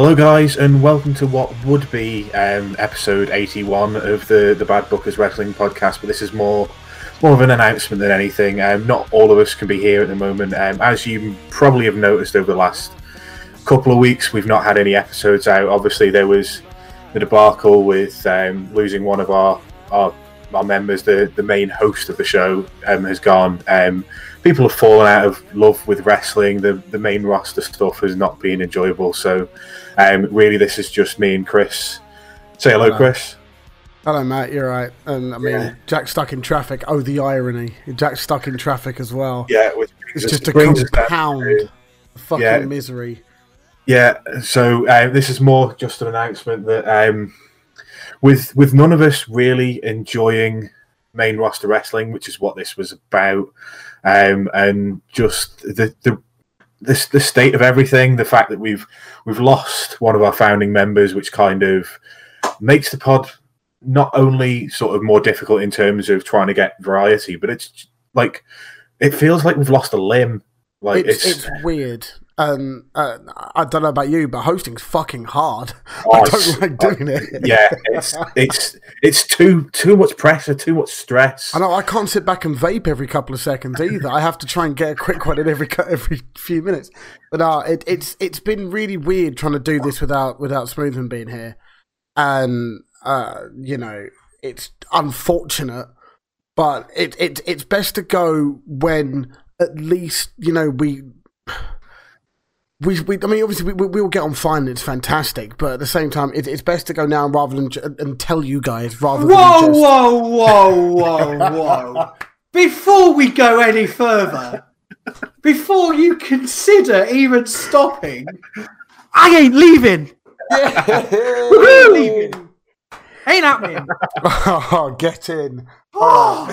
Hello guys, and welcome to what would be episode 81 of the Bad Bookers Wrestling Podcast, but this is more of an announcement than anything. Not all of us can be here at the moment. As you probably have noticed over the last couple of weeks, we've not had any episodes out. Obviously there was the debacle with losing one of our members. The main host of the show has gone. People have fallen out of love with wrestling. The main roster stuff has not been enjoyable. So really, this is just me and Chris. Say hello, Chris. Hello, Matt. You're right. And I mean, yeah. Jack's stuck in traffic. Oh, the irony. Jack's stuck in traffic as well. Yeah. It's just a compound fucking misery. Yeah. So this is more just an announcement that with none of us really enjoying main roster wrestling, which is what this was about, and just the state of everything, the fact that we've lost one of our founding members, which kind of makes the pod not only sort of more difficult in terms of trying to get variety, but it's like it feels like we've lost a limb. Like it's weird. I don't know about you, but hosting's fucking hard. Oh, I don't like doing it. Yeah, it's too much pressure, too much stress. I know, I can't sit back and vape every couple of seconds either. I have to try and get a quick one in every few minutes. But it's been really weird trying to do this without Smoothman being here, and you know, it's unfortunate, but it's best to go when at least, you know, we I mean, obviously, we will get on fine. It's fantastic, but at the same time, it's best to go now rather than and tell you guys rather than. Whoa! Before we go any further, before you consider even stopping, I ain't leaving. Yeah. I ain't leaving. Ain't happening. Oh, get in. Oh.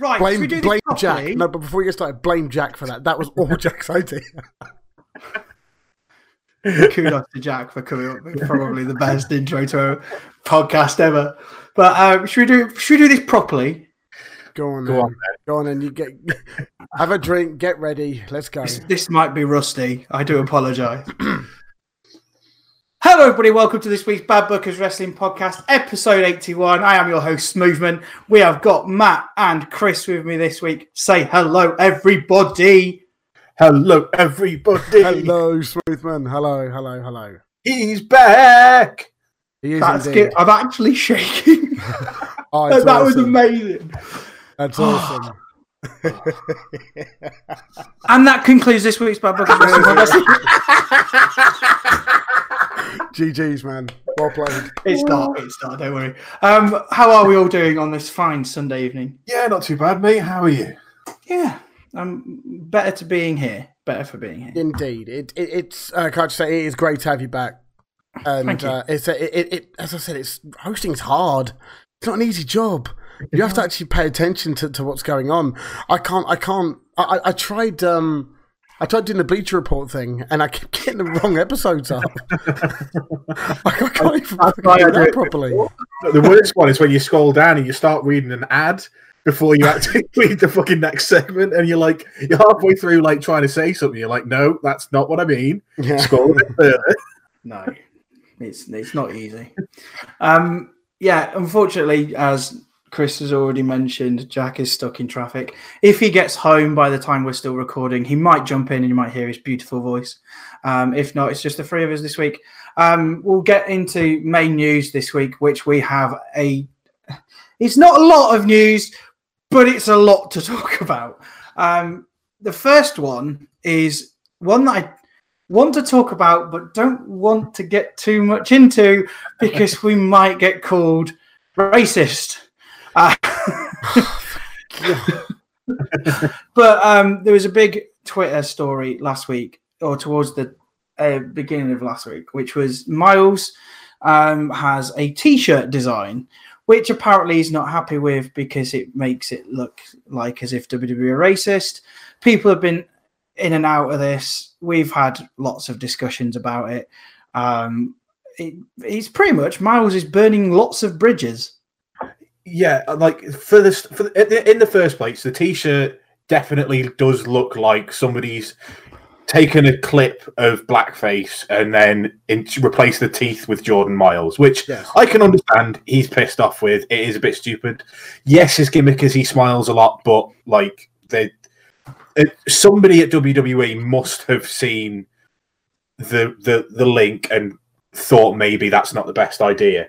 Right. Blame Jack. No, but before we get started, blame Jack for that. That was all Jack's idea. Kudos to Jack for coming up with probably the best intro to a podcast ever. But should we do this properly? Go on, and you get have a drink, get ready, let's go. This might be rusty. I do apologise. Hello, everybody. Welcome to this week's Bad Bookers Wrestling Podcast, episode 81. I am your host, Smoothman. We have got Matt and Chris with me this week. Say hello, everybody. Hello, everybody. Hello, Smoothman. Hello. He's back. He is. That's good. I'm actually shaking. Oh, that awesome. Was amazing. That's awesome. And that concludes this week's Bad Bookers Wrestling Podcast. GG's, man. Well played. It's not. Don't worry. How are we all doing on this fine Sunday evening? Yeah, not too bad, mate. How are you? Yeah, I'm better for being here. Indeed. It's. Can I just say, it is great to have you back. And thank you. As I said, hosting's hard. It's not an easy job. You have to actually pay attention to what's going on. I can't. I tried. I tried doing the Bleacher Report thing, and I kept getting the wrong episodes up. I can't even do that properly. The worst one is when you scroll down and you start reading an ad before you actually read the fucking next segment, and you're halfway through, like, trying to say something. You're like, no, that's not what I mean. Yeah. Scroll a bit further. No, it's not easy. Yeah, unfortunately, as Chris has already mentioned, Jack is stuck in traffic. If he gets home by the time we're still recording, he might jump in and you might hear his beautiful voice. If not, it's just the three of us this week. We'll get into main news this week, which we have it's not a lot of news, but it's a lot to talk about. The first one is one that I want to talk about, but don't want to get too much into because we might get called racist. But there was a big Twitter story last week, or towards the beginning of last week, which was Miles has a T-shirt design, which apparently he's not happy with because it makes it look like as if WWE are racist. People have been in and out of this. We've had lots of discussions about it. It's pretty much Miles is burning lots of bridges. Yeah, like in the first place, the T-shirt definitely does look like somebody's taken a clip of blackface and then replaced the teeth with Jordan Miles, which I can understand he's pissed off with. It is a bit stupid. Yes, his gimmick is he smiles a lot, but like somebody at WWE must have seen the link and thought maybe that's not the best idea.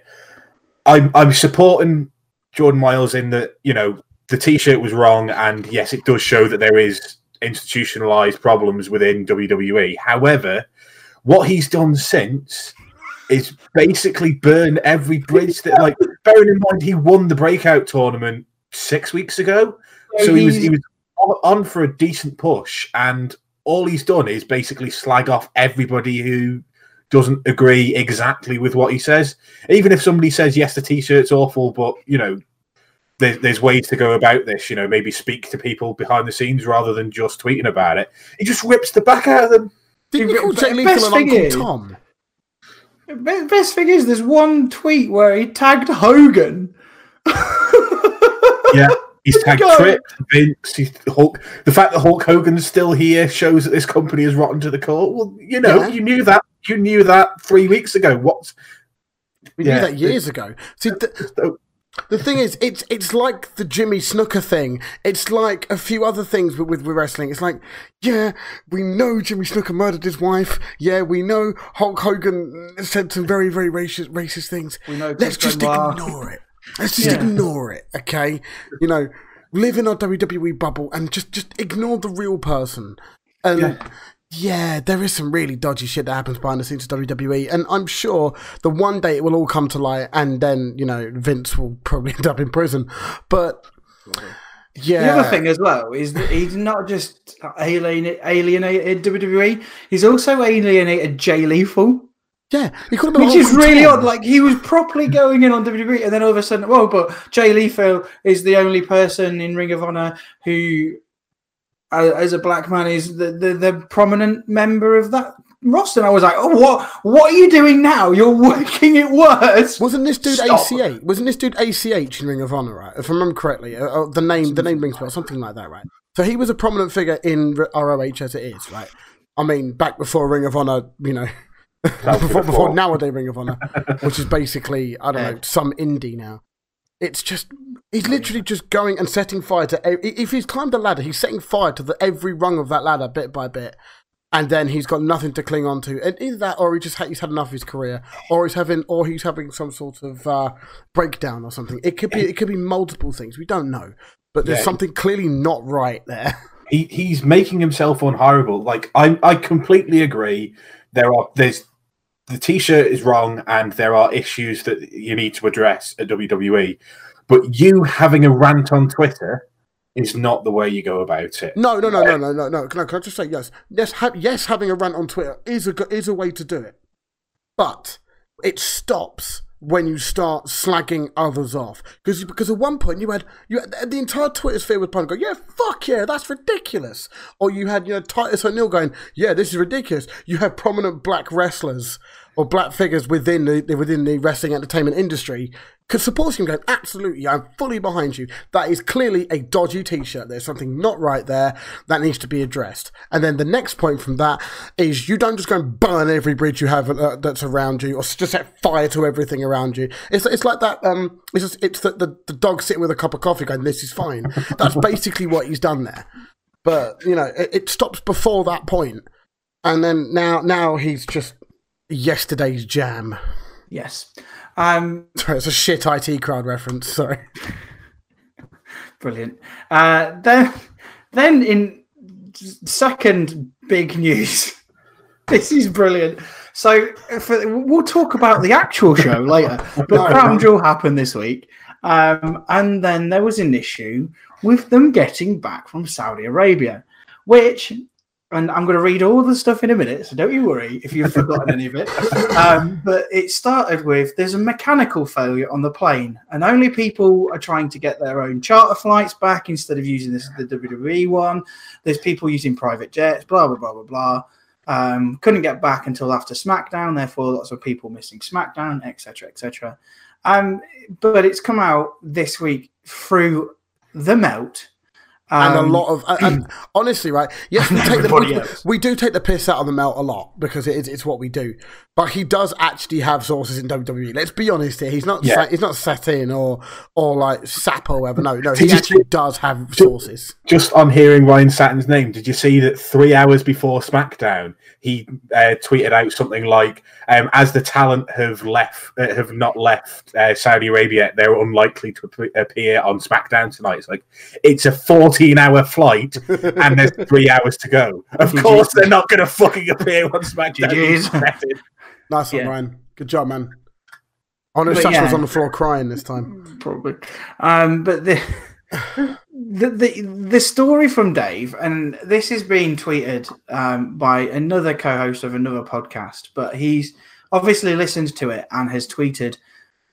I'm supporting Jordan Miles in that, you know, the T-shirt was wrong, and yes, it does show that there is institutionalized problems within WWE. However, what he's done since is basically burn every bridge that, like, bearing in mind he won the breakout tournament 6 weeks ago, so he was on for a decent push, and all he's done is basically slag off everybody who doesn't agree exactly with what he says. Even if somebody says, yes, the T-shirt's awful, but, you know, there's ways to go about this, you know, maybe speak to people behind the scenes rather than just tweeting about it. He just rips the back out of them. Did you call Jay Lethal and Uncle Tom? The best thing is there's one tweet where he tagged Hogan. Yeah, he's tagged Tripp, Vince, Hulk. The fact that Hulk Hogan's still here shows that this company is rotten to the core. Well, you know, you knew that. You knew that 3 weeks ago. What? We knew that years ago. See, the thing is, it's like the Jimmy Snuka thing. It's like a few other things with wrestling. It's like, yeah, we know Jimmy Snuka murdered his wife. Yeah, we know Hulk Hogan said some very, very racist things. We know. Let's just ignore it. Let's just ignore it, okay? You know, live in our WWE bubble and just ignore the real person. And... yeah, there is some really dodgy shit that happens behind the scenes of WWE, and I'm sure that one day it will all come to light, and then, you know, Vince will probably end up in prison. But, yeah. The other thing as well is that he's not just alienated WWE, he's also alienated Jay Lethal. Yeah, he could have been. Which is really odd. Like, he was properly going in on WWE, and then all of a sudden, whoa, but Jay Lethal is the only person in Ring of Honor who... as a black man is the prominent member of that roster. And I was like, oh, what are you doing now? You're working it worse. Wasn't this dude ACH? Wasn't this dude ACH in Ring of Honor, right? If I remember correctly, the name rings well, something like that, right? So he was a prominent figure in ROH as it is, right? I mean, back before Ring of Honor, you know, before nowadays Ring of Honor, which is basically, I don't know, some indie now. It's just, he's literally just going and setting fire to, if he's climbed the ladder, he's setting fire to every rung of that ladder bit by bit, and then he's got nothing to cling on to. And either that, or he's had enough of his career, or he's having some sort of breakdown or something. It could be multiple things. We don't know, but there's something clearly not right there. He's making himself unhirable. Like, I completely agree. There's the T-shirt is wrong, and there are issues that you need to address at WWE. But you having a rant on Twitter is not the way you go about it. No. Can I just say yes? Yes, having a rant on Twitter is a way to do it. But it stops when you start slagging others off. Because at one point you had the entire Twitter sphere with Punk going, yeah, fuck yeah, that's ridiculous. Or you had, you know, Titus O'Neil going, yeah, this is ridiculous. You have prominent black wrestlers or black figures within the wrestling entertainment industry supporting him, going, absolutely, I'm fully behind you. That is clearly a dodgy T-shirt. There's something not right there that needs to be addressed. And then the next point from that is you don't just go and burn every bridge you have that's around you, or just set fire to everything around you. It's like that. It's the dog sitting with a cup of coffee going, this is fine. That's basically what he's done there. But, you know, it stops before that point. And then now he's just yesterday's jam. Yes. Sorry, it's a shit IT crowd reference, sorry. Brilliant. Then in second big news, this is brilliant. So we'll talk about the actual show later, but Crown Jewel happened this week. And then there was an issue with them getting back from Saudi Arabia, which... and I'm going to read all the stuff in a minute, so don't you worry if you've forgotten any of it. But it started with, there's a mechanical failure on the plane, and only people are trying to get their own charter flights back instead of using this the WWE one. There's people using private jets, blah, blah, blah, blah, blah. Couldn't get back until after SmackDown, therefore lots of people missing SmackDown, etc., etc. But it's come out this week through The Melt And a lot of, and honestly, right? Yes, we do take the piss out of the Melt a lot because it's what we do. But he does actually have sources in WWE. Let's be honest here. He's not he's not set in or like Sap or whatever. No, he actually does have sources. Just on hearing Ryan Saturn's name, did you see that 3 hours before SmackDown, he tweeted out something like, "As the talent have not left Saudi Arabia, they're unlikely to appear on SmackDown tonight." It's like it's a 14-hour flight, and there's 3 hours to go. Of course, they're not going to fucking appear on SmackDown. Nice one, Ryan. Good job, man. I know Sasha was on the floor crying this time. Probably. But the story from Dave, and this is being tweeted by another co-host of another podcast, but he's obviously listened to it and has tweeted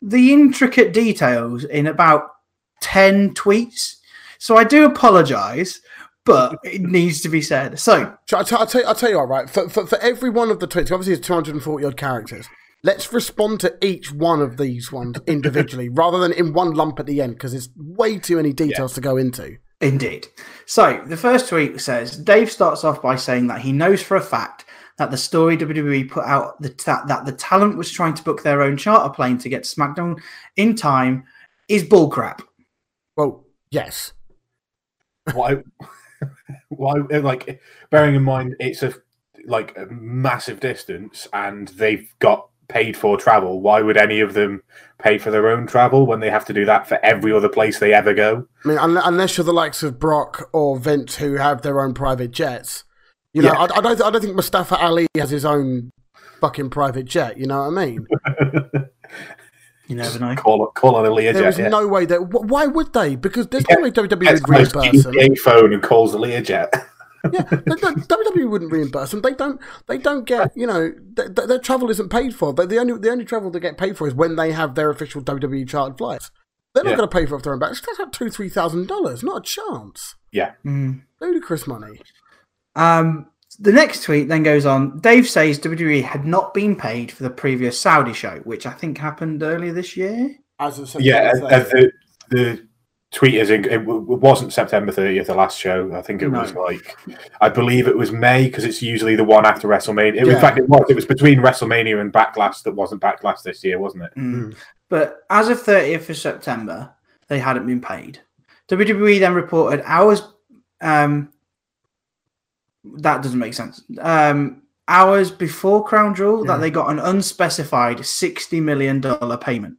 the intricate details in about 10 tweets. So I do apologise, but it needs to be said. So I'll tell you what, right? For every one of the tweets, obviously it's 240-odd characters. Let's respond to each one of these ones individually rather than in one lump at the end because there's way too many details to go into. Indeed. So the first tweet says, Dave starts off by saying that he knows for a fact that the story WWE put out that the talent was trying to book their own charter plane to get to SmackDown in time is bullcrap. Well, yes. Why? Like, bearing in mind it's a massive distance, and they've got paid for travel. Why would any of them pay for their own travel when they have to do that for every other place they ever go? I mean, unless you're the likes of Brock or Vince, who have their own private jets. You know, I don't think Mustafa Ali has his own fucking private jet. You know what I mean? You never know. Call on a Learjet. There's no way that. Why would they? Because there's no way WWE would reimburse them. A phone and calls a Learjet. Yeah, WWE wouldn't reimburse them. They don't get. You know, their travel isn't paid for. The only travel they get paid for is when they have their official WWE chartered flights. They're not going to pay for it off their own back. That's like $2,000-$3,000. Not a chance. Yeah, ludicrous money. The next tweet then goes on. Dave says WWE had not been paid for the previous Saudi show, which I think happened earlier this year. The tweet is it wasn't September 30th, the last show. I think it was I believe it was May because it's usually the one after WrestleMania. In fact, it was. It was between WrestleMania and Backlash that wasn't Backlash this year, wasn't it? Mm. But as of 30th of September, they hadn't been paid. WWE then reported hours. That doesn't make sense. Hours before Crown Jewel, that they got an unspecified $60 million payment.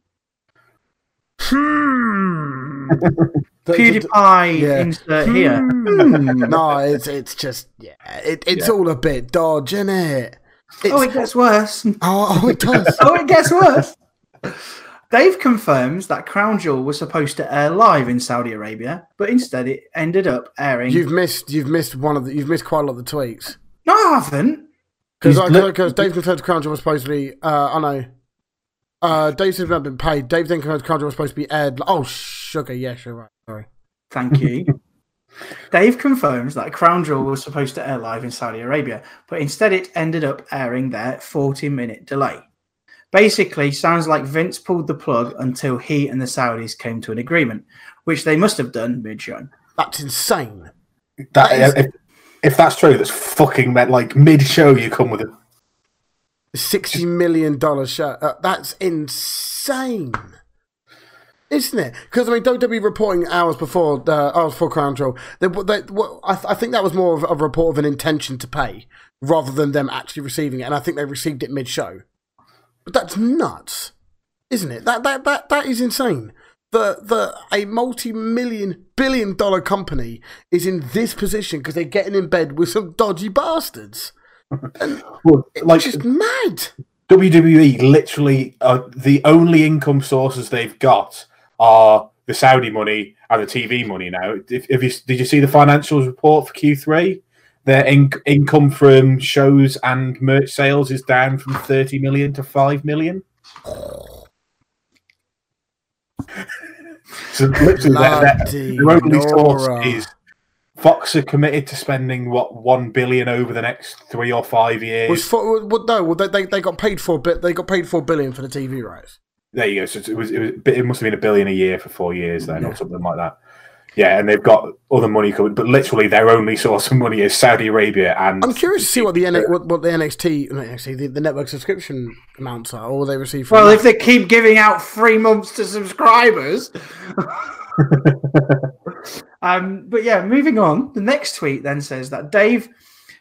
PewDiePie insert here. No, it's just it's all a bit dodge, isn't it? It gets worse. Oh, it does. Oh, it gets worse. Dave confirms that Crown Jewel was supposed to air live in Saudi Arabia, but instead it ended up airing. You've missed quite a lot of the tweets. No, I haven't. Because Dave confirmed Crown Jewel was supposed to be. I know. Dave said not been paid. Dave then confirmed Crown Jewel was supposed to be aired. Oh, sugar. Yes, you're right. Sorry. Thank you. Dave confirms that Crown Jewel was supposed to air live in Saudi Arabia, but instead it ended up airing their 40-minute delay. Basically, sounds like Vince pulled the plug until he and the Saudis came to an agreement, which they must have done mid-show. That's insane. If that's true, that's fucking meant like mid-show you come with a $60 million show. That's insane, isn't it? Because I mean, WWE reporting hours before Crown Jewel. I think that was more of a report of an intention to pay rather than them actually receiving it, and I think they received it mid-show. But that's nuts, isn't it? That is insane. A multi-billion dollar company is in this position because they're getting in bed with some dodgy bastards. And it's just mad. WWE literally the only income sources they've got are the Saudi money and the TV money now. Did you see the financials report for Q3? Their income from shows and merch sales is down from 30 million to 5 million. So literally, their only source is Fox are committed to spending, what, 1 billion over the next 3 or 5 years. They got paid for, but they got paid 4 billion for the TV rights. There you go. So it must have been a billion a year for 4 years then, or something like that. Yeah, and they've got other money coming, but literally their only source of money is Saudi Arabia. And I'm curious to see what the NXT, the network subscription amounts are, or they receive. Well, if they keep giving out 3 months to subscribers. But yeah, moving on. The next tweet then says that Dave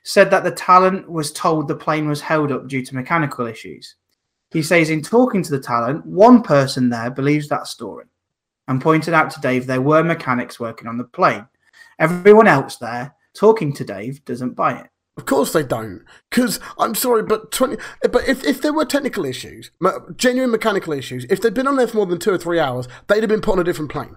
said that the talent was told the plane was held up due to mechanical issues. He says in talking to the talent, one person there believes that story and pointed out to Dave there were mechanics working on the plane. Everyone else there talking to Dave doesn't buy it. Of course they don't, because I'm sorry, but if there were technical issues, genuine mechanical issues, if they'd been on there for more than 2 or 3 hours, they'd have been put on a different plane.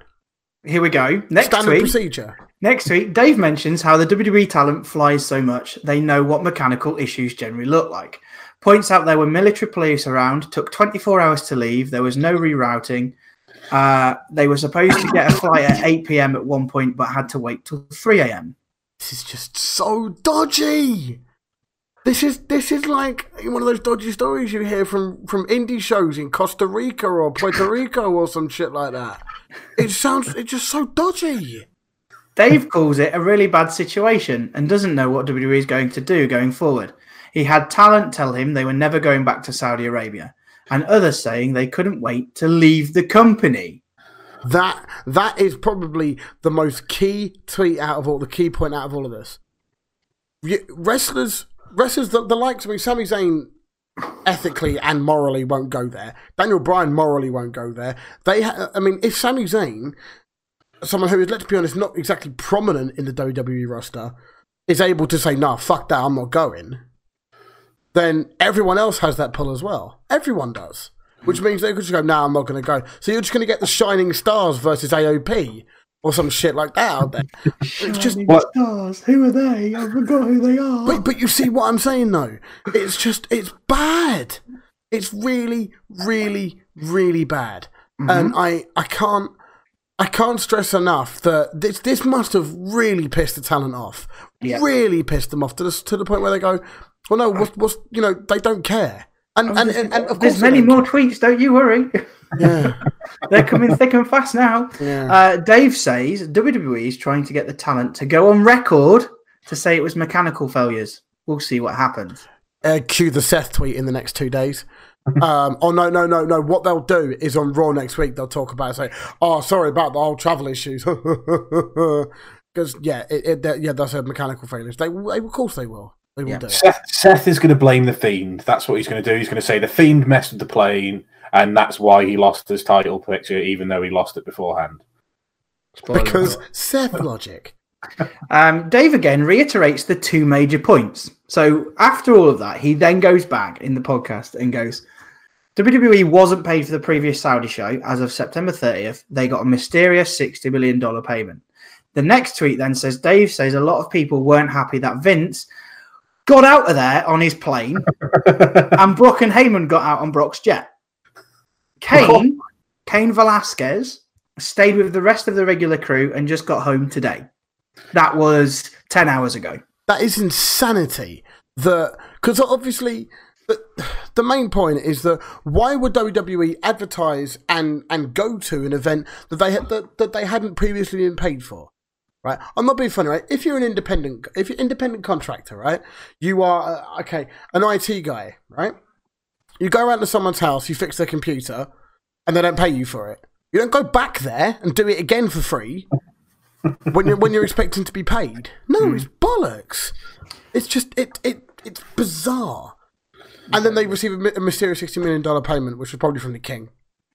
Here we go. Standard procedure. Next week, Dave mentions how the WWE talent flies so much they know what mechanical issues generally look like. Points out there were military police around, took 24 hours to leave, there was no rerouting. They were supposed to get a flight at 8 PM at one point, but had to wait till 3 AM. This is just so dodgy. This is like one of those dodgy stories you hear from indie shows in Costa Rica or Puerto Rico or some shit like that. It's just so dodgy. Dave calls it a really bad situation and doesn't know what WWE is going to do going forward. He had talent tell him they were never going back to Saudi Arabia, and others saying they couldn't wait to leave the company. That is probably the most key tweet out of all, the key point out of all of this. Wrestlers, the likes of me, Sami Zayn, ethically and morally won't go there. Daniel Bryan morally won't go there. If Sami Zayn, someone who is, let's be honest, not exactly prominent in the WWE roster, is able to say, nah, fuck that, I'm not going, then everyone else has that pull as well. Everyone does. Which means they could just go, nah, I'm not going to go. So you're just going to get the Shining Stars versus AOP or some shit like that out there. Shining Stars, who are they? I forgot who they are. But you see what I'm saying, though? It's bad. It's really, really, really bad. Mm-hmm. And I can't stress enough that this must have really pissed the talent off. Yeah. Really pissed them off to the point where they go, well, no, they don't care. And of course there's many more tweets, don't you worry. Yeah. They're coming thick and fast now. Yeah. Dave says WWE is trying to get the talent to go on record to say it was mechanical failures. We'll see what happens. Cue the Seth tweet in the next 2 days. No. What they'll do is on Raw next week, they'll talk about it, say, oh, sorry about the old travel issues. Because, that's a mechanical failures. Of course they will. Yeah. Seth is going to blame The Fiend. That's what he's going to do. He's going to say The Fiend messed with the plane, and that's why he lost his title picture, even though he lost it beforehand. Because Seth logic. Dave again reiterates the two major points. So after all of that, he then goes back in the podcast and goes, WWE wasn't paid for the previous Saudi show. As of September 30th, they got a mysterious $60 million payment. The next tweet then says, Dave says a lot of people weren't happy that Vince got out of there on his plane, and Brock and Heyman got out on Brock's jet. Cain Velasquez stayed with the rest of the regular crew and just got home today. That was 10 hours ago. That is insanity. Because obviously, the main point is that why would WWE advertise and go to an event that they hadn't previously been paid for? Right, I'm not being funny, right? If you're an independent, contractor, right? You are, an IT guy, right? You go around to someone's house, you fix their computer, and they don't pay you for it. You don't go back there and do it again for free when you're expecting to be paid. No, It's bollocks. It's just, it's bizarre. And then they receive a mysterious $60 million payment, which was probably from the King.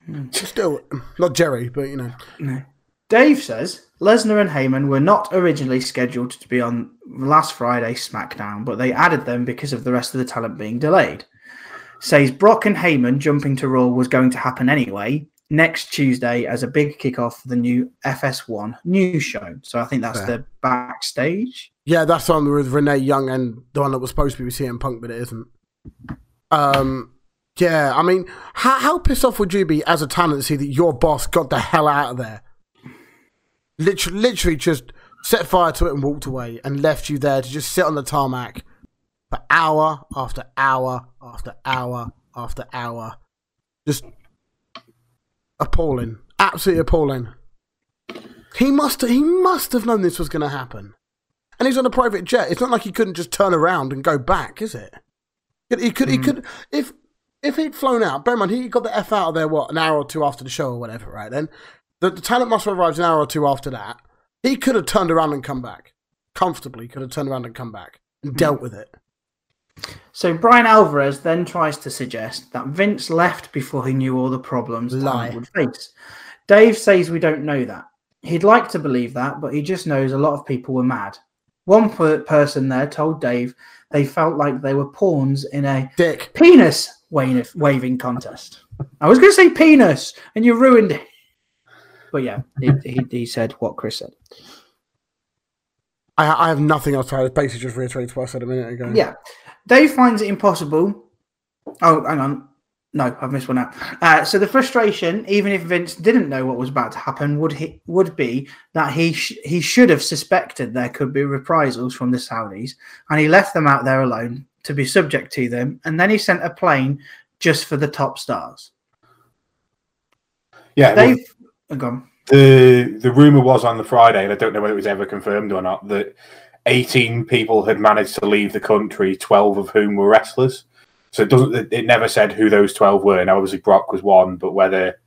Mm. Still, not Jerry, but you know. No. Dave says Lesnar and Heyman were not originally scheduled to be on last Friday's SmackDown, but they added them because of the rest of the talent being delayed. Says Brock and Heyman jumping to Raw was going to happen anyway next Tuesday as a big kickoff for the new FS1 news show. So I think that's the backstage. Yeah, that's the one with Renee Young and the one that was supposed to be with CM Punk, but it isn't. Yeah, I mean, how pissed off would you be as a talent to see that your boss got the hell out of there? Literally just set fire to it and walked away and left you there to just sit on the tarmac for hour after hour after hour after hour. Just appalling. Absolutely appalling. He must have known this was going to happen. And he's on a private jet. It's not like he couldn't just turn around and go back, is it? He could if he'd flown out, bear in mind, he got the F out of there, what, an hour or two after the show or whatever, right? Then the talent must have arrived an hour or two after that. He could have turned around and come back. Comfortably could have turned around and come back and dealt with it. So Brian Alvarez then tries to suggest that Vince left before he knew all the problems Talent would face. Dave says we don't know that. He'd like to believe that, but he just knows a lot of people were mad. One person there told Dave they felt like they were pawns in a dick penis waving contest. I was going to say penis, and you ruined it. But yeah, he said what Chris said. I have nothing else to add. It basically just reiterates what I said a minute ago. Yeah. Dave finds it impossible. Oh, hang on. No, I've missed one out. So the frustration, even if Vince didn't know what was about to happen, would be that he should have suspected there could be reprisals from the Saudis, and he left them out there alone to be subject to them, and then he sent a plane just for the top stars. Yeah, Dave. Well, go on. The rumor was on the Friday, and I don't know whether it was ever confirmed or not, that 18 people had managed to leave the country, 12 of whom were wrestlers. So it never said who those 12 were. Now, obviously, Brock was one, but whether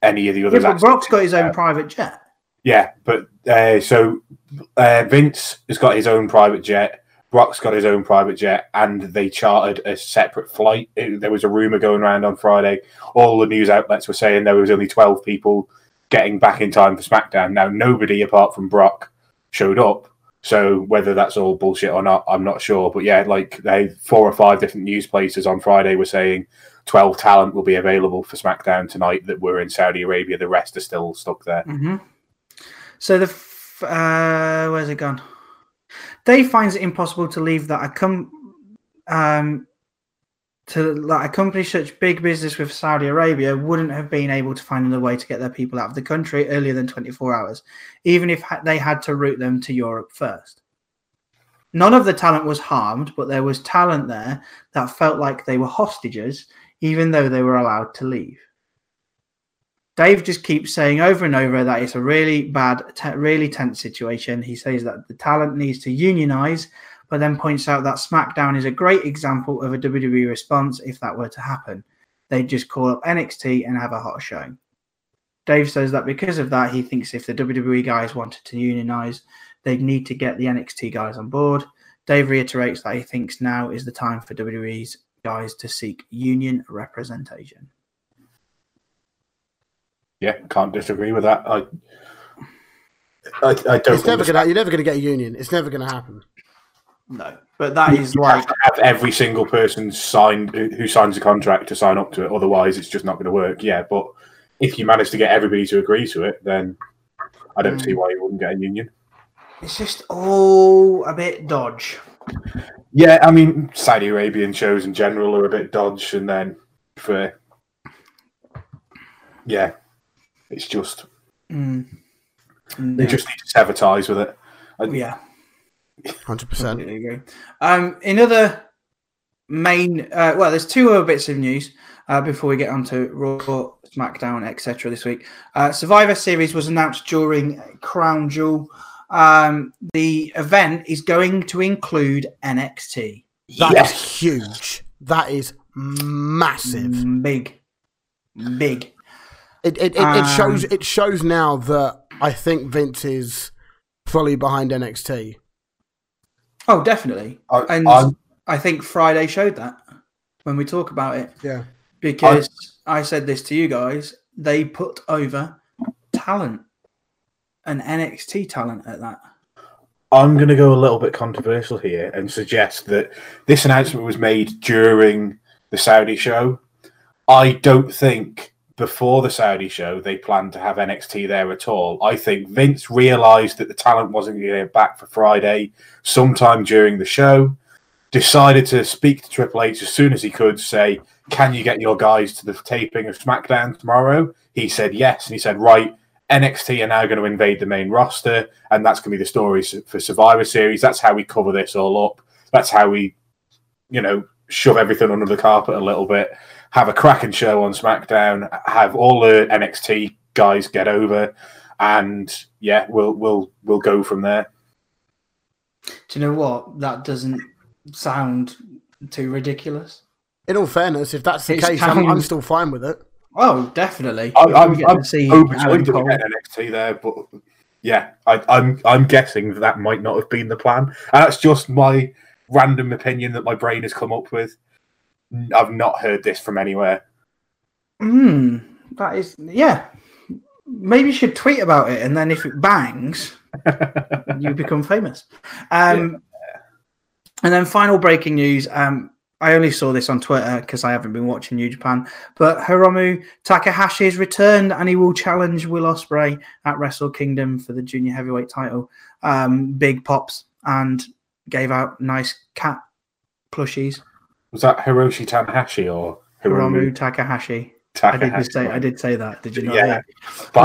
any of the others... Yeah, but Brock's got his own private jet. Yeah, but so Vince has got his own private jet, Brock's got his own private jet, and they chartered a separate flight. There was a rumour going around on Friday. All the news outlets were saying there was only 12 people getting back in time for SmackDown. Now, nobody apart from Brock showed up. So whether that's all bullshit or not, I'm not sure. But yeah, like they 4 or 5 different news places on Friday were saying 12 talent will be available for SmackDown tonight that were in Saudi Arabia. The rest are still stuck there. Mm-hmm. So where's it gone? Dave finds it impossible to leave that a company such big business with Saudi Arabia wouldn't have been able to find another way to get their people out of the country earlier than 24 hours, even if they had to route them to Europe first. None of the talent was harmed, but there was talent there that felt like they were hostages, even though they were allowed to leave. Dave just keeps saying over and over that it's a really bad, really tense situation. He says that the talent needs to unionize, but then points out that SmackDown is a great example of a WWE response if that were to happen. They'd just call up NXT and have a hot showing. Dave says that because of that, he thinks if the WWE guys wanted to unionize, they'd need to get the NXT guys on board. Dave reiterates that he thinks now is the time for WWE's guys to seek union representation. Yeah, can't disagree with that. I don't. You're never going to get a union. It's never going to happen. No, but that is like have every single person who signs a contract to sign up to it. Otherwise, it's just not going to work. Yeah, but if you manage to get everybody to agree to it, then I don't see why you wouldn't get a union. It's just all a bit dodge. Yeah, I mean, Saudi Arabian shows in general are a bit dodge, and then it's just they just need to sever ties with it. 100%. Agree. In other main, there's 2 other bits of news before we get on to Raw, SmackDown, etc. this week. Survivor Series was announced during Crown Jewel. The event is going to include NXT. That is huge. That is massive. Big. It shows now that I think Vince is fully behind NXT. Oh, definitely. I think Friday showed that when we talk about it. Yeah. Because I said this to you guys, they put over talent and NXT talent at that. I'm going to go a little bit controversial here and suggest that this announcement was made during the Saudi show. I don't think before the Saudi show they planned to have NXT there at all. I think Vince realised that the talent wasn't going to get back for Friday sometime during the show, decided to speak to Triple H as soon as he could, say, can you get your guys to the taping of SmackDown tomorrow? He said yes, and he said, right, NXT are now going to invade the main roster, and that's going to be the story for Survivor Series. That's how we cover this all up. That's how we, shove everything under the carpet a little bit. Have a cracking show on SmackDown, have all the NXT guys get over, and yeah, we'll go from there. Do you know what? That doesn't sound too ridiculous. In all fairness, if that's the case, I'm still fine with it. Oh, definitely. I'm overjoyed to get NXT there, but yeah, I'm guessing that might not have been the plan, and that's just my random opinion that my brain has come up with. I've not heard this from anywhere. That is, yeah. Maybe you should tweet about it, and then if it bangs, you become famous. Yeah. And then final breaking news. I only saw this on Twitter because I haven't been watching New Japan, but Hiromu Takahashi has returned and he will challenge Will Ospreay at Wrestle Kingdom for the junior heavyweight title. Big pops and gave out nice cat plushies. Was that Hiroshi Tanahashi or Hiromu Takahashi? I did say that. Did you not? Yeah. But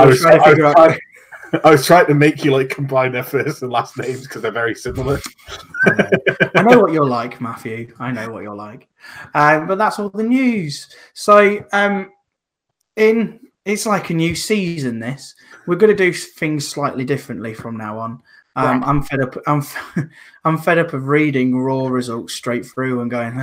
I was trying to make you like combine their first and last names because they're very similar. I know what you're like, Matthew. I know what you're like. But that's all the news. So it's like a new season. This, we're going to do things slightly differently from now on. Right. I'm fed up. I'm fed up of reading raw results straight through and going.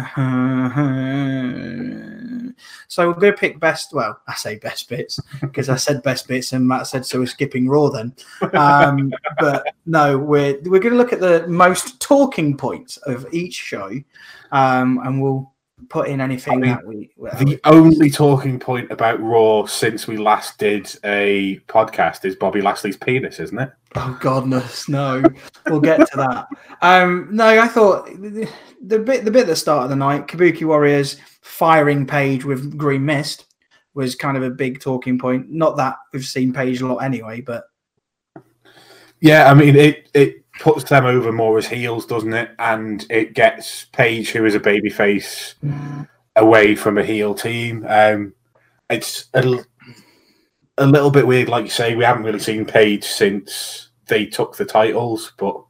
So we're going to pick best. Well, I say best bits because I said best bits, and Matt said so. We're skipping raw then. But no, we're going to look at the most talking points of each show, and we'll put in anything that we. The only talking point about Raw since we last did a podcast is Bobby Lashley's penis, isn't it? Oh, goodness, no. We'll get to that. No, I thought the bit at the start of the night, Kabuki Warriors firing Paige with green mist was kind of a big talking point. Not that we've seen Paige a lot anyway, but... Yeah, I mean, it puts them over more as heels, doesn't it? And it gets Paige, who is a babyface, away from a heel team. It's a little bit weird, like you say. We haven't really seen Paige since they took the titles, but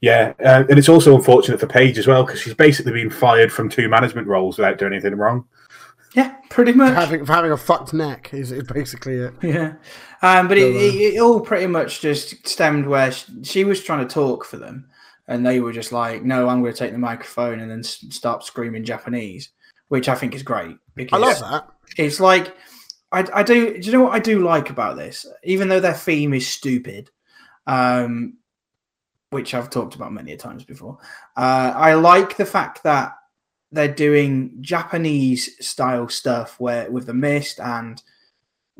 yeah. And it's also unfortunate for Paige as well, because she's basically been fired from two management roles without doing anything wrong. Yeah, pretty much. Having a fucked neck is basically it. Yeah. But it all pretty much just stemmed where she was trying to talk for them, and they were just like, no, I'm going to take the microphone and then start screaming Japanese, which I think is great. Because I love that. It's like, I do. Do you know what I do like about this? Even though their theme is stupid, which I've talked about many times before, I like the fact that they're doing Japanese style stuff where with the mist and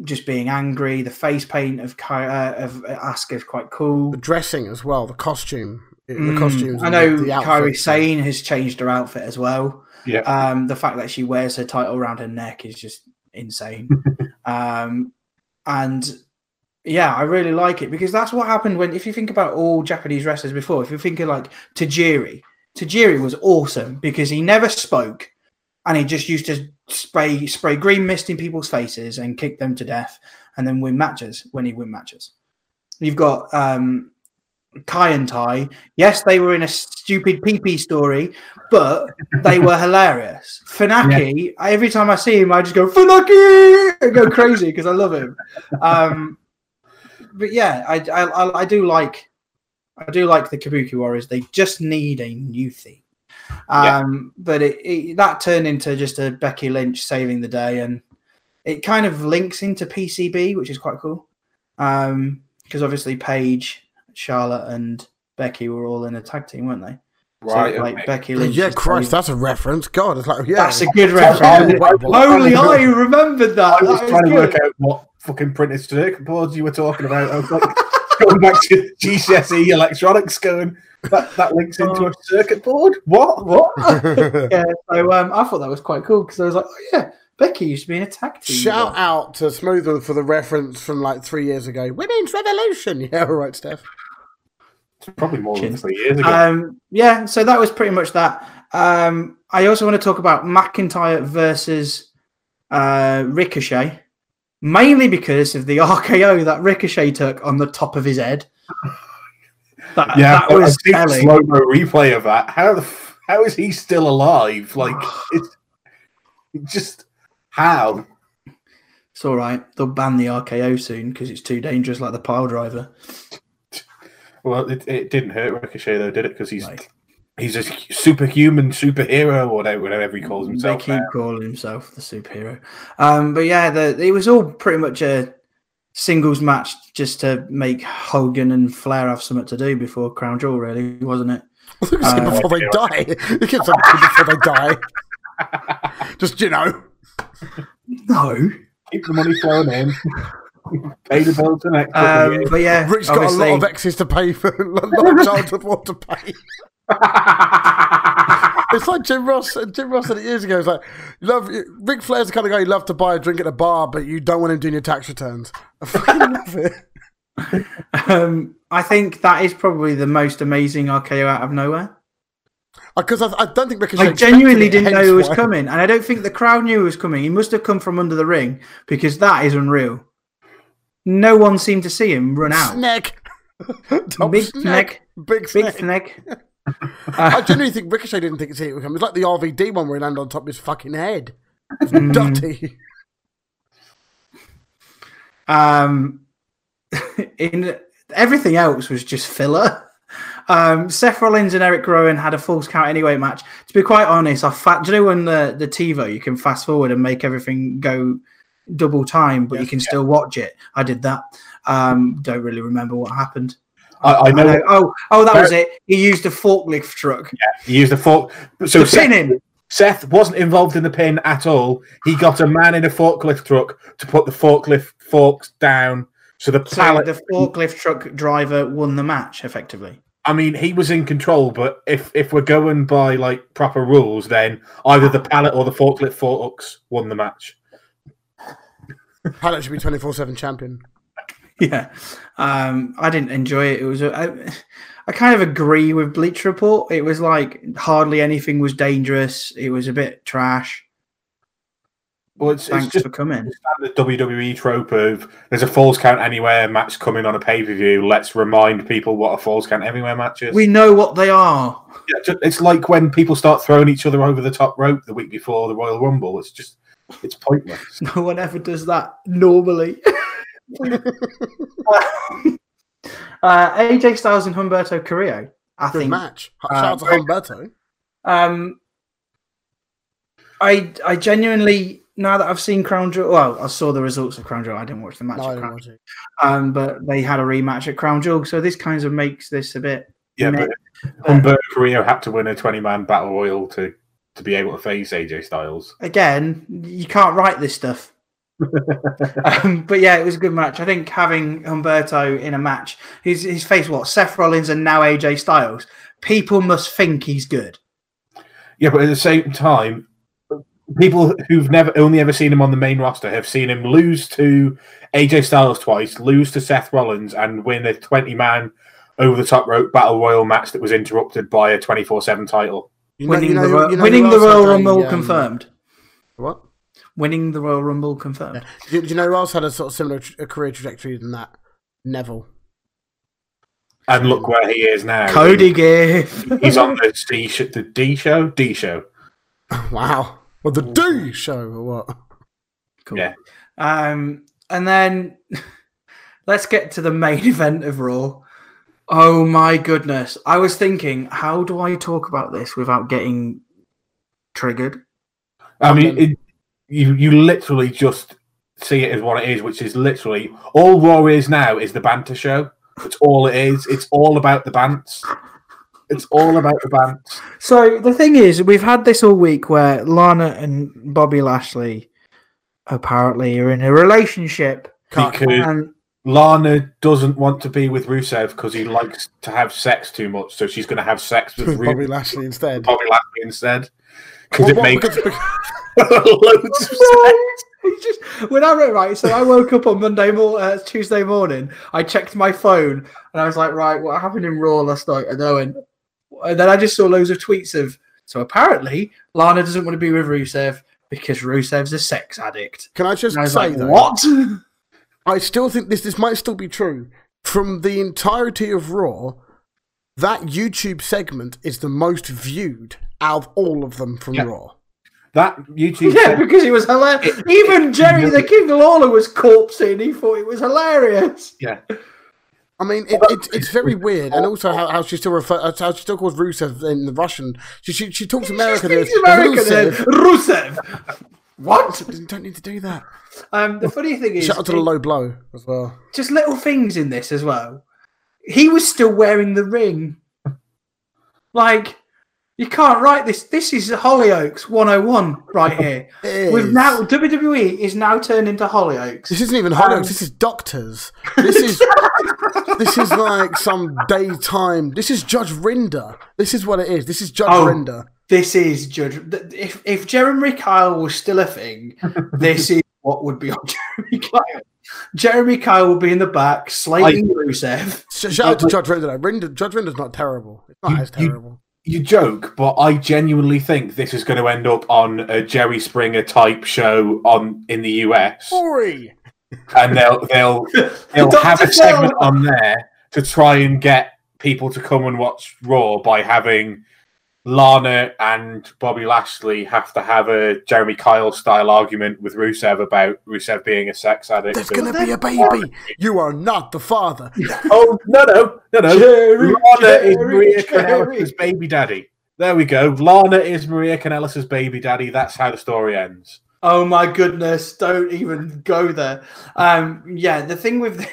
just being angry. The face paint of Asuka is quite cool. The dressing as well, the costume. The costumes. I know Kairi Sane has changed her outfit as well. Yeah. The fact that she wears her title around her neck is just insane. And yeah, I really like it because that's what happened when, if you think about all Japanese wrestlers before, if you're thinking like Tajiri. Tajiri was awesome because he never spoke and he just used to spray green mist in people's faces and kick them to death and then win matches when he win matches. You've got Kai and Tai. Yes, they were in a stupid pee-pee story, but they were hilarious. Funaki, yeah. Every time I see him, I just go, Funaki! I go crazy because I love him. But yeah, I do like the Kabuki Warriors. They just need a new theme. But that turned into just a Becky Lynch saving the day, and it kind of links into PCB, which is quite cool. Because obviously Paige, Charlotte, and Becky were all in a tag team, weren't they? Right. So, like Becky Lynch. Yeah, Christ, that's a reference. God, it's like, yeah, that's a good reference. Only I remembered that. I was trying to work out what fucking printed circuit boards you were talking about. I was like, going back to GCSE electronics, going that links into a circuit board. What? Yeah. So I thought that was quite cool because I was like, oh yeah, Becky used to be in a tag team. Shout out to Smoother for the reference from like 3 years ago. Women's Revolution. Yeah, all right, Steph. It's probably more than 3 years ago. Yeah. So that was pretty much that. I also want to talk about McIntyre versus Ricochet. Mainly because of the RKO that Ricochet took on the top of his head. That was a slow-mo replay of that. How is he still alive? Like, it's just how? It's all right. They'll ban the RKO soon because it's too dangerous, like the pile driver. Well, it didn't hurt Ricochet though, did it? Because he's a superhuman superhero, or whatever he calls himself. They keep calling himself the superhero. But yeah, it was all pretty much a singles match just to make Hogan and Flair have something to do before Crown Jewel, really, wasn't it? Before they die. Before they die. Just, you know. No. Keep the money flowing in. Pay the bills and extra. But yeah, Rick's got a lot of exes to pay for, a lot of childhood want to pay. It's like Jim Ross said it years ago. It's like, Ric Flair's the kind of guy you love to buy a drink at a bar, but you don't want him doing your tax returns. I fucking love it. I think that is probably the most amazing RKO out of nowhere. Because I don't think Ricochet... I genuinely didn't know who was coming, and I don't think the crowd knew who was coming. He must have come from under the ring, because that is unreal. No one seemed to see him run out. Snake. Big snake. I genuinely think Ricochet didn't think it was coming. It's like the RVD one where he landed on top of his fucking head. It's dirty. Everything else was just filler. Seth Rollins and Eric Rowan had a Falls Count Anywhere match. To be quite honest, do you know when the TiVo, you can fast forward and make everything go double time, but you can still watch it? I did that. Don't really remember what happened. I know. Oh, that was it. He used a forklift truck. Yeah, he used a fork. So Seth wasn't involved in the pin at all. He got a man in a forklift truck to put the forklift forks down. So the forklift truck driver won the match, effectively. I mean, he was in control, but if we're going by like proper rules, then either the pallet or the forklift forks won the match. Pallet should be 24/7 champion. Yeah, I didn't enjoy it. It was I kind of agree with Bleach Report. It was like hardly anything was dangerous. It was a bit trash. Well, thanks just for coming. The WWE trope of there's a Falls Count Anywhere match coming on a pay-per-view. Let's remind people what a Falls Count Anywhere match is. We know what they are. Yeah, it's like when people start throwing each other over the top rope the week before the Royal Rumble. It's pointless. No one ever does that normally. AJ Styles and Humberto Carrillo. Good match. Shout out to Humberto. I genuinely, now that I've seen Crown Jewel, well, I saw the results of Crown Jewel. I didn't watch the match at Crown Jewel. But they had a rematch at Crown Jewel, so this kind of makes this a bit... Yeah, but Humberto Carrillo had to win a 20-man battle royal to be able to face AJ Styles. Again, you can't write this stuff. But yeah, it was a good match. I think having Humberto in a match, he's faced what? Seth Rollins and now AJ Styles. People must think he's good. Yeah, but at the same time, people who've only ever seen him on the main roster have seen him lose to AJ Styles twice, lose to Seth Rollins, and win a 20-man over-the-top rope battle royal match that was interrupted by a 24/7 title. Winning the Royal Rumble confirmed. What? Winning the Royal Rumble confirmed. Yeah. Do you know who else had a sort of similar career trajectory than that? Neville. And look where he is now. Cody Giff. He's on the D show. D show. Wow. Well, the D show or what? Cool. Yeah. And then let's get to the main event of Raw. Oh my goodness. I was thinking, how do I talk about this without getting triggered? I mean, you literally just see it as what it is, which is literally all Raw is now is the banter show. It's all it is. It's all about the bants. It's all about the bands. So the thing is, we've had this all week where Lana and Bobby Lashley apparently are in a relationship. And Lana doesn't want to be with Rusev because he likes to have sex too much, so she's going to have sex with Bobby Lashley instead. Because it makes loads of sense. When I wrote so I woke up on Tuesday morning. I checked my phone and I was like, right, what happened in Raw last night? And then I just saw loads of tweets of, so apparently Lana doesn't want to be with Rusev because Rusev's a sex addict. Can I just say that? What? I still think this might still be true. From the entirety of Raw, that YouTube segment is the most viewed out of all of them from Raw. That YouTube... Yeah, because he was hilarious. Even Jerry the King Lawler was corpsing. He thought it was hilarious. Yeah. I mean, it's very weird, and also how she still calls Rusev in the Russian. She talks American. She speaks American. Rusev. What? You don't need to do that. The funny thing is, shout out to the low blow as well. Just little things in this as well. He was still wearing the ring. Like, you can't write this. This is Hollyoaks 101 right here. We've now, WWE is now turned into Hollyoaks. This isn't even Hollyoaks. This is Doctors. This is this is like some daytime. This is Judge Rinder. This is what it is. This is Judge Rinder. This is Judge. If Jeremy Kyle was still a thing, this is what would be on Jeremy Kyle. Jeremy Kyle would be in the back slating Rusev. Shout out to Judge Rinder. Judge Rinder's not terrible. It's not as terrible. You joke, but I genuinely think this is going to end up on a Jerry Springer type show in the US. Sorry. And they'll have a segment on there to try and get people to come and watch Raw by having Lana and Bobby Lashley have to have a Jeremy Kyle style argument with Rusev about Rusev being a sex addict. There's going to be a baby. You are not the father. Oh, no. Lana is Maria Kanellis' baby daddy. There we go. Lana is Maria Kanellis' baby daddy. That's how the story ends. Oh, my goodness. Don't even go there. Yeah, the thing with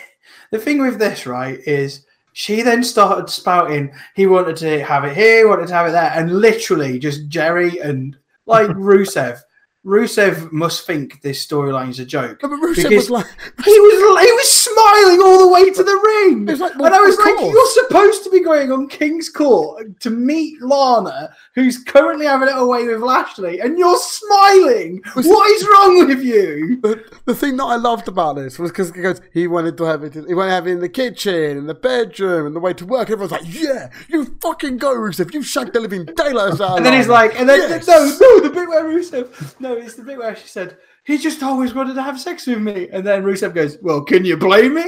this, right, is she then started spouting, he wanted to have it here, he wanted to have it there, and literally just Jerry and, like, Rusev. Rusev must think this storyline's a joke. No, but Rusev was like... He was smiling all the way to the ring! Like, well, and I was like, you're supposed to be going on King's Court to meet Lana, who's currently having it away with Lashley, and you're smiling! What is wrong with you? The thing that I loved about this was because he wanted to have it in the kitchen, in the bedroom, and the way to work. Everyone's like, yeah, you fucking go, Rusev! You shagged the living daylights out. And then he's like, and then, yes. no, the bit where Rusev... No, it's the bit where she said, he just always wanted to have sex with me. And then Rusev goes, well, can you blame me?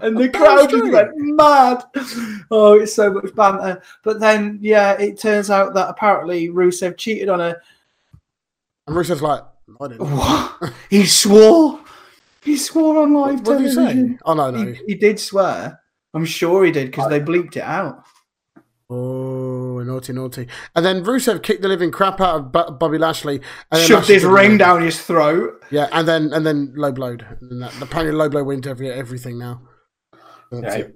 And the crowd just went mad. Oh, it's so much banter. But then, yeah, it turns out that apparently Rusev cheated on her. And Rusev's like, I didn't. What? He swore. He swore on live television. What did he say? Oh, no. He did swear. I'm sure he did because they bleeped it out. Oh, naughty. And then Rusev kicked the living crap out of Bobby Lashley. And shoved his ring down his throat. Yeah, and then low blowed. And apparently low blow went everything now. That's it.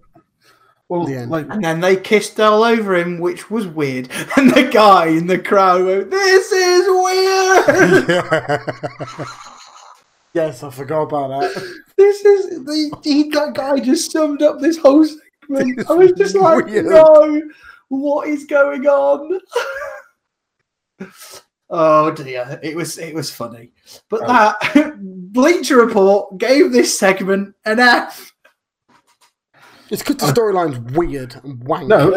Well, the end. And then they kissed all over him, which was weird. And the guy in the crowd went, this is weird! Yes, I forgot about that. That guy just summed up this whole segment. I was just like, weird. No! What is going on? Oh dear, it was funny, but that Bleacher Report gave this segment an F. It's because the storyline's weird and wanky. No,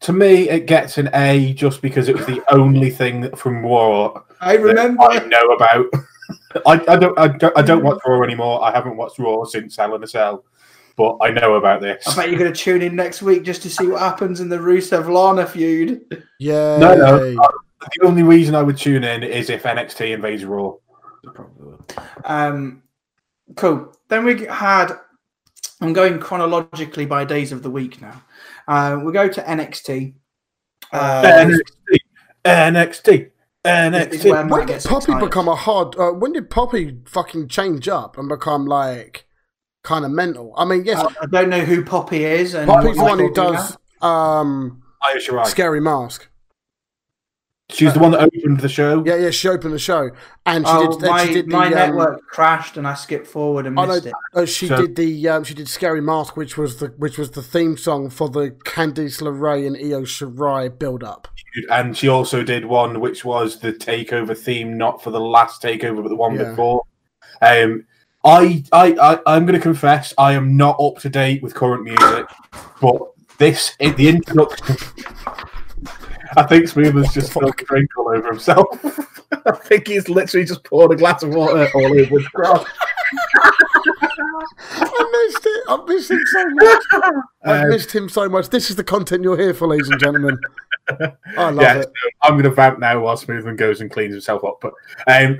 to me it gets an A just because it was the only thing from Raw I know about. I don't watch Raw anymore. I haven't watched Raw since Hell in a Cell. But I know about this. I bet you're going to tune in next week just to see what happens in the Rusev-Lana feud. Yeah. No. The only reason I would tune in is if NXT invades Raw. Probably. Cool. Then we had... I'm going chronologically by days of the week now. We go to NXT. NXT. When did Poppy become a hard... when did Poppy fucking change up and become like... kind of mental. I mean, yes. I don't know who Poppy is. And Poppy's the one who does Scary Mask. She's the one that opened the show. Yeah, she opened the show, and she did. She did my network crashed, and I skipped forward and missed it. She did Scary Mask, which was the theme song for the Candice LeRae and Io Shirai build up. And she also did one which was the Takeover theme, not for the last Takeover, but the one before. I'm going to confess, I am not up to date with current music, but the introduction. I think Smoothman's just spilled a drink all over himself. I think he's literally just poured a glass of water all over his cross. I missed it. I missed him so much. I missed him so much. This is the content you're here for, ladies and gentlemen. I love it. So I'm going to vamp now while Smoothman goes and cleans himself up. But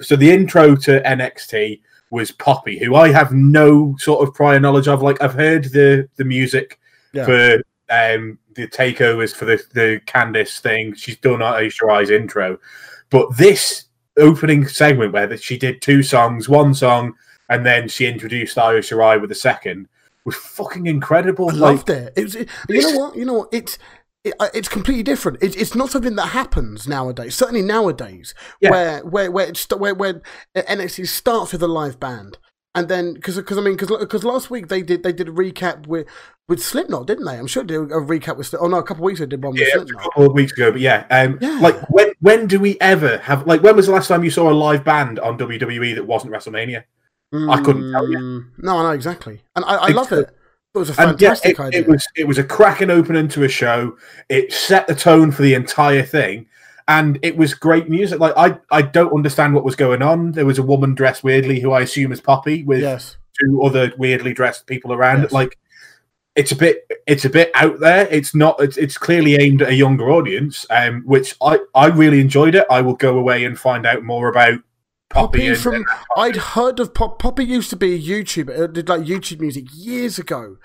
so the intro to NXT was Poppy, who I have no sort of prior knowledge of. Like, I've heard the music for the takeovers for the Candice thing. She's done Aisha Rai's intro. But this opening segment where she did two songs, one song, and then she introduced Aisha Rai with a second, was fucking incredible. I loved it. You know what? It's completely different. It's not something that happens nowadays. Certainly nowadays, where NXT starts with a live band, and then because last week they did a recap with Slipknot, didn't they? I'm sure they did a recap with Slipknot. Oh no, a couple of weeks ago they did one with Slipknot. A couple of weeks ago, but like when do we ever have, like, when was the last time you saw a live band on WWE that wasn't WrestleMania? I couldn't tell you. No, I know exactly, and I love it. It was a fantastic idea. It was a cracking opening to a show. It set the tone for the entire thing, and it was great music. Like, I don't understand what was going on. There was a woman dressed weirdly, who I assume is Poppy, with two other weirdly dressed people around. Yes. Like, it's a bit out there. It's not. It's clearly aimed at a younger audience, which I really enjoyed it. I will go away and find out more about Poppy from Poppy. I'd heard of Poppy used to be a YouTuber, did like YouTube music years ago,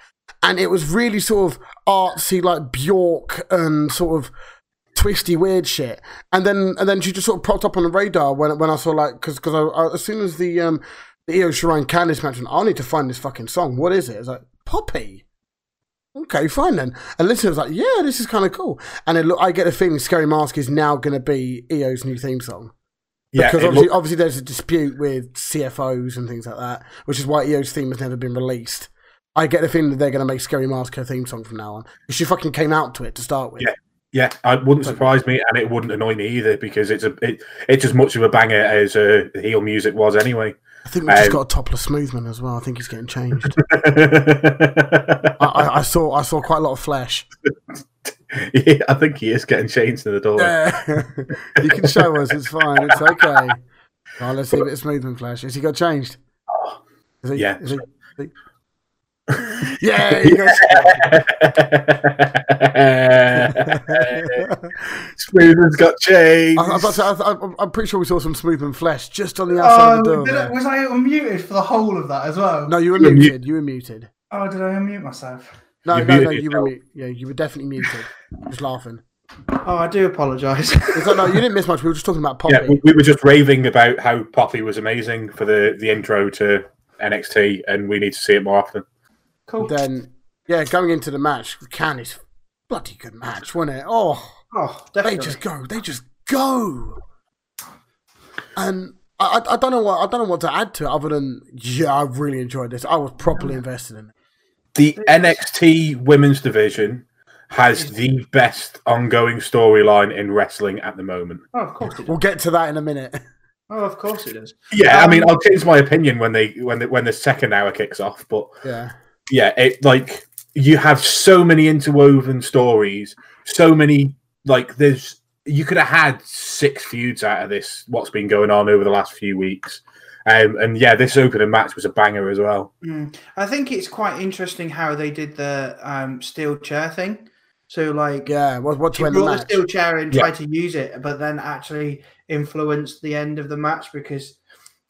and it was really sort of artsy, like Bjork and sort of twisty weird shit. And then she just sort of popped up on the radar when I saw, like, because as soon as the Io Shirai and Candice match, I need to find this fucking song. What is it? It's like Poppy. Okay, fine then. And listen, I was like, yeah, this is kind of cool. And I get a feeling Scary Mask is now going to be Io's new theme song. Because obviously there's a dispute with CFOs and things like that, which is why EO's theme has never been released. I get the feeling that they're going to make Scary Mask her theme song from now on. She fucking came out to it to start with. Yeah, it wouldn't surprise me, and it wouldn't annoy me either, because it's as much of a banger as heel music was anyway. I think we just got a topless Smoothman as well. I think he's getting changed. I saw quite a lot of flesh. Yeah, I think he is getting changed in the door. You can show us. It's fine. It's okay. Well, let's see if it's Smoothman flash. Has he got changed? Yeah. Smoothman's got changed. I'm pretty sure we saw some Smoothman flesh just on the outside of the door. Was I unmuted for the whole of that as well? No, you were muted. Oh, did I unmute myself? No, you were muted. Yeah, you were definitely muted. Just laughing. Oh, I do apologise. No, you didn't miss much. We were just talking about Poppy. Yeah, we were just raving about how Poppy was amazing for the intro to NXT, and we need to see it more often. Cool. Then, yeah, going into the match, Candice, bloody good match, wasn't it? Oh, definitely. They just go. And I don't know what to add to it other than I really enjoyed this. I was properly invested in it. The NXT women's division has the best ongoing storyline in wrestling at the moment. Oh, of course it is. We'll get to that in a minute. Oh, of course it is. Yeah, I mean, I'll change my opinion when the second hour kicks off, but yeah, it, like, you have so many interwoven stories, so many, like, you could have had 6 feuds out of this. What's been going on over the last few weeks. And yeah, this opening match was a banger as well. I think it's quite interesting how they did the steel chair thing. So, like, what you brought the steel chair and tried to use it, but then actually influenced the end of the match because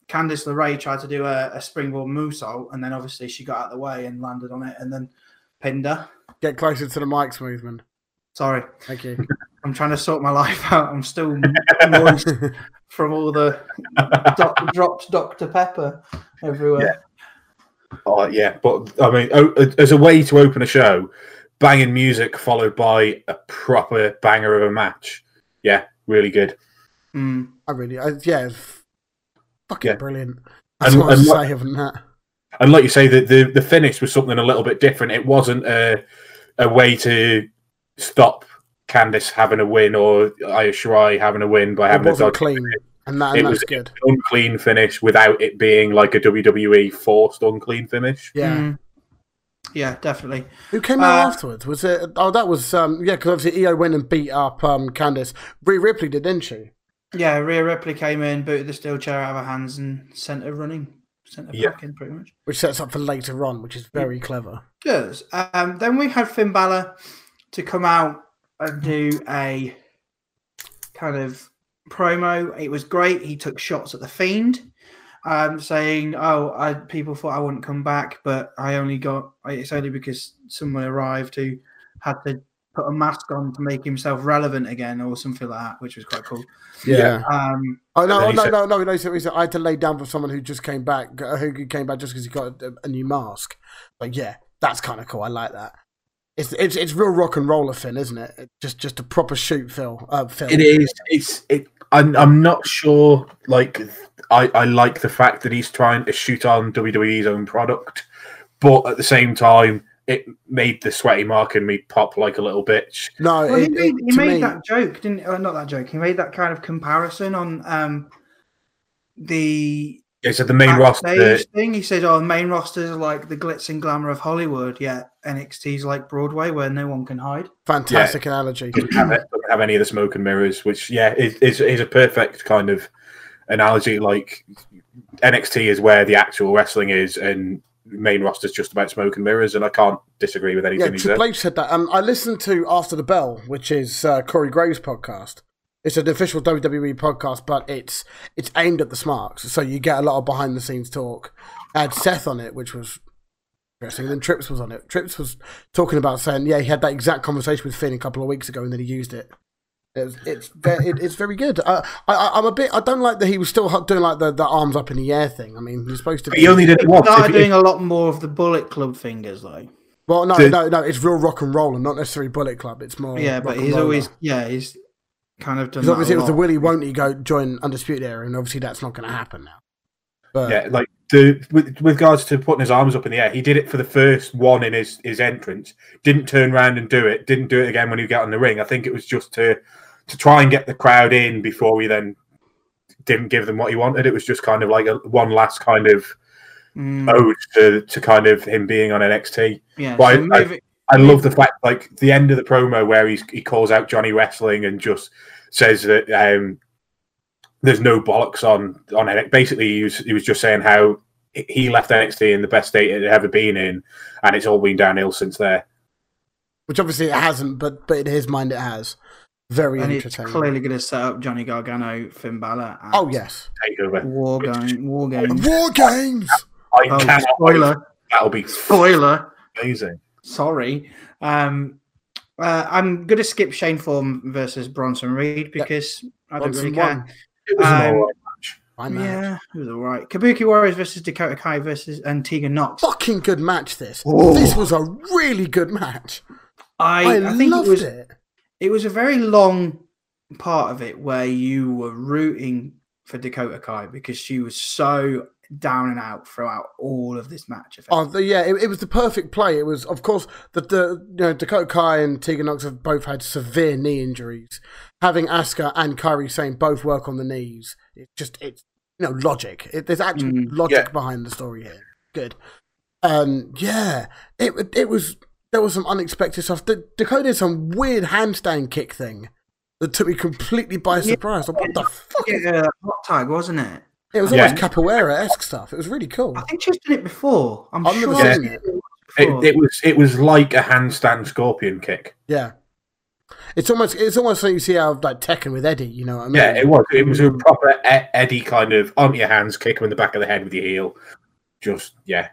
Candice LeRae tried to do a springboard moonsault, and then obviously she got out of the way and landed on it, and then pinned her. Get closer to the mic, Smoothman. Sorry, thank you. I'm trying to sort my life out. I'm still moist from all the dropped Dr. Pepper everywhere. Yeah. Oh yeah, but I mean, as a way to open a show, banging music followed by a proper banger of a match. Yeah, really good. Brilliant. That's what I was saying from that. And like you say, the finish was something a little bit different. It wasn't a way to stop Candice having a win or Io Shirai having a win by having a dodgy clean finish. It was an unclean finish without it being like a WWE forced unclean finish. Yeah, definitely. Who came out afterwards? Was it? Oh, that was because obviously Io went and beat up Candice. Rhea Ripley did, didn't she? Yeah, Rhea Ripley came in, booted the steel chair out of her hands, and sent her running. centre back in, pretty much. Which sets up for later on, which is very clever. It does. Then we had Finn Balor to come out and do a kind of promo. It was great. He took shots at The Fiend, saying, oh, people thought I wouldn't come back, but it's only because someone arrived who had to put a mask on to make himself relevant again or something like that, which was quite cool. Yeah. He said, I had to lay down for someone who just came back, who came back just because he got a new mask. But yeah, that's kind of cool. I like that. It's real rock and roller, Finn, isn't it? It's just a proper shoot, Phil. It is. I'm not sure. Like, I like the fact that he's trying to shoot on WWE's own product, but at the same time, it made the sweaty mark in me pop like a little bitch. No, well, he made that joke, didn't? Or not that joke. He made that kind of comparison on the. Yeah, so the main roster thing. He said, "Oh, the main rosters are like the glitz and glamour of Hollywood. Yeah, NXT's like Broadway, where no one can hide." Fantastic analogy. Doesn't have any of the smoke and mirrors, which is a perfect kind of analogy. Like NXT is where the actual wrestling is, and main roster's just about smoke and mirrors, and I can't disagree with anything. Yeah, Triple H said that. I listened to After the Bell, which is Corey Graves' podcast. It's an official WWE podcast, but it's aimed at the Smarks, so you get a lot of behind the scenes talk. I had Seth on it, which was interesting. And then Trips was on it. Trips was talking about saying, yeah, he had that exact conversation with Finn a couple of weeks ago, and then he used it. It's very good. I don't like that he was still doing like the arms up in the air thing. I mean, he's supposed to. But he only did it once. Started doing a lot more of the Bullet Club fingers, though. Well, no, it's real rock and roll, and not necessarily Bullet Club. It's more. Yeah, but he's always he's kind of done. Because obviously it was the Willy won't he go join Undisputed Era, and obviously that's not going to happen now. But yeah, like with regards to putting his arms up in the air, he did it for the first one in his entrance. Didn't turn around and do it. Didn't do it again when he got on the ring. I think it was just to try and get the crowd in before he then didn't give them what he wanted. It was just kind of like one last kind of ode to kind of him being on NXT. Yeah, but so I love the fact, like, the end of the promo where he calls out Johnny Wrestling and just says that there's no bollocks on NXT. Basically, he was just saying how he left NXT in the best state it had ever been in, and it's all been downhill since there. Which obviously it hasn't, but in his mind it has. Very interesting. It's clearly going to set up Johnny Gargano, Finn Balor. Oh yes, Takeover. War Games. Spoiler. That'll be spoiler. Amazing. Sorry, I'm going to skip Shane Form versus Bronson Reed because I don't really care. It was an alright match. It was alright. Kabuki Warriors versus Dakota Kai versus Tegan Nox. Fucking good match. This. Whoa. This was a really good match. I think loved it. It was a very long part of it where you were rooting for Dakota Kai because she was so down and out throughout all of this match. It was the perfect play. It was, of course, Dakota Kai and Tegan Nox have both had severe knee injuries. Having Asuka and Kairi Sane both work on the knees, it's logic. There's actual logic behind the story here. Good. It was. There was some unexpected stuff. Dakota did some weird handstand kick thing that took me completely by surprise. Like, what the fuck? It was a hot tag, wasn't it? It was almost capoeira-esque stuff. It was really cool. I think she's done it before. I've sure never seen it. It was like a handstand scorpion kick. Yeah. It's almost like you see out of like Tekken with Eddie, you know what I mean? Yeah, it was. It was a proper Eddie kind of on your hands, kick him in the back of the head with your heel. Just, yeah.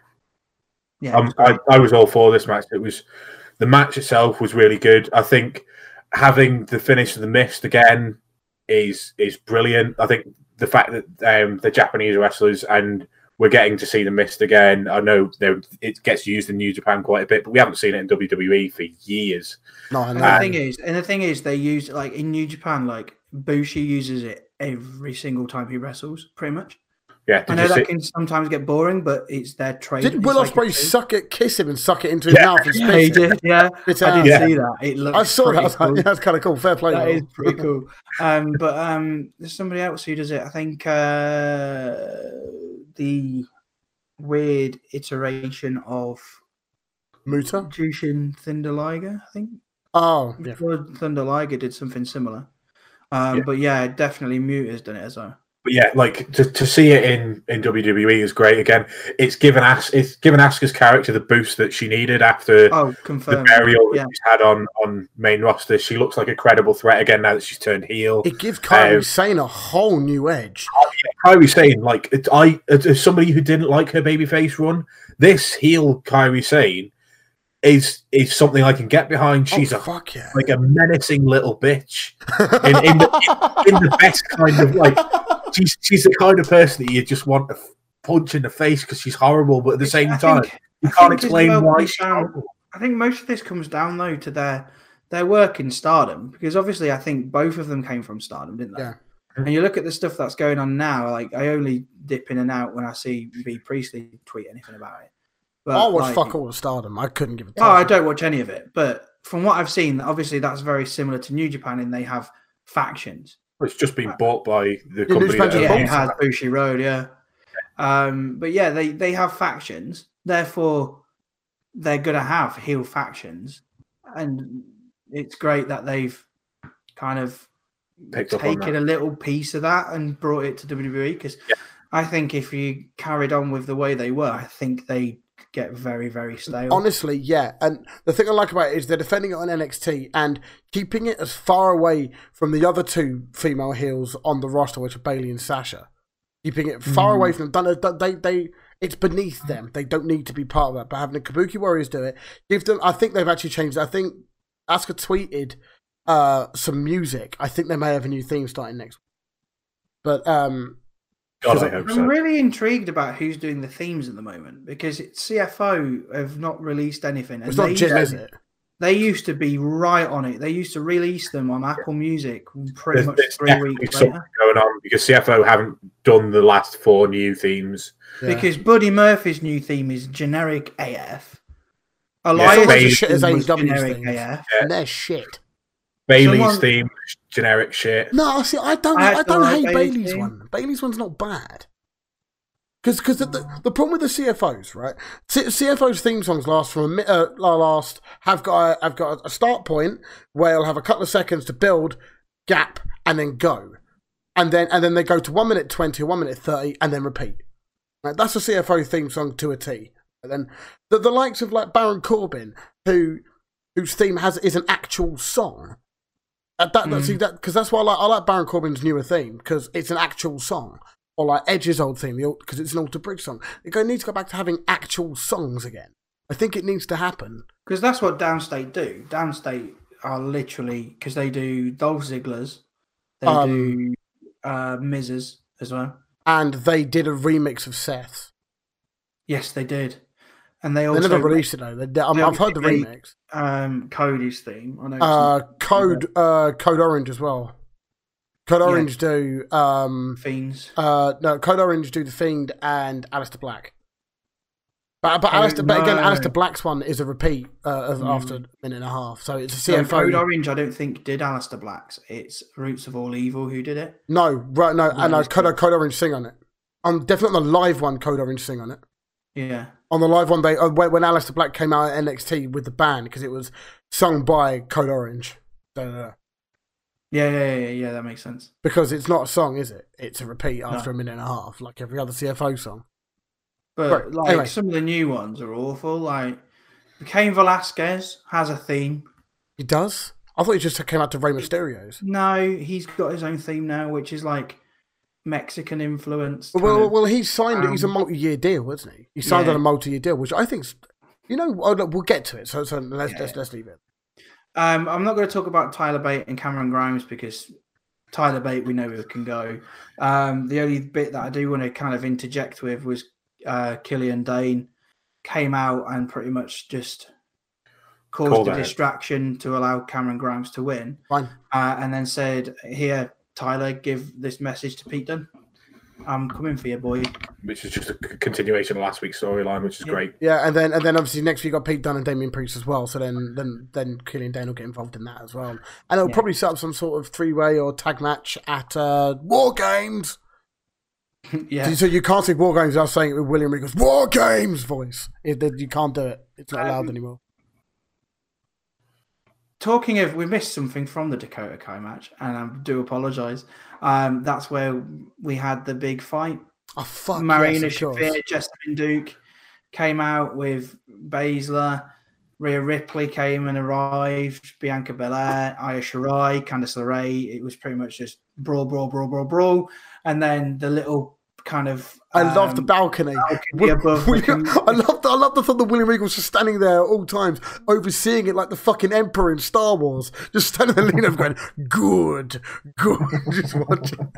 Yeah, I was all for this match. It was the match itself was really good. I think having the finish of the Mist again is brilliant. I think the fact that the Japanese wrestlers and we're getting to see the Mist again. I know it gets used in New Japan quite a bit, but we haven't seen it in WWE for years. No, and the thing is, they use like in New Japan, like Bushi uses it every single time he wrestles, pretty much. Yeah, I know that can sometimes get boring, but it's their trade. Did Will Ospreay kiss him and suck it into his mouth? And spit it? I did see that. It looked. I saw that. Cool. That's kind of cool. Fair play. That is pretty cool. But there's somebody else who does it. I think the weird iteration of Muta, Jushin Thunder Liger. I think. Oh, yeah. Thunder Liger did something similar. But yeah, definitely Muta's done it as well. But yeah, like to see it in WWE is great. Again, it's given Asuka's character the boost that she needed after the burial that she's had on main roster. She looks like a credible threat again now that she's turned heel. It gives Kairi Sane a whole new edge. Kairi Sane, like as somebody who didn't like her babyface run, this heel Kairi Sane is something I can get behind. She's like a menacing little bitch in the best kind of like. She's the kind of person that you just want to punch in the face because she's horrible, but at the same time, you can't explain why she's horrible. I think most of this comes down, though, to their work in Stardom, because obviously I think both of them came from Stardom, didn't they? Yeah. And you look at the stuff that's going on now, like I only dip in and out when I see V Priestley tweet anything about it. But I watch fuck all of Stardom. I couldn't give a damn. Oh, I don't watch any of it. But from what I've seen, obviously that's very similar to New Japan in they have factions. It's just been bought by the company. It has Bushi Road, yeah. But yeah, they have factions. Therefore, they're going to have heel factions. And it's great that they've kind of taken a little piece of that and brought it to WWE. Because I think if you carried on with the way they were, I think they get very, very stale. Honestly, yeah. And the thing I like about it is they're defending it on NXT and keeping it as far away from the other two female heels on the roster, which are Bayley and Sasha. Keeping it far away from them. It's beneath them. They don't need to be part of that. But having the Kabuki Warriors do it, give them. I think they've actually changed. I think Asuka tweeted some music. I think they may have a new theme starting next week. But I'm really intrigued about who's doing the themes at the moment because CFO have not released anything. And it's not Jim, is it? They used to be right on it. They used to release them on Apple Music pretty much 3 weeks later. Going on because CFO haven't done the last 4 new themes. Yeah. Because Buddy Murphy's new theme is generic AF. Elias is generic AF. Yeah. And they're shit. Bailey's theme is generic shit. No, see, I don't hate Bailey's one. Bailey's one's not bad. Because the problem with the CFOs, right? CFOs' theme songs have got a start point where they'll have a couple of seconds to build, gap, and then go, and then they go to 1:20, 1:30, and then repeat. Right? That's a CFO theme song to a T. And then the likes of like Baron Corbin, whose theme is an actual song. That's why I like Baron Corbin's newer theme because it's an actual song, or like Edge's old theme because it's an Alter Bridge song. It needs to go back to having actual songs again. I think it needs to happen because that's what Downstate do. Downstate are literally because they do Dolph Ziggler's, they do Miz's as well, and they did a remix of Seth's. Yes, they did. And they never released it though. I've heard the remix. Cody's theme. I know Code Orange as well. Code Orange do Fiends. No, Code Orange do the Fiend and Aleister Black. But Aleister Black's one is a repeat after a minute and a half. So it's a CFO. Code Orange, I don't think did Aleister Black's. It's Roots of All Evil who did it. No, right? No, and Code Orange sing on it. I'm definitely on the live one. Code Orange sing on it. Yeah. On the live one, when Aleister Black came out at NXT with the band, because it was sung by Code Orange. Yeah, that makes sense. Because it's not a song, is it? It's a repeat after a minute and a half, like every other CFO song. But some of the new ones are awful. Like Cain Velasquez has a theme. He does? I thought he just came out to Rey Mysterio's. No, he's got his own theme now, which is like Mexican influence. Well, he signed. He's a multi-year deal, wasn't he? He signed on a multi-year deal, which I think, we'll get to it. So let's leave it. I'm not going to talk about Tyler Bate and Cameron Grimes because Tyler Bate, we know who can go. The only bit that I do want to kind of interject with was Killian Dane came out and pretty much just caused a distraction to allow Cameron Grimes to win. Fine, and then said here. Tyler, give this message to Pete Dunne. I'm coming for you, boy. Which is just a continuation of last week's storyline, which is great. Yeah, and then obviously next week you've got Pete Dunne and Damian Priest as well. So then Killian Dane will get involved in that as well, and it'll probably set up some sort of 3-way or tag match at War Games. Yeah. So you can't say War Games without saying it with William Regal's War Games voice. You can't do it. It's not allowed anymore. Talking of, we missed something from the Dakota Kai match, and I do apologise. That's where we had the big fight. Oh, fuck. Marina Shafir, Jessamyn Duke came out with Baszler. Rhea Ripley came and arrived. Bianca Belair, Io Shirai, Candice LeRae. It was pretty much just brawl, brawl, brawl, brawl, brawl. And then the little kind of... I love the balcony. I love the thought that William Regal's just standing there at all times, overseeing it like the fucking Emperor in Star Wars. Just standing there leaning up going, good, good. Just watching.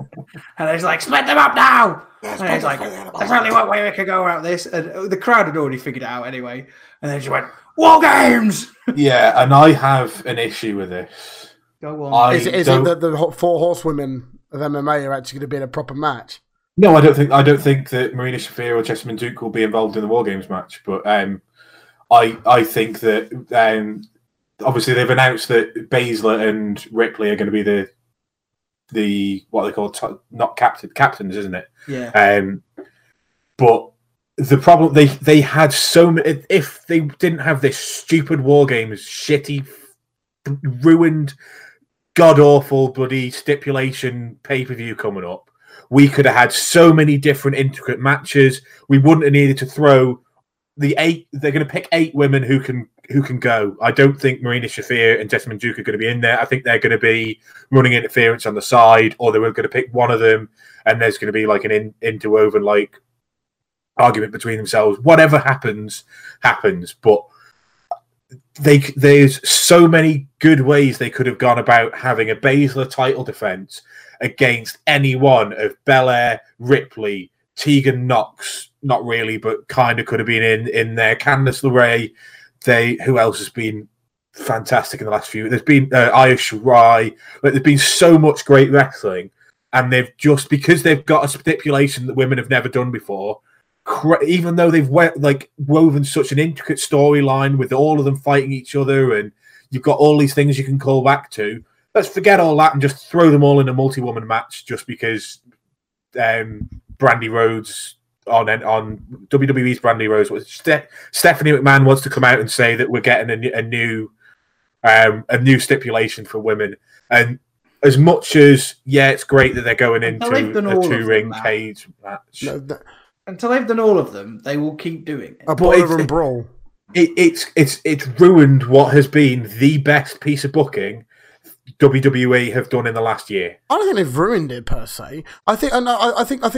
And he's like, split them up now! Yeah, and he's like, there's only one way we could go about this. And the crowd had already figured it out anyway. And then she went... War games. Yeah, and I have an issue with this. Go on. Is it that the four horsewomen of MMA are actually going to be in a proper match? No, I don't think that Marina Shafir or Jessamyn Duke will be involved in the War Games match. But I think that obviously they've announced that Baszler and Ripley are going to be the what they call captains, isn't it? Yeah. But. The problem they had so many. If they didn't have this stupid War Games, shitty, ruined, god awful bloody stipulation pay-per-view coming up, we could have had so many different intricate matches. We wouldn't have needed to throw the eight. They're going to pick eight women who can go. I don't think Marina Shafir and Jessamyn Duke are going to be in there. I think they're going to be running interference on the side, or they were going to pick one of them, and there's going to be like an interwoven like. Argument between themselves. Whatever happens. But there's so many good ways they could have gone about having a Baszler title defense against any one of Belair, Ripley, Tegan Nox. Not really, but kind of could have been in there. Candice LeRae. Who else has been fantastic in the last few? There's been Io Shirai. Like, there's been so much great wrestling, and they've just because they've got a stipulation that women have never done before. Even though they've like woven such an intricate storyline with all of them fighting each other, and you've got all these things you can call back to, let's forget all that and just throw them all in a multi-woman match just because Brandy Rhodes on WWE's Brandy Rhodes, Stephanie McMahon wants to come out and say that we're getting a new stipulation for women. And as much as it's great that they're going into a two-ring cage match. No. Until they've done all of them, they will keep doing it. A boiler and brawl. It's ruined what has been the best piece of booking WWE have done in the last year. I don't think they've ruined it per se. I think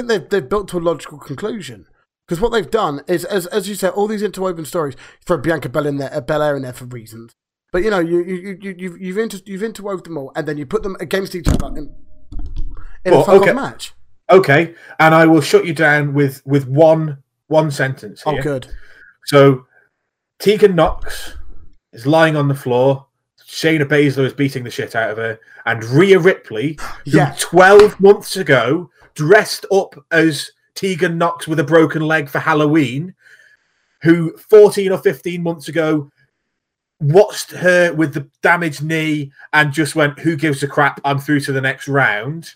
they've built to a logical conclusion. Because what they've done is, as you said, all these interwoven stories. Throw Bianca Belair in there for reasons. But you know, you've interwoven them all, and then you put them against each other in a fucking match. Okay, and I will shut you down with one sentence here. Oh, good. So, Tegan Nox is lying on the floor. Shayna Baszler is beating the shit out of her. And Rhea Ripley, who 12 months ago dressed up as Tegan Nox with a broken leg for Halloween, who 14 or 15 months ago watched her with the damaged knee and just went, who gives a crap, I'm through to the next round.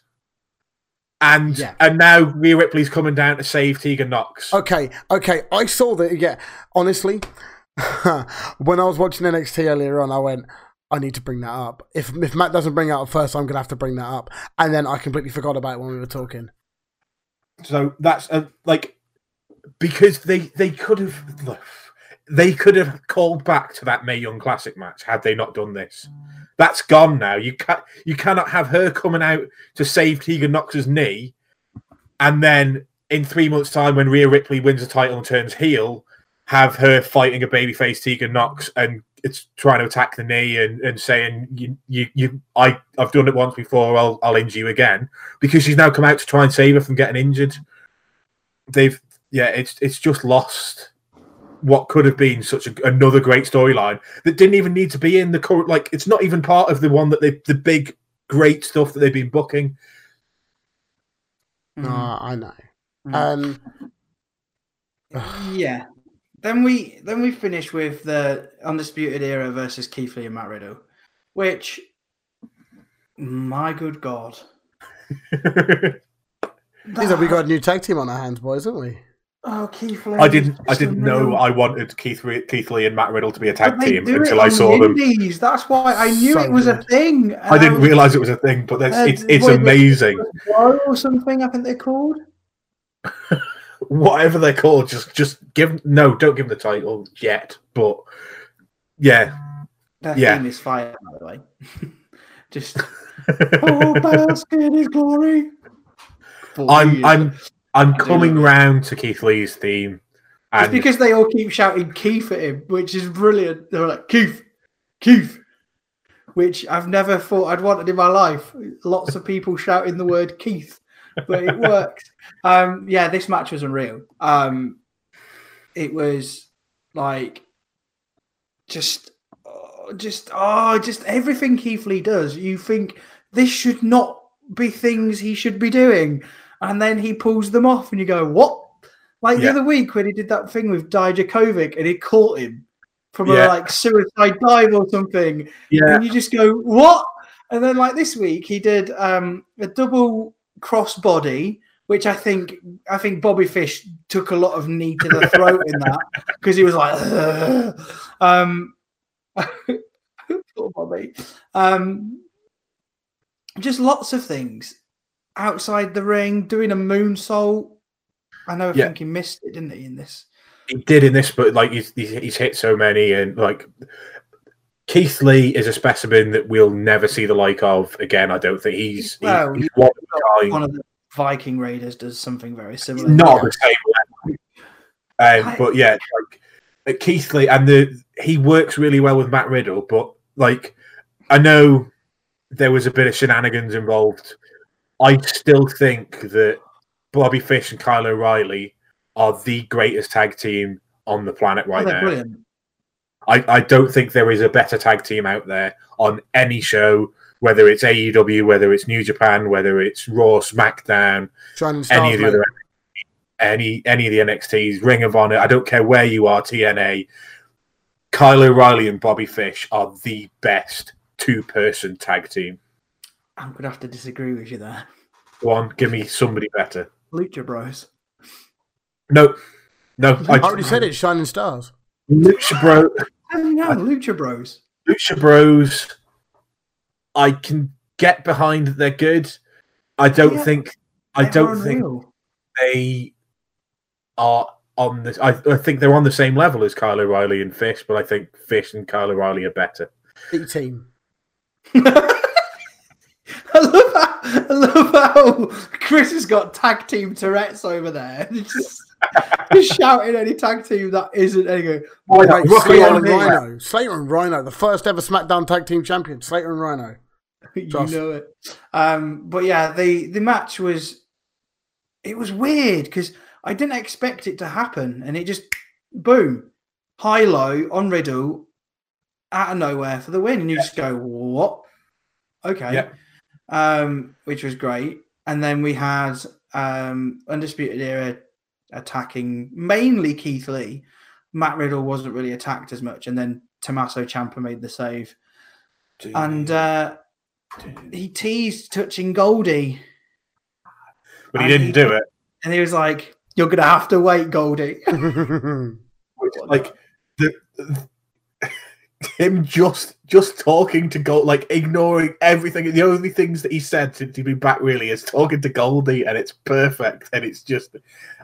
And now Rhea Ripley's coming down to save Tegan Nox. Okay. I saw that, honestly, when I was watching NXT earlier on, I went, I need to bring that up. If Matt doesn't bring it up first, I'm going to have to bring that up. And then I completely forgot about it when we were talking. So that's, because they could have called back to that Mae Young Classic match had they not done this. That's gone now. You cannot have her coming out to save Tegan Nox's knee, and then in 3 months' time, when Rhea Ripley wins the title and turns heel, have her fighting a babyface Tegan Nox and it's trying to attack the knee and saying I've done it once before, I'll injure you again, because she's now come out to try and save her from getting injured. It's just lost what could have been such another great storyline that didn't even need to be in the current, it's not even part of the one that the big great stuff that they've been booking. I know. Yeah. Then we finish with the Undisputed Era versus Keith Lee and Matt Riddle, which, my good God. We got a new tag team on our hands, boys, haven't we? Oh, Keith Lee! I didn't know I wanted Keith Lee and Matt Riddle to be a tag team until I saw them. That's why I knew it was a thing. I didn't realize it was a thing, but it's amazing. Or something, I think they're called. Whatever they're called, just give don't give them the title yet. But yeah, theme is fire, by the way. Just oh, basket in his glory. I'm coming round to Keith Lee's theme. And it's because they all keep shouting Keith at him, which is brilliant. They're like, Keith, which I've never thought I'd wanted in my life. Lots of people shouting the word Keith, but it worked. Yeah, this match was unreal. It was like just everything Keith Lee does. You think this should not be things he should be doing. And then he pulls them off and you go, what? Like the other week when he did that thing with Dijakovic and it caught him from a suicide dive or something. Yeah. And you just go, what? And then like this week he did a double crossbody, which I think Bobby Fish took a lot of knee to the throat in that because he was like, poor Bobby. Just lots of things. Outside the ring, doing a moonsault. I think he missed it, didn't he? In this, he did in this, but like he's hit so many, and like Keith Lee is a specimen that we'll never see the like of again. I don't think he's one of the Viking Raiders does something very similar. Not the same, but yeah, like Keith Lee, and he works really well with Matt Riddle. But like, I know there was a bit of shenanigans involved. I still think that Bobby Fish and Kyle O'Reilly are the greatest tag team on the planet now. Brilliant. I don't think there is a better tag team out there on any show, whether it's AEW, whether it's New Japan, whether it's Raw, SmackDown, any of the NXTs, Ring of Honor. I don't care where you are, TNA. Kyle O'Reilly and Bobby Fish are the best two-person tag team. I'm going to have to disagree with you there. Go on, give me somebody better. Lucha Bros. No. I already said it, Shining Stars. Lucha Bros. Lucha Bros. Lucha Bros. I can get behind that they're good. I don't think they are on this. I think they're on the same level as Kyle O'Reilly and Fish, but I think Fish and Kyle O'Reilly are better. Big team. I love how Chris has got tag team Tourette's over there. Just shouting any tag team that isn't any good. Slater and Rhino, the first ever SmackDown tag team champion, Slater and Rhino. You know it. But yeah, the match was weird because I didn't expect it to happen, and it just boom, high low on Riddle out of nowhere for the win, and you just go, what? Okay. Yeah. Which was great. And then we had Undisputed Era attacking mainly Keith Lee. Matt Riddle wasn't really attacked as much. And then Tommaso Ciampa made the save. He teased touching Goldie. But he didn't do it. And he was like, you're going to have to wait, Goldie. Him just talking to Gold, like ignoring everything. The only things that he said to be back really is talking to Goldie, and it's perfect. And it's just,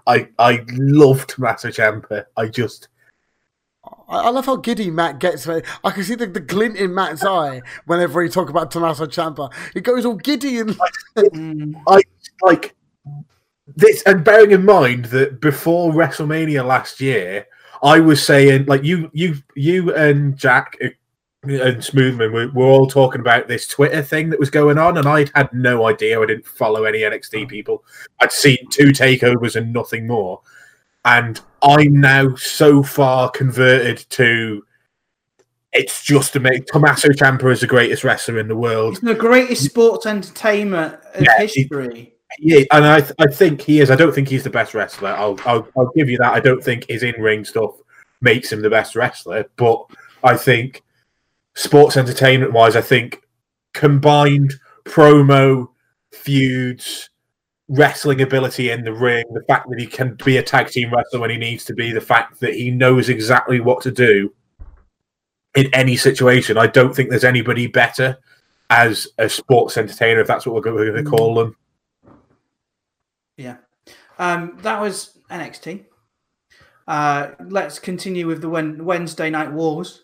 I loved Tommaso Ciampa. I love how giddy Matt gets. I can see the glint in Matt's eye whenever he talks about Tommaso Ciampa. He goes all giddy and I like this. And bearing in mind that before WrestleMania last year, I was saying, like, you and Jack and Smoothman were all talking about this Twitter thing that was going on, and I had no idea. I didn't follow any NXT people. I'd seen 2 takeovers and nothing more. And I'm now so far converted to it's just amazing. Tommaso Ciampa is the greatest wrestler in the world. He's the greatest sports entertainer in history. Yeah, and I think he is. I don't think he's the best wrestler. I'll give you that. I don't think his in-ring stuff makes him the best wrestler, but I think sports entertainment-wise, I think combined promo feuds, wrestling ability in the ring, the fact that he can be a tag team wrestler when he needs to be, the fact that he knows exactly what to do in any situation. I don't think there's anybody better as a sports entertainer, if that's what we're going to call them. Yeah. That was NXT. Let's continue with the Wednesday Night Wars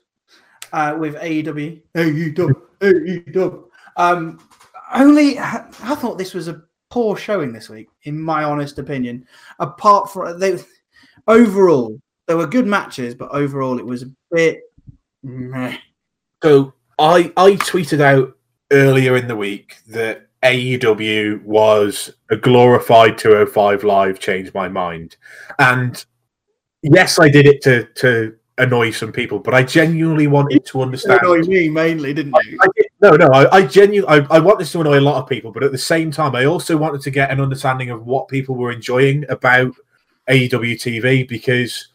with AEW. AEW. I thought this was a poor showing this week, in my honest opinion. Apart from overall, there were good matches, but overall it was a bit meh. So I tweeted out earlier in the week that AEW was a glorified 205 Live. Changed my mind, and yes, I did it to annoy some people, but I genuinely wanted to understand. You annoyed me mainly, didn't you? I want this to annoy a lot of people, but at the same time, I also wanted to get an understanding of what people were enjoying about AEW TV, because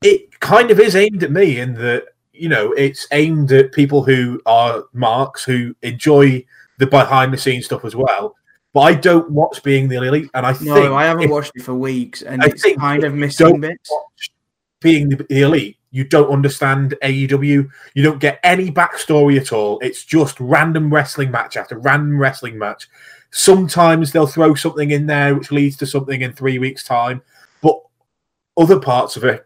it kind of is aimed at me in that, you know, it's aimed at people who are marks, who enjoy the behind-the-scenes stuff as well. But I don't watch Being the Elite, and I haven't watched it for weeks, and it's kind of missing bits. Being the Elite, you don't understand AEW. You don't get any backstory at all. It's just random wrestling match after random wrestling match. Sometimes they'll throw something in there which leads to something in 3 weeks' time, but other parts of it,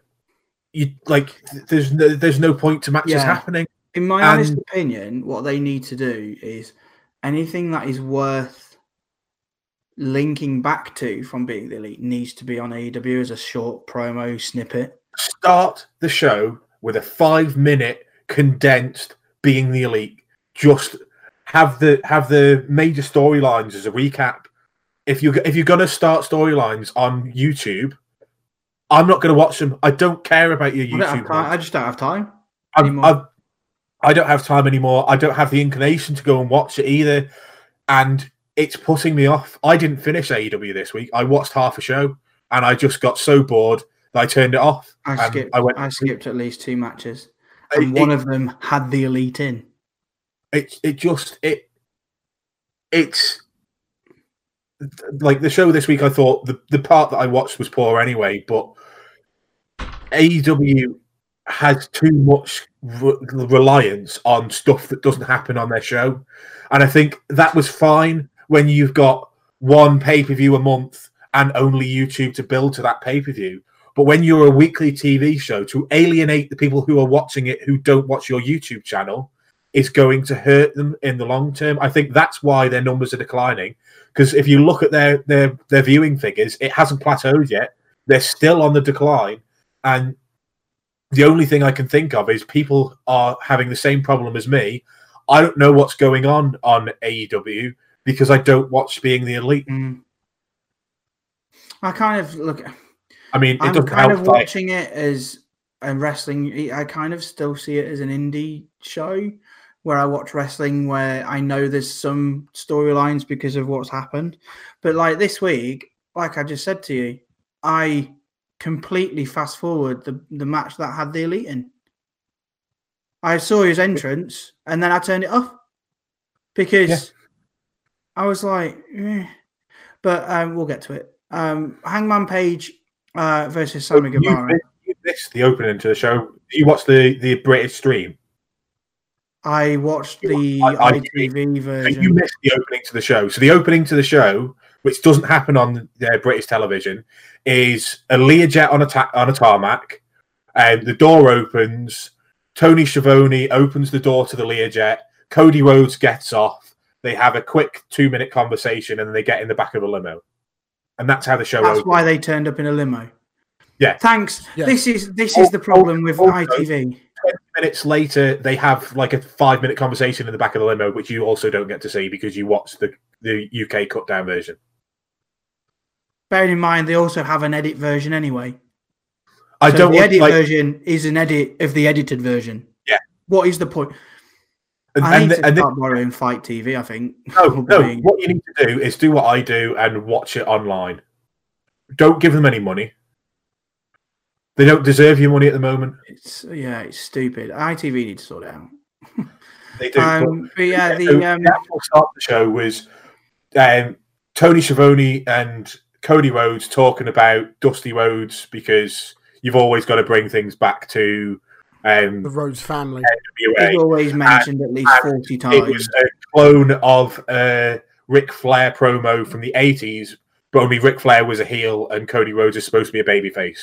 there's no point to matches happening. In my honest opinion, what they need to do is anything that is worth linking back to from Being the Elite needs to be on AEW as a short promo snippet. Start the show with a 5-minute condensed Being the Elite. Just have the major storylines as a recap. If you're gonna start storylines on YouTube, I'm not gonna watch them. I don't care about your YouTube. I just don't have time anymore. I don't have time anymore. I don't have the inclination to go and watch it either, and it's putting me off. I didn't finish AEW this week. I watched half a show, and I just got so bored. I turned it off. I skipped at least two matches, and one of them had the Elite in. It's like the show this week. I thought the part that I watched was poor anyway, but AEW has too much reliance on stuff that doesn't happen on their show, and I think that was fine when you've got one pay-per-view a month and only YouTube to build to that pay-per-view. But when you're a weekly TV show, to alienate the people who are watching it who don't watch your YouTube channel is going to hurt them in the long term. I think that's why their numbers are declining, because if you look at their viewing figures, it hasn't plateaued yet. They're still on the decline. And the only thing I can think of is people are having the same problem as me. I don't know what's going on AEW because I don't watch Being the Elite. I kind of look... I mean, I'm kind of watching it as a wrestling. I kind of still see it as an indie show where I watch wrestling where I know there's some storylines because of what's happened. But like this week, like I just said to you, I completely fast forward the match that had the Elite in. I saw his entrance and then I turned it off because I was like, eh. But we'll get to it. Hangman Page versus Sammy Guevara. You missed the opening to the show. You watched the British stream. I watched the ITV version. You missed the opening to the show. So the opening to the show, which doesn't happen on their British television, is a Learjet on a tarmac. The door opens. Tony Schiavone opens the door to the Learjet. Cody Rhodes gets off. They have a quick 2-minute conversation, and they get in the back of a limo. And that's how the show. That's why they turned up in a limo. Yeah. Thanks. Yeah. This is the problem with ITV. 20 minutes later, they have like a 5-minute conversation in the back of the limo, which you also don't get to see because you watch the UK cut down version. Bearing in mind, they also have an edit version anyway. The edit version is an edit of the edited version. Yeah. What is the point? I need to start borrowing Fight TV, I think. No, what you need to do is do what I do and watch it online. Don't give them any money. They don't deserve your money at the moment. It's stupid. ITV need to sort it out. They do. The actual start of the show was Tony Schiavone and Cody Rhodes talking about Dusty Rhodes, because you've always got to bring things back to the Rhodes family. He's always mentioned at least 40 times. It was a clone of a Ric Flair promo from the 80s, but only Ric Flair was a heel and Cody Rhodes is supposed to be a babyface.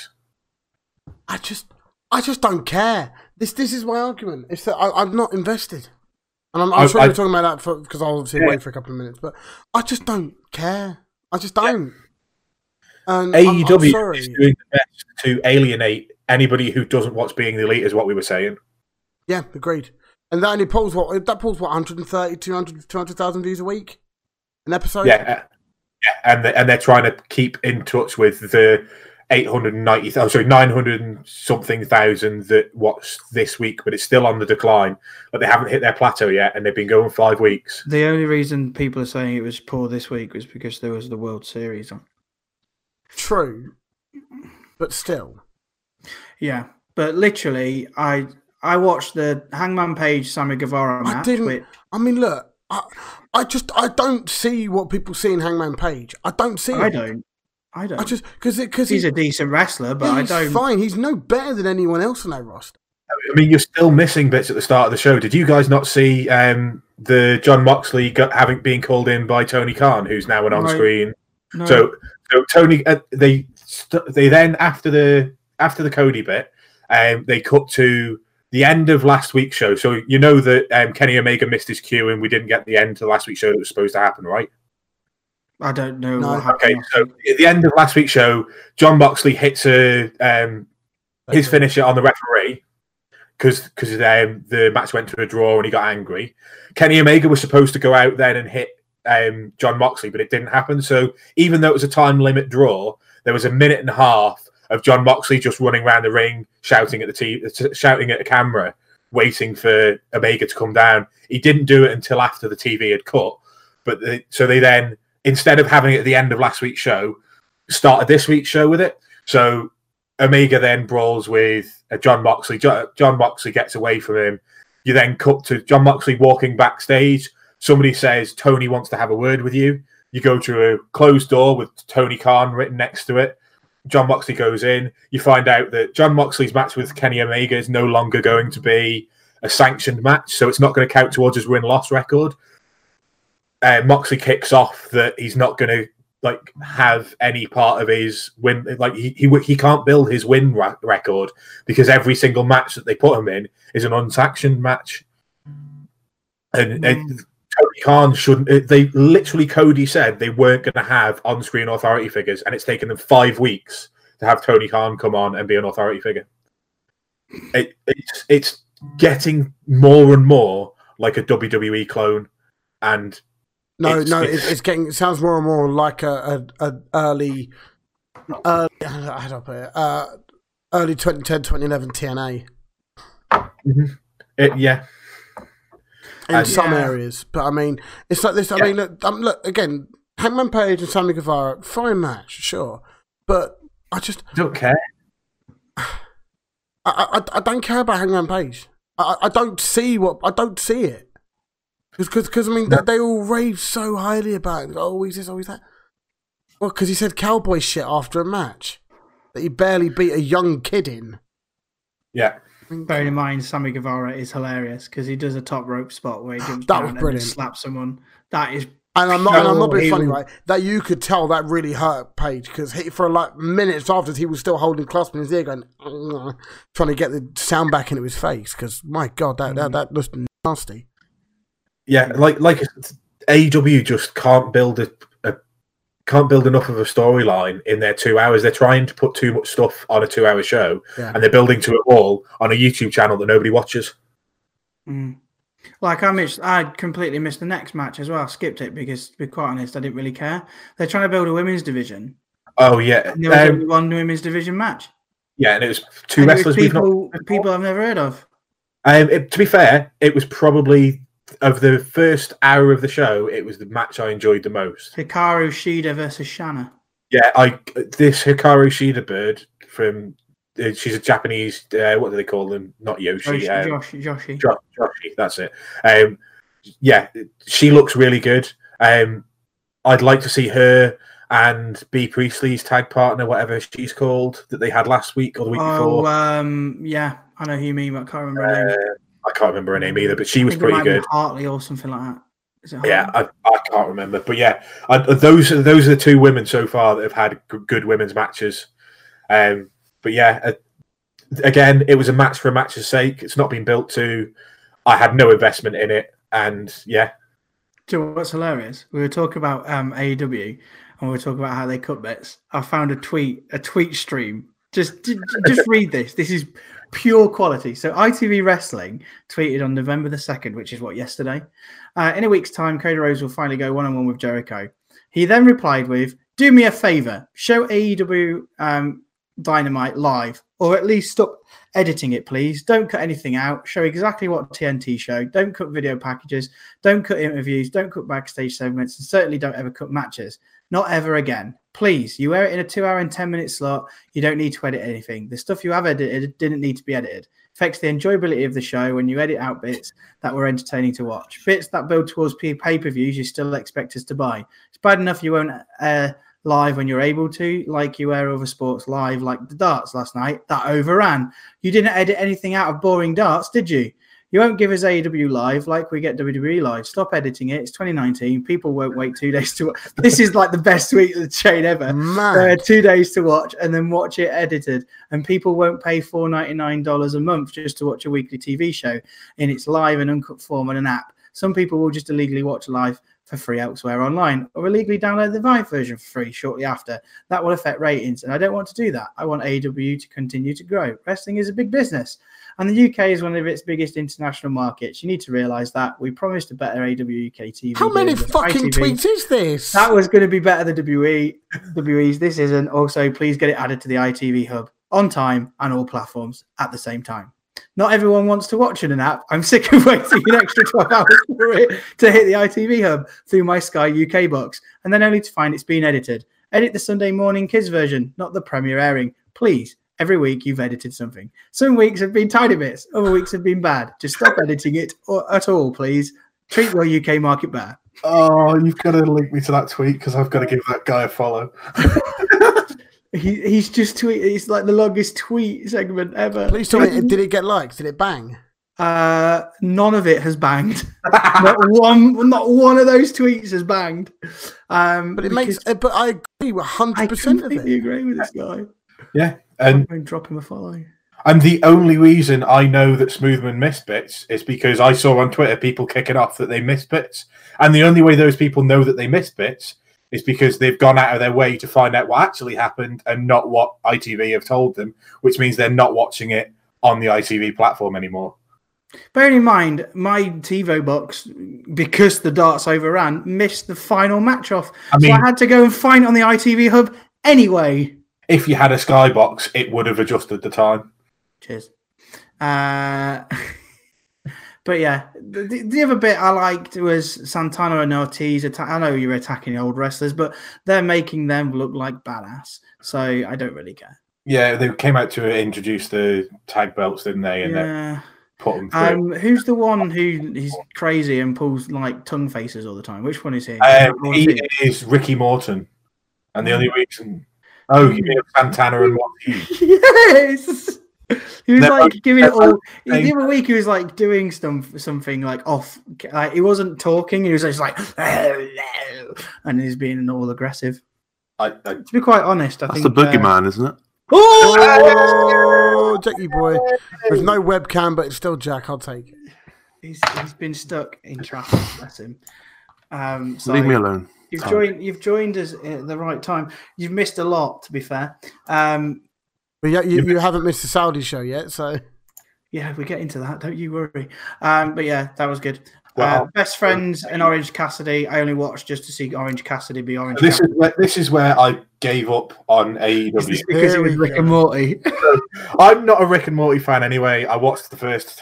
I just don't care. This is my argument. It's that I'm not invested. And I'm sure we're talking about that because I'll obviously wait for a couple of minutes, but I just don't care. I just don't. Yeah. And AEW is doing the best to alienate anybody who doesn't watch Being the Elite, is what we were saying. Yeah, agreed. And that only pulls what? That pulls what, 130, 200, 200,000 views a week? An episode? Yeah. Yeah, and they're trying to keep in touch with the 900-something thousand that watched this week, but it's still on the decline. But they haven't hit their plateau yet, and they've been going 5 weeks. The only reason people are saying it was poor this week was because there was the World Series on. True, but still. Yeah, but literally, I watched the Hangman Page Sammy Guevara match. Look. I don't see what people see in Hangman Page. I don't see it. I don't. I just because he's a decent wrestler, but I don't. He's fine. He's no better than anyone else in that roster. I mean, you're still missing bits at the start of the show. Did you guys not see the Jon Moxley being called in by Tony Khan, who's now an on-screen? No. So Tony, they then after the Cody bit, they cut to the end of last week's show. So you know that Kenny Omega missed his cue and we didn't get the end to last week's show that was supposed to happen, right? I don't know. No. Okay, so at the end of last week's show, Jon Moxley hits his finisher on the referee because the match went to a draw and he got angry. Kenny Omega was supposed to go out then and hit Jon Moxley, but it didn't happen. So even though it was a time limit draw, there was a minute and a half of Jon Moxley just running around the ring, shouting at the camera, waiting for Omega to come down. He didn't do it until after the TV had cut. But so they then, instead of having it at the end of last week's show, started this week's show with it. So Omega then brawls with Jon Moxley. Jon Moxley gets away from him. You then cut to Jon Moxley walking backstage. Somebody says, Tony wants to have a word with you. You go to a closed door with Tony Khan written next to it. Jon Moxley goes in. You find out that Jon Moxley's match with Kenny Omega is no longer going to be a sanctioned match, so it's not going to count towards his win-loss record. Moxley kicks off that he's not going to have any part of his win. He can't build his win record because every single match that they put him in is an unsanctioned match. And Tony Khan shouldn't. Cody said they weren't going to have on-screen authority figures, and it's taken them 5 weeks to have Tony Khan come on and be an authority figure. It's getting more and more like a WWE clone, and it's getting. It sounds more and more like a early 2010, 2011 TNA. Mm-hmm. In some areas, but I mean, it's like this. I mean, look again. Hangman Page and Sammy Guevara, fine match, sure, but I just don't care. I don't care about Hangman Page. I don't see it because I mean they all rave so highly about it. Oh, he's this, oh, he's that. Well, because he said cowboy shit after a match that he barely beat a young kid in. Yeah. Bearing in mind, Sammy Guevara is hilarious because he does a top rope spot where he jumps down and slaps someone. That is, and I'm not being funny, right? That you could tell that really hurt Page because for minutes after he was still holding clasp in his ear, going trying to get the sound back into his face because my god, that was nasty. Yeah, like AEW just can't build can't build enough of a storyline in their 2 hours. They're trying to put too much stuff on a 2 hour show, and they're building to it all on a YouTube channel that nobody watches. Mm. Like I completely missed the next match as well. I skipped it because, to be quite honest, I didn't really care. They're trying to build a women's division. Oh yeah, and there was only one women's division match. Yeah, and it was two wrestlers people I've never heard of. To be fair, it was probably, of the first hour of the show, it was the match I enjoyed the most. Hikaru Shida versus Shana. Yeah, this Hikaru Shida bird from... she's a Japanese... what do they call them? Not Yoshi. Joshi. Joshi, that's it. Yeah, she looks really good. I'd like to see her and Bea Priestley's tag partner, whatever she's called, that they had last week or the week before. Yeah, I know who you mean, but I can't remember her name. I can't remember her name either, but she was pretty good. Hartley or something like that. Is it I can't remember. But yeah, those are the two women so far that have had good women's matches. But yeah, again, it was a match for a match's sake. It's not been built to. I had no investment in it, and yeah. Do you know what's hilarious? We were talking about AEW, and we were talking about how they cut bits. I found a tweet stream. Just read this. This is pure quality. So ITV Wrestling tweeted on November the 2nd, which is what, yesterday? In a week's time, Cody Rhodes will finally go one-on-one with Jericho. He then replied with, "Do me a favour. Show AEW Dynamite live, or at least stop editing it, please. Don't cut anything out. Show exactly what TNT showed. Don't cut video packages. Don't cut interviews. Don't cut backstage segments. And certainly don't ever cut matches. Not ever again. Please, you air it in a 2-hour and 10-minute slot. You don't need to edit anything. The stuff you have edited didn't need to be edited. Affects the enjoyability of the show when you edit out bits that were entertaining to watch. Bits that build towards pay-per-views you still expect us to buy. It's bad enough you won't air live when you're able to, like you air over sports live, like the darts last night. That overran. You didn't edit anything out of boring darts, did you? You won't give us AEW live like we get WWE live. Stop editing it. It's 2019. People won't wait 2 days to watch." This is like the best tweet of the chain ever. There are 2 days to watch and then watch it edited. And people won't pay $4.99 a month just to watch a weekly TV show in its live and uncut form on an app. Some people will just illegally watch live for free elsewhere online, or illegally download the Vive version for free shortly after. That will affect ratings, and I don't want to do that. I want AEW to continue to grow. Wrestling is a big business, and the UK is one of its biggest international markets. You need to realise that. We promised a better AEW UK TV. How many fucking tweets is this? That was going to be better than WE's. This isn't. Also, please get it added to the ITV hub on time and all platforms at the same time. Not everyone wants to watch in an app. I'm sick of waiting an extra 12 hours for it to hit the ITV hub through my Sky UK box, and then only to find it's been edited. Edit the Sunday morning kids version, not the premiere airing. Please, every week you've edited something. Some weeks have been tidy bits, other weeks have been bad. Just stop editing it at all, please. Treat your UK market better. Oh, you've got to link me to that tweet because I've got to give that guy a follow. He's just tweeted. It's like the longest tweet segment ever. Please tell me, did it get likes? Did it bang? None of it has banged. Not one of those tweets has banged. But it makes. But I agree 100% of it. I agree with this guy. Yeah, and I'm going to drop him a follow. And the only reason I know that Smoothman missed bits is because I saw on Twitter people kicking off that they missed bits, and the only way those people know that they missed bits. It's because they've gone out of their way to find out what actually happened and not what ITV have told them, which means they're not watching it on the ITV platform anymore. Bearing in mind, my TiVo box, because the darts overran, missed the final match off. So I had to go and find it on the ITV hub anyway. If you had a Sky box, it would have adjusted the time. Cheers. But yeah, the other bit I liked was Santana and Ortiz. I know you're attacking old wrestlers, but they're making them look like badass. So I don't really care. Yeah, they came out to introduce the tag belts, didn't they? And yeah. Put them through. Who's the one who is crazy and pulls like tongue faces all the time? Which one is he? He is Ricky Morton. And the only reason... Oh, you mean Santana and Ortiz. Yes! He was giving it all. The other week, he was like doing something like off. Like he wasn't talking. He was just like, and he's being all aggressive. To be quite honest, I think that's the boogeyman, isn't it? Oh, Jackie boy. There's no webcam, but it's still Jack. I'll take it. He's been stuck in traffic. Bless him. So leave me alone. You've joined us at the right time. You've missed a lot, to be fair. But yeah, you haven't missed the Saudi show yet, so... Yeah, we get into that, don't you worry. But yeah, that was good. Wow. Best Friends and Orange Cassidy. I only watched just to see Orange Cassidy be Orange Cassidy. This is where I gave up on AEW. Is this because it was Rick and Morty? I'm not a Rick and Morty fan anyway. I watched the first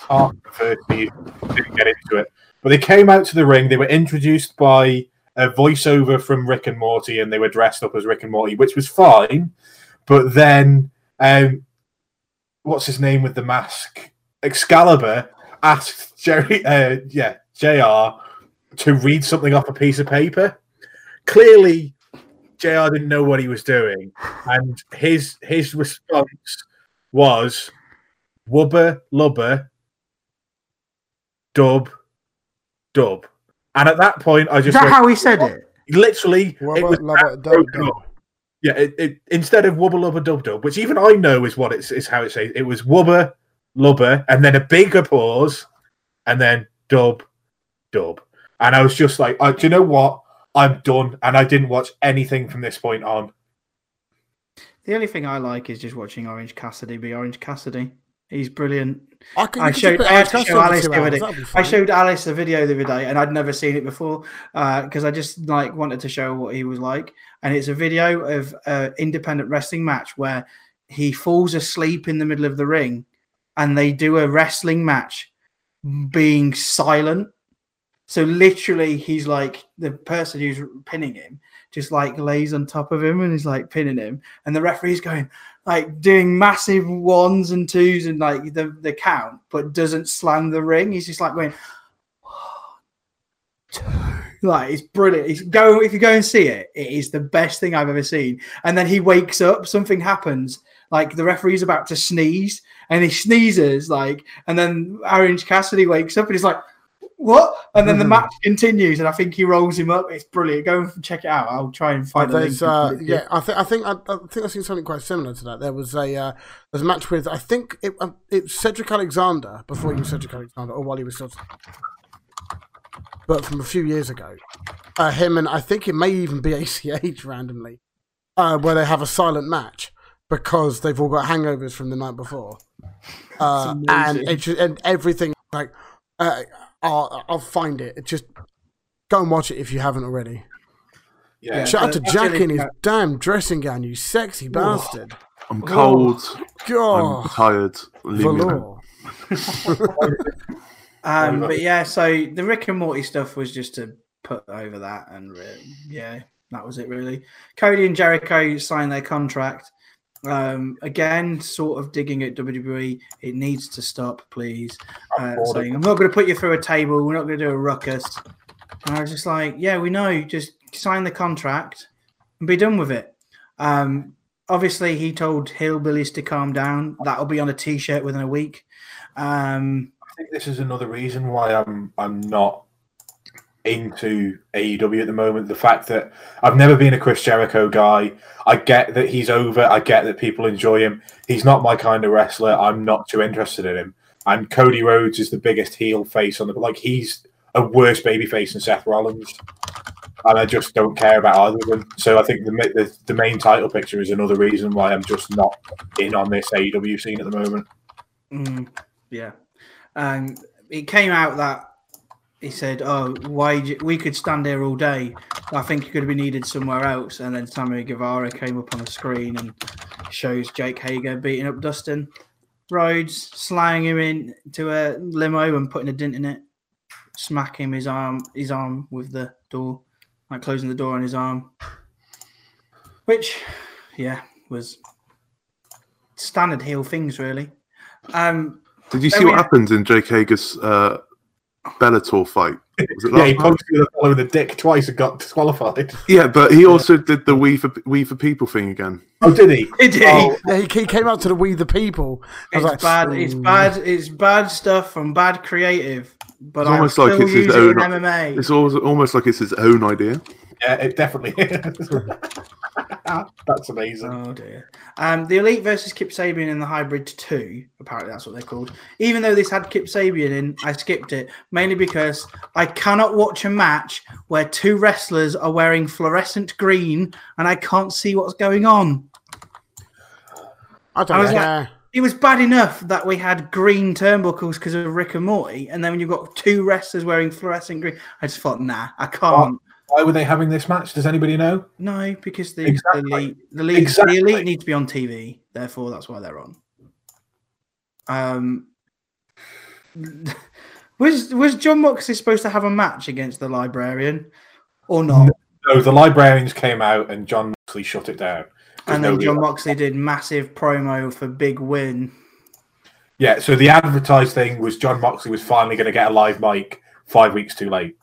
half of the first season. Didn't get into it. But they came out to the ring. They were introduced by a voiceover from Rick and Morty, and they were dressed up as Rick and Morty, which was fine. But then, what's his name with the mask? Excalibur asked JR to read something off a piece of paper. clearly JR didn't know what he was doing, and his response was wubba lubba dub dub. And at that point, I just is that went, how he said it? Literally, wubba, it was lubba, dub, dub. Yeah, it instead of wubba lubba dub dub, which even I know is what it's how it says. It was wubba lubba, and then a bigger pause, and then dub dub. And I was just like, oh, do you know what? I'm done, and I didn't watch anything from this point on. The only thing I like is just watching Orange Cassidy be Orange Cassidy. He's brilliant. I showed Alice the video the other day, and I'd never seen it before because I just like wanted to show what he was like. And it's a video of an independent wrestling match where he falls asleep in the middle of the ring, and they do a wrestling match being silent. So literally, he's like the person who's pinning him just like lays on top of him and is like pinning him, and the referee's going like doing massive ones and twos and like the count, but doesn't slam the ring. He's just like going, oh, two. Like it's brilliant. If you go and see it, it is the best thing I've ever seen. And then he wakes up, something happens. Like the referee's about to sneeze, and he sneezes like, and then Orange Cassidy wakes up and he's like, what? And then the match continues, and I think he rolls him up. It's brilliant. Go and check it out. I'll try and find it. Yeah, I think I've seen something quite similar to that. There was a match with I think it's Cedric Alexander before he was Cedric Alexander, or while he was still, but from a few years ago. Him and I think it may even be ACH randomly, where they have a silent match because they've all got hangovers from the night before, and everything like. I'll find it. Just go and watch it if you haven't already. Yeah. Shout out to Jack in his damn dressing gown, you sexy bastard. I'm cold. God. I'm tired. Leave me alone. But yeah, so the Rick and Morty stuff was just to put over that, and yeah, that was it really. Cody and Jericho signed their contract. Again, sort of digging at WWE. It needs to stop, please. Saying, I'm not going to put you through a table. We're not going to do a ruckus. And I was just like, yeah, we know. Just sign the contract and be done with it. Obviously, he told Hillbillies to calm down. That'll be on a T-shirt within a week. I think this is another reason why I'm not into AEW at the moment. The fact that I've never been a Chris Jericho guy. I get that he's over. I get that people enjoy him. He's not my kind of wrestler. I'm not too interested in him. And Cody Rhodes is the biggest heel face on the... Like, he's a worse babyface than Seth Rollins. And I just don't care about either of them. So I think the main title picture is another reason why I'm just not in on this AEW scene at the moment. Yeah. And it came out that he said, oh, we could stand here all day. I think he could be needed somewhere else. And then Sammy Guevara came up on the screen and shows Jake Hager beating up Dustin Rhodes, sliding him into a limo and putting a dent in it, smacking his arm with the door, like closing the door on his arm. Which, yeah, was standard heel things, really. Did you see what happens in Jake Hager's... Bellator fight. Was it last he punched the fellow in the dick twice and got disqualified. Yeah, but he also did the We the People thing again. Oh, did he? He came out to the We the People. It's bad stuff from bad creative. But it's almost like it's his own MMA. It's almost like it's his own idea. Yeah, it definitely is. That's amazing. Oh dear. The Elite versus Kip Sabian in the Hybrid 2. Apparently, that's what they're called. Even though this had Kip Sabian in, I skipped it mainly because I cannot watch a match where two wrestlers are wearing fluorescent green and I can't see what's going on. I don't know. It was bad enough that we had green turnbuckles because of Rick and Morty, and then when you've got two wrestlers wearing fluorescent green, I just thought, nah, I can't. Why were they having this match? Does anybody know? No, because the Elite need to be on TV. Therefore, that's why they're on. Was John Moxley supposed to have a match against the Librarian or not? No, the Librarians came out and John Moxley shut it down. And then John Moxley did massive promo for Big Win. Yeah, so the advertised thing was John Moxley was finally going to get a live mic 5 weeks too late.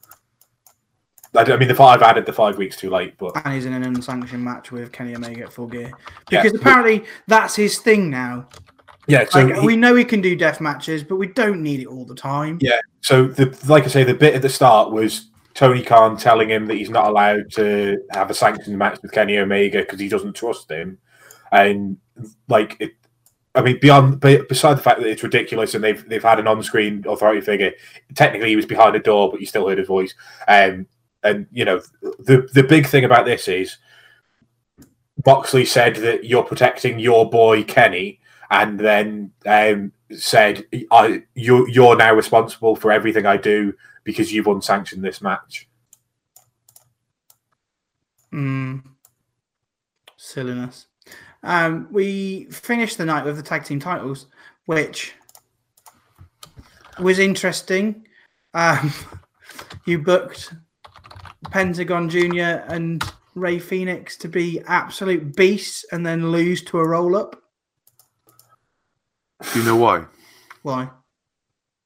I mean, I added the 5 weeks too late, but and he's in an unsanctioned match with Kenny Omega at Full Gear because apparently that's his thing now. Yeah, so like, we know he can do death matches, but we don't need it all the time. Yeah, so like I say, the bit at the start was Tony Khan telling him that he's not allowed to have a sanctioned match with Kenny Omega because he doesn't trust him, and like it. I mean, beside the fact that it's ridiculous, and they've had an on-screen authority figure. Technically, he was behind a door, but you still heard his voice. And you know, the big thing about this is Moxley said that you're protecting your boy Kenny, and then said you're now responsible for everything I do because you've unsanctioned this match. Silliness. We finished the night with the tag team titles, which was interesting. You booked Pentagon Jr. and Rey Fenix to be absolute beasts and then lose to a roll-up. Do you know why? Why?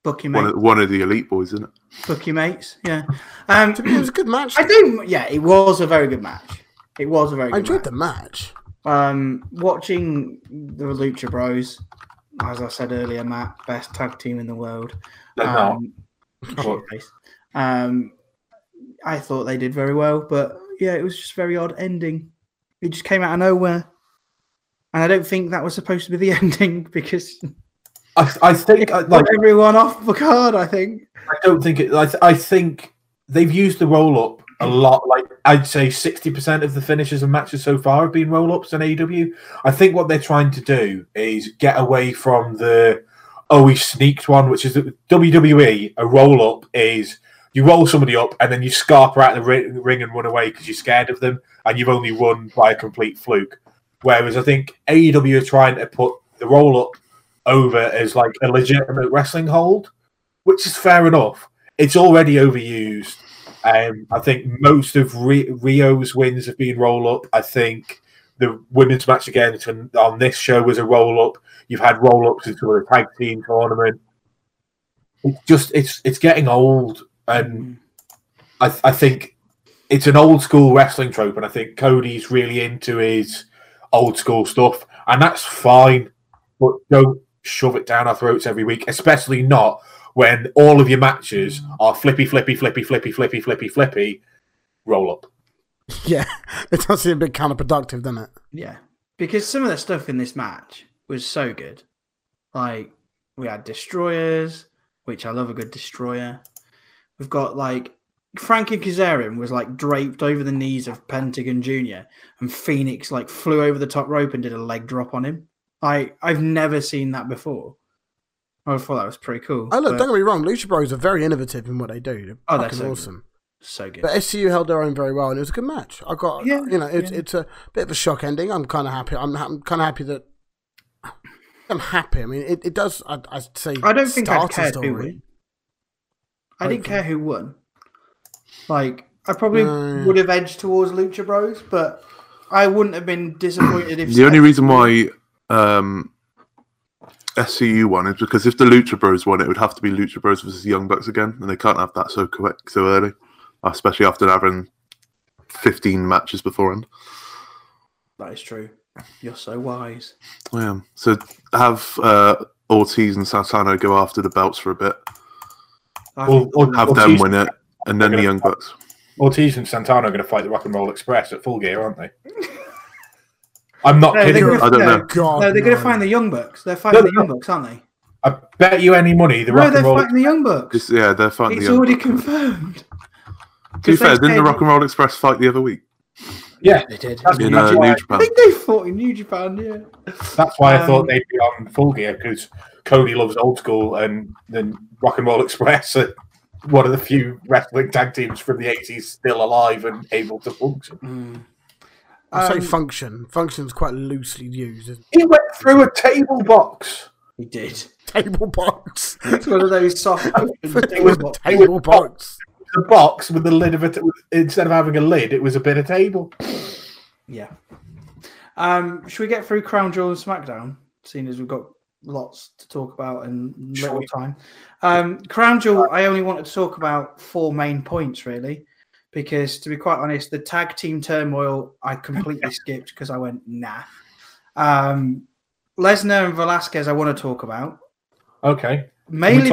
Book your mates. One of the elite boys, isn't it? Book your mates, yeah. It was a good match. Yeah, it was a very good match. It was a very good match. I enjoyed the match. Watching the Lucha Bros, as I said earlier, Matt, best tag team in the world. I thought they did very well, but yeah, it was just a very odd ending. It just came out of nowhere, and I don't think that was supposed to be the ending because I think like everyone off the card. I think I don't think it. I think they've used the roll up a lot. Like I'd say 60% of the finishes and matches so far have been roll-ups in AEW. I think what they're trying to do is get away from the we sneaked one, which is that WWE, a roll-up is you roll somebody up and then you scarper out the ring and run away because you're scared of them and you've only run by a complete fluke. Whereas I think AEW are trying to put the roll-up over as like a legitimate wrestling hold, which is fair enough. It's already overused. I think most of Rio's wins have been roll-up. I think the women's match again on this show was a roll-up. You've had roll-ups into a tag team tournament. It's just it's getting old, and I think it's an old school wrestling trope. And I think Cody's really into his old school stuff, and that's fine. But don't shove it down our throats every week, especially not when all of your matches are flippy, roll up. Yeah, it does seem a bit counterproductive, doesn't it? Yeah, because some of the stuff in this match was so good. Like, we had destroyers, which I love a good destroyer. We've got, like, Frankie Kazarian was, like, draped over the knees of Pentagon Jr. and Fenix, like, flew over the top rope and did a leg drop on him. I've never seen that before. I thought that was pretty cool. Oh, look, don't get me wrong. Lucha Bros are very innovative in what they do. They're that's so awesome. Good. So good. But SCU held their own very well, and it was a good match. I got, you know, it's a bit of a shock ending. I'm kind of happy. I'm kind of happy that... I'm happy. I mean, it does, I'd say... I don't think I'd care who won. I didn't care who won. Like, I probably would have edged towards Lucha Bros, but I wouldn't have been disappointed if... The only reason why... SCU one is because if the Lucha Bros won, it would have to be Lucha Bros versus Young Bucks again, and they can't have that so quick, so early, especially after having 15 matches beforehand. That is true. You're so wise. I am. So have Ortiz and Santana go after the belts for a bit. Or have them win it, and then the Young Bucks. Ortiz and Santana are going to fight the Rock and Roll Express at Full Gear, aren't they? I'm not kidding. I don't know. God, no, they're going to find the Young Bucks. They're fighting the Young Bucks, aren't they? I bet you any money. They're fighting the Young Bucks. Yeah, they're fighting the Young Bucks. It's already confirmed. To be fair, didn't the Rock and Roll Express fight the other week? Yeah, they did. New Japan. I think they fought in New Japan, yeah. That's why I thought they'd be on Full Gear, because Cody loves old school, and then Rock and Roll Express are one of the few wrestling tag teams from the 80s still alive and able to function. I say function. Function's quite loosely used. He went through a table box. He did. Table box. It's one of those soft. It was a table box. The box with the lid of it. Instead of having a lid, it was a bit of table. Yeah. Should we get through Crown Jewel and SmackDown? Seeing as we've got lots to talk about and little time. Crown Jewel, I only wanted to talk about 4 main points, really. because, to be quite honest, the tag team turmoil I completely skipped because I went, nah. Lesnar and Velasquez I want to talk about. Okay. Mainly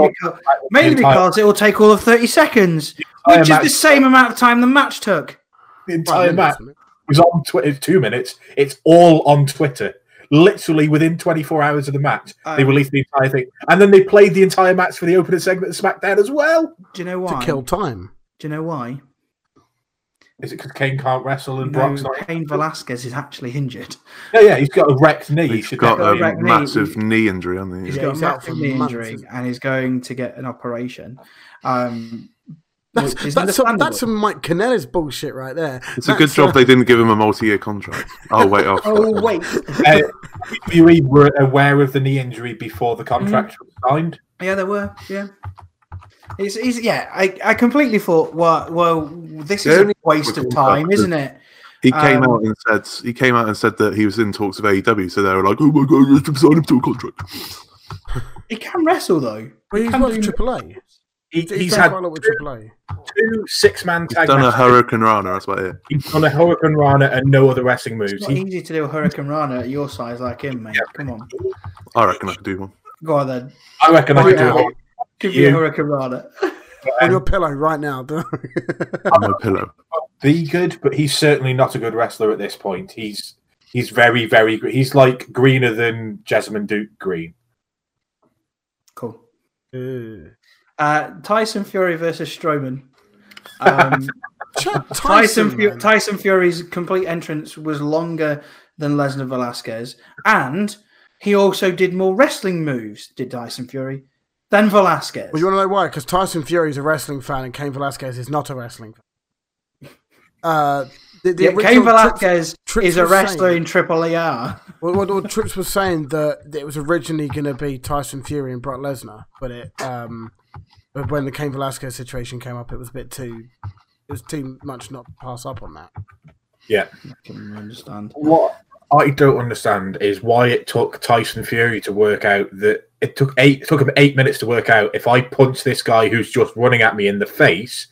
because it will take all of 30 seconds, which is the same amount of time the match took. The entire match was on Twitter, 2 minutes. It's all on Twitter. Literally within 24 hours of the match, they released the entire thing. And then they played the entire match for the opening segment of SmackDown as well. Do you know why? To kill time. Do you know why? Is it because Kane can't wrestle and Brock's not? Kane Velasquez is actually injured. Yeah, yeah, he's got a wrecked knee. He's got a massive knee injury on the. He's got a massive knee injury, and he's going to get an operation. That's some Mike Kanellis bullshit right there. It's a good job they didn't give him a multi-year contract. Oh wait, WWE were aware of the knee injury before the contract was signed. Yeah, they were. Yeah. It's yeah. I completely thought, well, this is a waste of time, isn't it? He came out and said that he was in talks of AEW, so they were like, oh my god, let's sign him to a contract. He can wrestle though. But he's not AAA. He's had two six-man tag matches. He's done a Hurricane Rana, that's about it. He's done a Hurricane Rana and no other wrestling moves. It's not easy to do a Hurricane Rana at your size like him, mate. Yeah. Come on. I reckon I could do one. Go on then. I reckon I could do one. Give me a Hurricane Rana. On your pillow right now. On your pillow. Be good, but he's certainly not a good wrestler at this point. He's very, very good. He's like greener than Jessamyn Duke green. Cool. Tyson Fury versus Strowman. Tyson Fury's complete entrance was longer than Lesnar Velasquez, and he also did more wrestling moves, did Tyson Fury, than Velasquez. Well, you want to know why? Because Tyson Fury is a wrestling fan and Cain Velasquez is not a wrestling fan. Cain Velasquez is a wrestler in Triple AR. Well, Trips was saying that it was originally going to be Tyson Fury and Brock Lesnar, but when the Cain Velasquez situation came up, it was too much not to pass up on that. Yeah, I can understand. What I don't understand is why it took Tyson Fury to work out that it took him 8 minutes to work out. If I punch this guy who's just running at me in the face,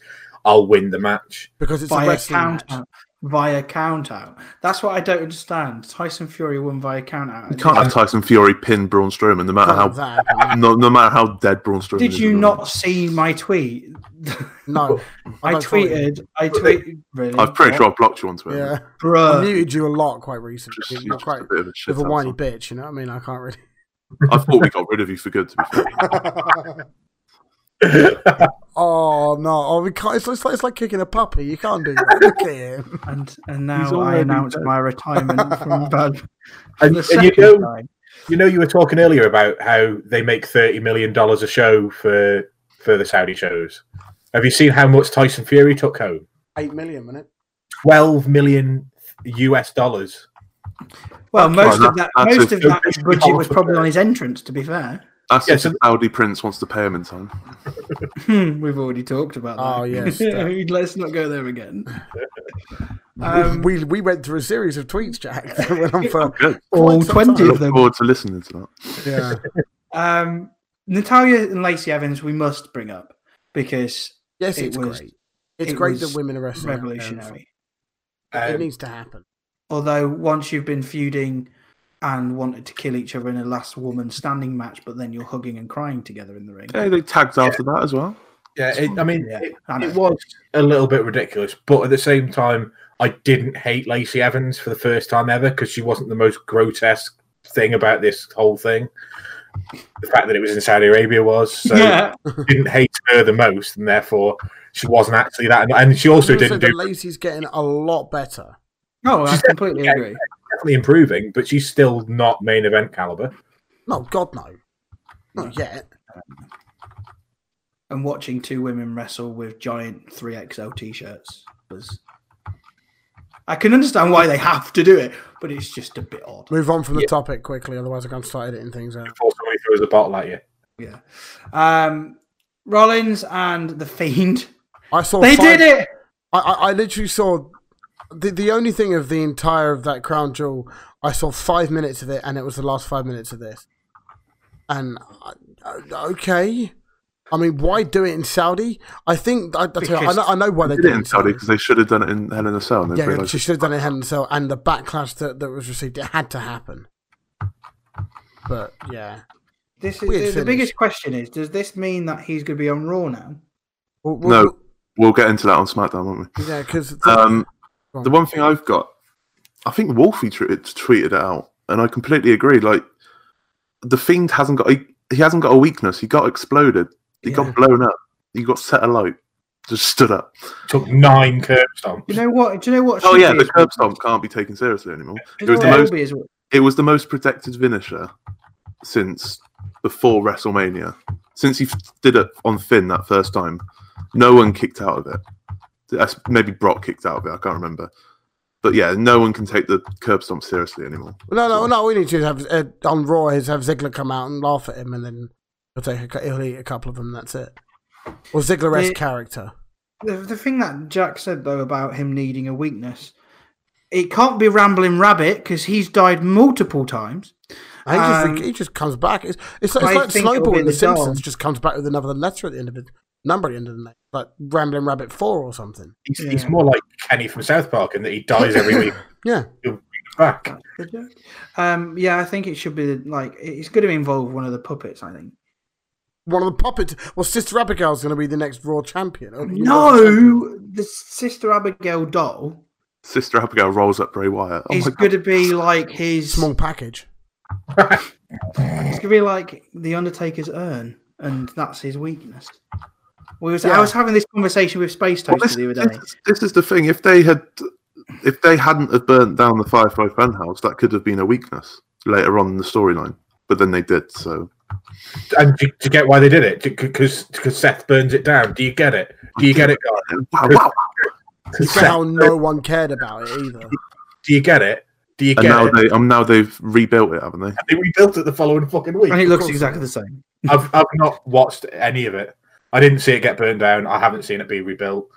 I'll win the match because it's via count out. That's what I don't understand. Tyson Fury won via count out. You can't have Tyson Fury pin Braun Strowman, no matter how dead Braun Strowman is. Did you not see my tweet? No, I tweeted. Really, I'm pretty sure I blocked you on Twitter. Yeah, bro, I muted you a lot quite recently. You're quite a whiny bitch. You know what I mean? I can't really. I thought we got rid of you for good. To be fair. Oh no! Oh, we can't. It's like kicking a puppy. You can't do that. Look at him. And now I announce my retirement from Bud. And you were talking earlier about how they make $30 million a show for the Saudi shows. Have you seen how much Tyson Fury took home? $8 million, wasn't it? $12 million US. Well, most of that budget was probably on his entrance. To be fair. That's if Saudi Prince wants to pay him in time. We've already talked about that. Oh, yes. Let's not go there again. We went through a series of tweets, Jack. That went on for all 20 of them. I look forward to listening to that. Yeah. Natalya and Lacey Evans, we must bring up because it's great. It's great that women are wrestling. Revolutionary. It needs to happen. Although once you've been feuding and wanted to kill each other in a last woman standing match, but then you're hugging and crying together in the ring. Yeah, they tagged after that as well. Yeah, it was a little bit ridiculous, but at the same time, I didn't hate Lacey Evans for the first time ever because she wasn't the most grotesque thing about this whole thing. The fact that it was in Saudi Arabia was, so I didn't hate her the most, and therefore she wasn't actually that. And she also didn't do... Lacey's getting a lot better. No, I completely agree. Definitely improving, but she's still not main event caliber. No, God, no. Not yet. And watching two women wrestle with giant 3XL t-shirts was... I can understand why they have to do it, but it's just a bit odd. Move on from the topic quickly, otherwise I can't start editing things out. Unfortunately, there was a bottle at you. Yeah. Rollins and The Fiend. They did it! I literally saw... The only thing of the entire of that crown jewel, I saw 5 minutes of it, and it was the last 5 minutes of this. And okay, I mean, why do it in Saudi? I know why they did it in Saudi, because they should have done it in Hell in a Cell. Yeah, they should have done it in Hell in a Cell, and the backlash that was received, it had to happen. But yeah, this is the biggest question: is does this mean that he's going to be on Raw now? No, we'll get into that on SmackDown, won't we? Yeah, because the one thing I've got, I think Wolfie tweeted it out, and I completely agree. Like, the Fiend hasn't got a weakness. He got exploded. He got blown up. He got set alight. Just stood up. Took 9 curb stomps. Do you know what? Oh yeah, the curb stomp can't be taken seriously anymore. It was the most protected finisher since before WrestleMania. Since he did it on Finn that first time, no one kicked out of it. Maybe Brock kicked out of it. I can't remember. But yeah, no one can take the curb stomp seriously anymore. No. We need to have on Raw is have Ziggler come out and laugh at him, and then he'll eat a couple of them. That's it. Or Ziggler-esque character. The thing that Jack said though about him needing a weakness, it can't be Rambling Rabbit because he's died multiple times. He just comes back. It's like Snowball in The Simpsons. Just comes back with another letter at the end of it. Number at the end of the name, like Rambling Rabbit 4 or something. He's more like Kenny from South Park in that he dies every week. Yeah. He'll back. Yeah, I think it should be like it's going to involve one of the puppets. I think one of the puppets. Well, Sister Abigail's going to be the next Raw champion. The Sister Abigail doll. Sister Abigail rolls up Bray Wyatt. It's going to be like his small package. It's going to be like the Undertaker's urn, and that's his weakness. I was having this conversation with Space Toaster the other day. This is the thing. If they hadn't have burnt down the Firefly Funhouse, that could have been a weakness later on in the storyline. But then they did. So, and do you get why they did it? Because Seth burns it down. Do you get it? Do you get it, guys? Wow. No one cared about it either. Do you get it? Now they've rebuilt it, haven't they? And they rebuilt it the following fucking week, and it looks exactly the same. I've not watched any of it. I didn't see it get burned down. I haven't seen it be rebuilt.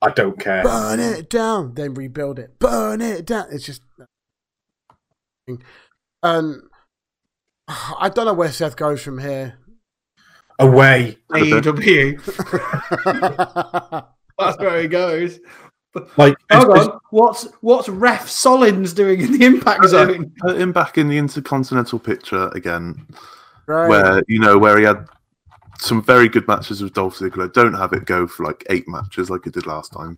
I don't care. Burn it down, then rebuild it. Burn it down. It's just... I don't know where Seth goes from here. Away. AEW. That's where he goes. Like, Hold on. What's Ref Solins doing in the Impact Zone? Put him back in the Intercontinental picture again. Right. Where he had some very good matches with Dolph Ziggler. Don't have it go for like 8 matches like it did last time.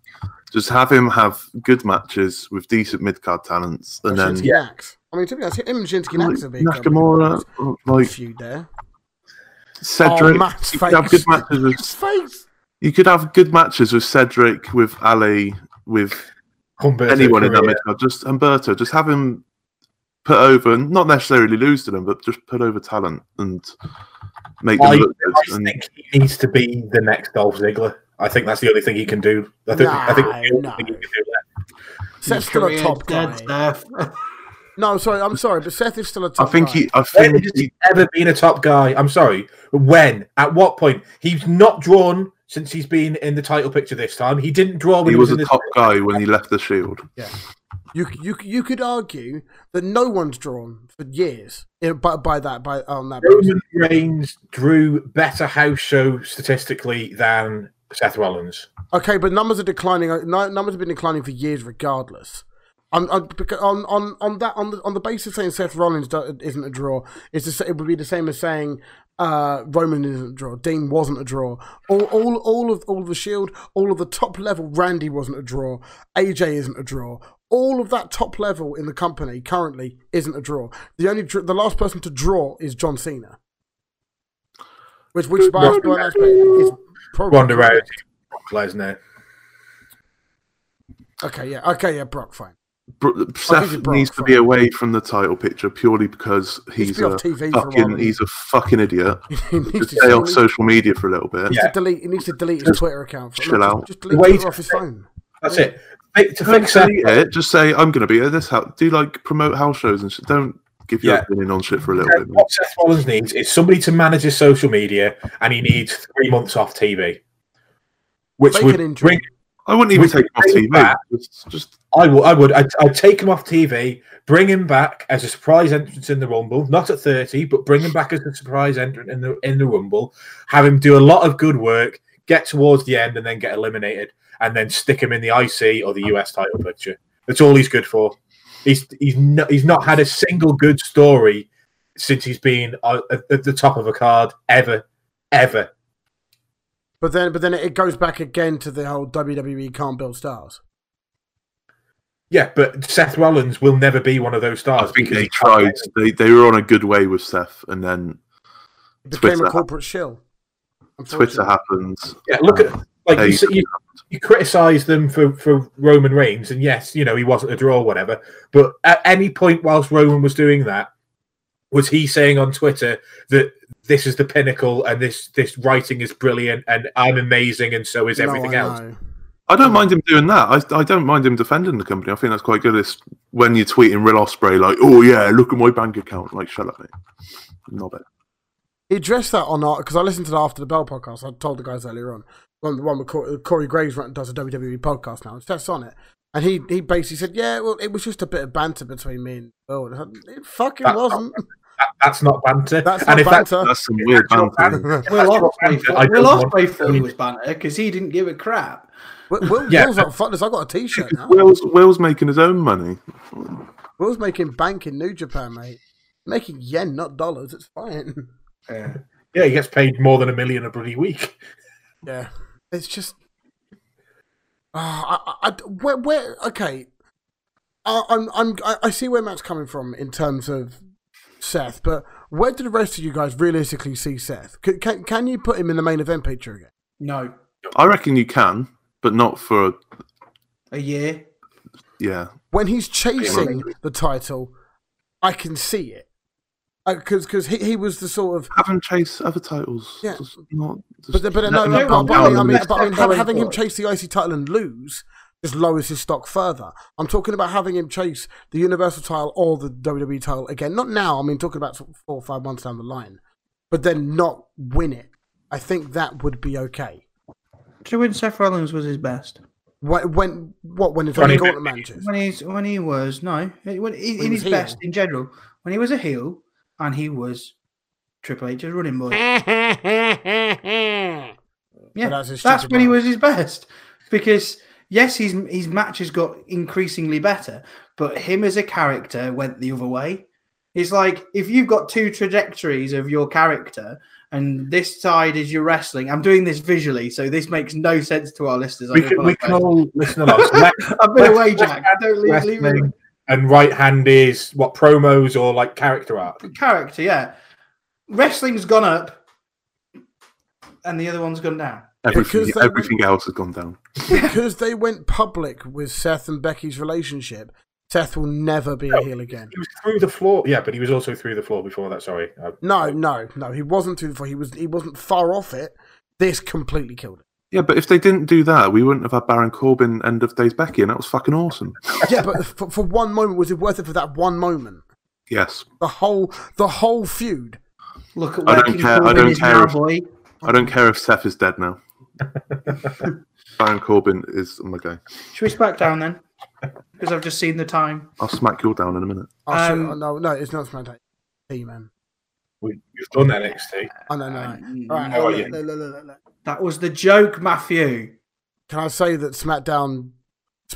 Just have him have good matches with decent mid-card talents, and then Yaks. I mean, to be honest, him and Shinsuke Nakamura would be Nakamura, like feud there. Cedric, you could have good matches with. You could have good matches with Cedric, with Ali, with Humberto, anyone in that mid-card. Just Humberto. Just have him put over, and not necessarily lose to them, but just put over talent and. I think he needs to be the next Dolph Ziggler. I think that's the only thing he can do. I think he can do that. Seth's still a top guy. No, sorry, I'm sorry, but Seth is still a top guy. Has he ever been a top guy? I'm sorry. When? At what point? He's not drawn since he's been in the title picture this time. He didn't draw when he was in the top guy when he left the Shield. Yeah. You could argue that no one's drawn for years on that. Roman Reigns drew better house show statistically than Seth Rollins. Okay, but numbers are declining. Numbers have been declining for years, regardless. On the basis of saying Seth Rollins isn't a draw, it would be the same as saying Roman isn't a draw, Dean wasn't a draw, all of the Shield, all of the top level, Randy wasn't a draw, AJ isn't a draw. All of that top level in the company currently isn't a draw. The last person to draw is John Cena, which by aspect is probably Ronda Rousey, Brock Lesnar. Okay, yeah, Brock, fine. Seth needs to be away from the title picture purely because he's a fucking idiot. Just stay off social media for a little bit. He needs to delete his Twitter account. Just delete Twitter off his phone. That's it. To fix it, just say I'm going to be at this house. Do promote house shows and shit. Don't give your opinion on shit for a little bit. What Seth Rollins needs is somebody to manage his social media, and he needs 3 months off TV, which would bring. I wouldn't even take him off TV. I'd take him off TV, bring him back as a surprise entrance in the Rumble, not at 30, but bring him back as a surprise entrant in the Rumble, have him do a lot of good work, get towards the end, and then get eliminated, and then stick him in the IC or the US title picture. That's all he's good for. He's not had a single good story since he's been at the top of a card ever. But then it goes back again to the whole WWE can't build stars. Yeah, but Seth Rollins will never be one of those stars. I think they tried. They were on a good way with Seth, and then it became a corporate shill. Twitter happens. Yeah, look at you criticise them for Roman Reigns, and yes, you know he wasn't a draw, or whatever. But at any point whilst Roman was doing that, was he saying on Twitter that this is the pinnacle and this writing is brilliant and I'm amazing and so is everything else? I don't mind him doing that. I don't mind him defending the company. I think that's quite good. It's when you're tweeting Real Ospreay like, oh yeah, look at my bank account. Like, shut up, mate. Knob it. He addressed that on our, because I listened to the After the Bell podcast. I told the guys earlier on. The one with Corey Graves does a WWE podcast now. That's on it. And he basically said, yeah, well, it was just a bit of banter between me and Bill. It fucking wasn't. That's not banter. That's some weird banter. Will Ospreay was banter because he didn't give a crap. Will's like, fuck this, I've got a t-shirt now. Will's making his own money. Will's making bank in New Japan, mate. Making yen, not dollars. It's fine. Yeah, he gets paid more than $1 million a bloody week. Yeah. It's just... Okay. I see where Matt's coming from in terms of Seth, but where do the rest of you guys realistically see Seth? Can you put him in the main event picture again? No. I reckon you can, but not for a year. Yeah. When he's chasing the title, I can see it. Because he was the sort of... Having chased other titles. Yeah. Having him chase the IC title and lose just lowers his stock further. I'm talking about having him chase the Universal title or the WWE title again. Not now. I mean, talking about 4 or 5 months down the line. But then not win it. I think that would be okay. To win Seth Rollins was his best. When he's running gauntlet matches? When he was best in general. When he was a heel... And he was Triple H's running boy. Yeah, that's when he was his best. Because, yes, his matches got increasingly better, but him as a character went the other way. It's like, if you've got two trajectories of your character, and this side is your wrestling. I'm doing this visually, so this makes no sense to our listeners. We can all listen to us. I've been away, Jack. Don't leave me. And right hand is, what, promos or like character art? Character, yeah. Wrestling's gone up and the other one's gone down. Everything else has gone down. Because they went public with Seth and Becky's relationship, Seth will never be a heel again. He was through the floor. Yeah, but he was also through the floor before that, sorry. No. He wasn't through the floor. He wasn't far off it. This completely killed it. Yeah, but if they didn't do that, we wouldn't have had Baron Corbin end of days Becky, and that was fucking awesome. Yeah, but for one moment, was it worth it for that one moment? Yes. The whole feud. Look at what I don't care if Seth is dead now. Baron Corbin is on the go. Should we smack down then? Because I've just seen the time. I'll smack you all down in a minute. No, it's not smack down. Hey, man. You've done NXT. I know, no. All right, how are you? No. That was the joke, Matthew. Can I say that SmackDown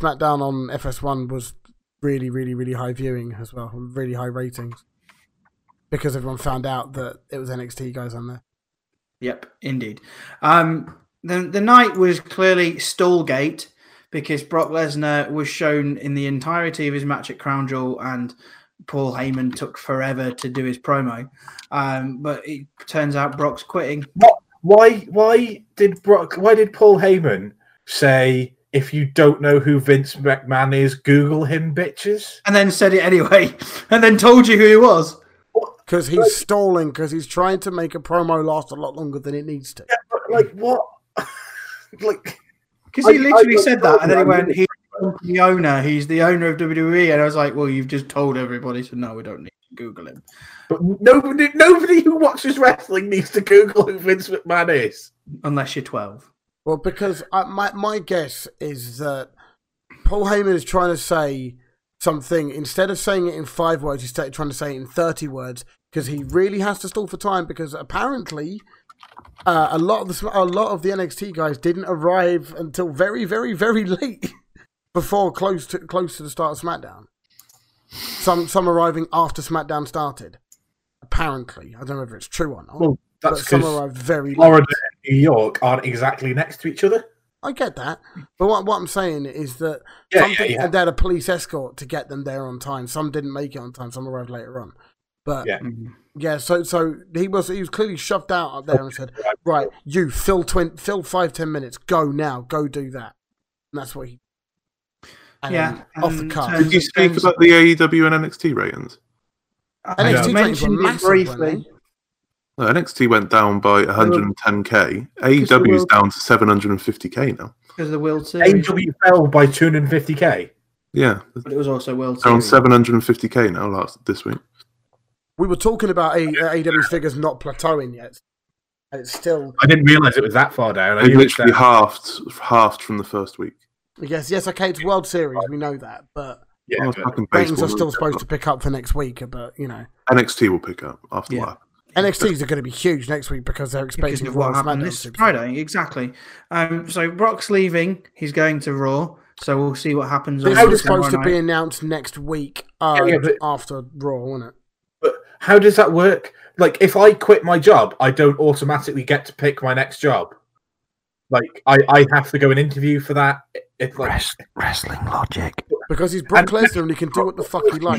on FS1 was really, really, really high viewing as well, really high ratings, because everyone found out that it was NXT guys on there. Yep, indeed. The night was clearly Stallgate because Brock Lesnar was shown in the entirety of his match at Crown Jewel and Paul Heyman took forever to do his promo, but it turns out Brock's quitting. What? Why did Paul Heyman say, if you don't know who Vince McMahon is, Google him, bitches? And then said it anyway, and then told you who he was. Because he's stalling, because he's trying to make a promo last a lot longer than it needs to. Yeah, but like, what? Like, because he literally said that, and then he went, he's the owner, he's the owner of WWE, and I was like, well, you've just told everybody, so no, we don't need Google him. But nobody who watches wrestling needs to Google who Vince McMahon is. Unless you're 12. Well, because my guess is that Paul Heyman is trying to say something. Instead of saying it in 5 words, he's trying to say it in 30 words because he really has to stall for time, because apparently a lot of the NXT guys didn't arrive until very, very, very late before close to the start of SmackDown. Some arriving after SmackDown started. Apparently, I don't know whether it's true or not. Well, that's because Florida and New York aren't exactly next to each other. I get that, but what I'm saying is that they had a police escort to get them there on time. Some didn't make it on time. Some arrived later on. But yeah, so he was clearly shoved out up there and said, "Right, you fill 5-10 minutes. Go now. Go do that." And that's what he. And yeah, off the cuff. Did you speak about the AEW and NXT ratings? NXT mentioned briefly. No, NXT went down by 110k. AEW is down to 750k now. Because of the World Series. AEW fell by 250k. Yeah, but it was also World Series. They're on 750k now. This week. We were talking about AEW's figures not plateauing yet. It's still. I didn't realise it was that far down. They literally halved from the first week. Yes, okay, it's World Series, we know that, but yeah, ratings are still supposed to pick up for next week, but, you know. NXT will pick up after that. NXTs are going to be huge next week because they're expecting what happened this Friday. Exactly. So Brock's leaving, he's going to Raw, so we'll see what happens. This was supposed to be announced next week after Raw, wasn't it? But how does that work? Like, if I quit my job, I don't automatically get to pick my next job. Like, I have to go and interview for that. It's like wrestling logic. Because he's Brock Lesnar and he can do what the fuck he likes.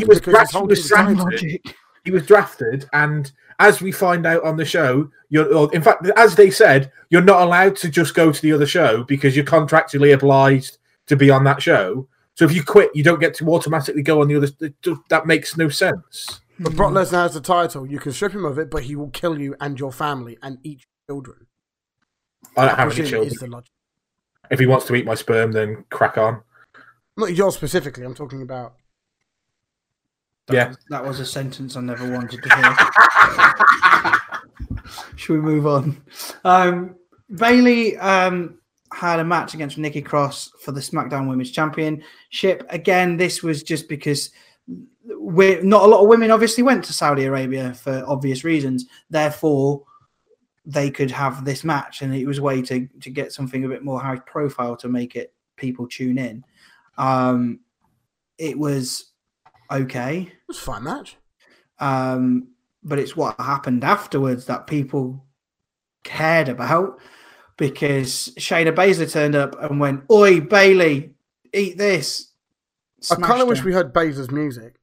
He was drafted, and as we find out on the show, in fact, as they said, you're not allowed to just go to the other show because you're contractually obliged to be on that show. So if you quit, you don't get to automatically go on the other. That makes no sense. But Brock Lesnar has the title. You can strip him of it, but he will kill you and your family and eat your children. I don't have any children. If he wants to eat my sperm, then crack on. Not yours specifically. I'm talking about. That was a sentence I never wanted to hear. Should we move on? Bayley had a match against Nikki Cross for the SmackDown Women's Championship. Again, this was just because not a lot of women obviously went to Saudi Arabia for obvious reasons. Therefore, they could have this match, and it was a way to get something a bit more high profile to make it people tune in. It was okay. It was a fun match. But it's what happened afterwards that people cared about, because Shayna Baszler turned up and went, "Oi, Bayley, eat this." Smashed I kind of wish we heard Baszler's music.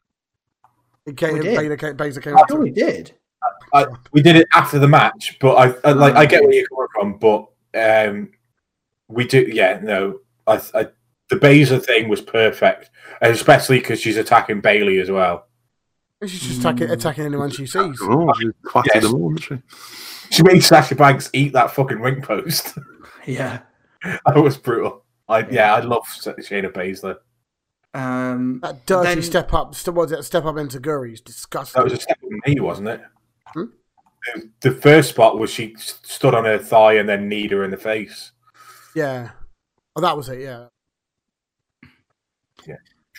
We did. We did it after the match, but I get where you're coming from, but we do. Yeah, no, the Baszler thing was perfect, especially because she's attacking Bayley as well. She's just attacking anyone she sees. Oh, she made Sasha Banks eat that fucking ring post. Yeah, that was brutal. I love Shayna Baszler. That dirty step up. Was that step up into Guri is disgusting. That was a step up knee, wasn't it? Hmm? The first spot was she stood on her thigh and then kneed her in the face. Yeah. Oh, that was it, yeah. Yeah.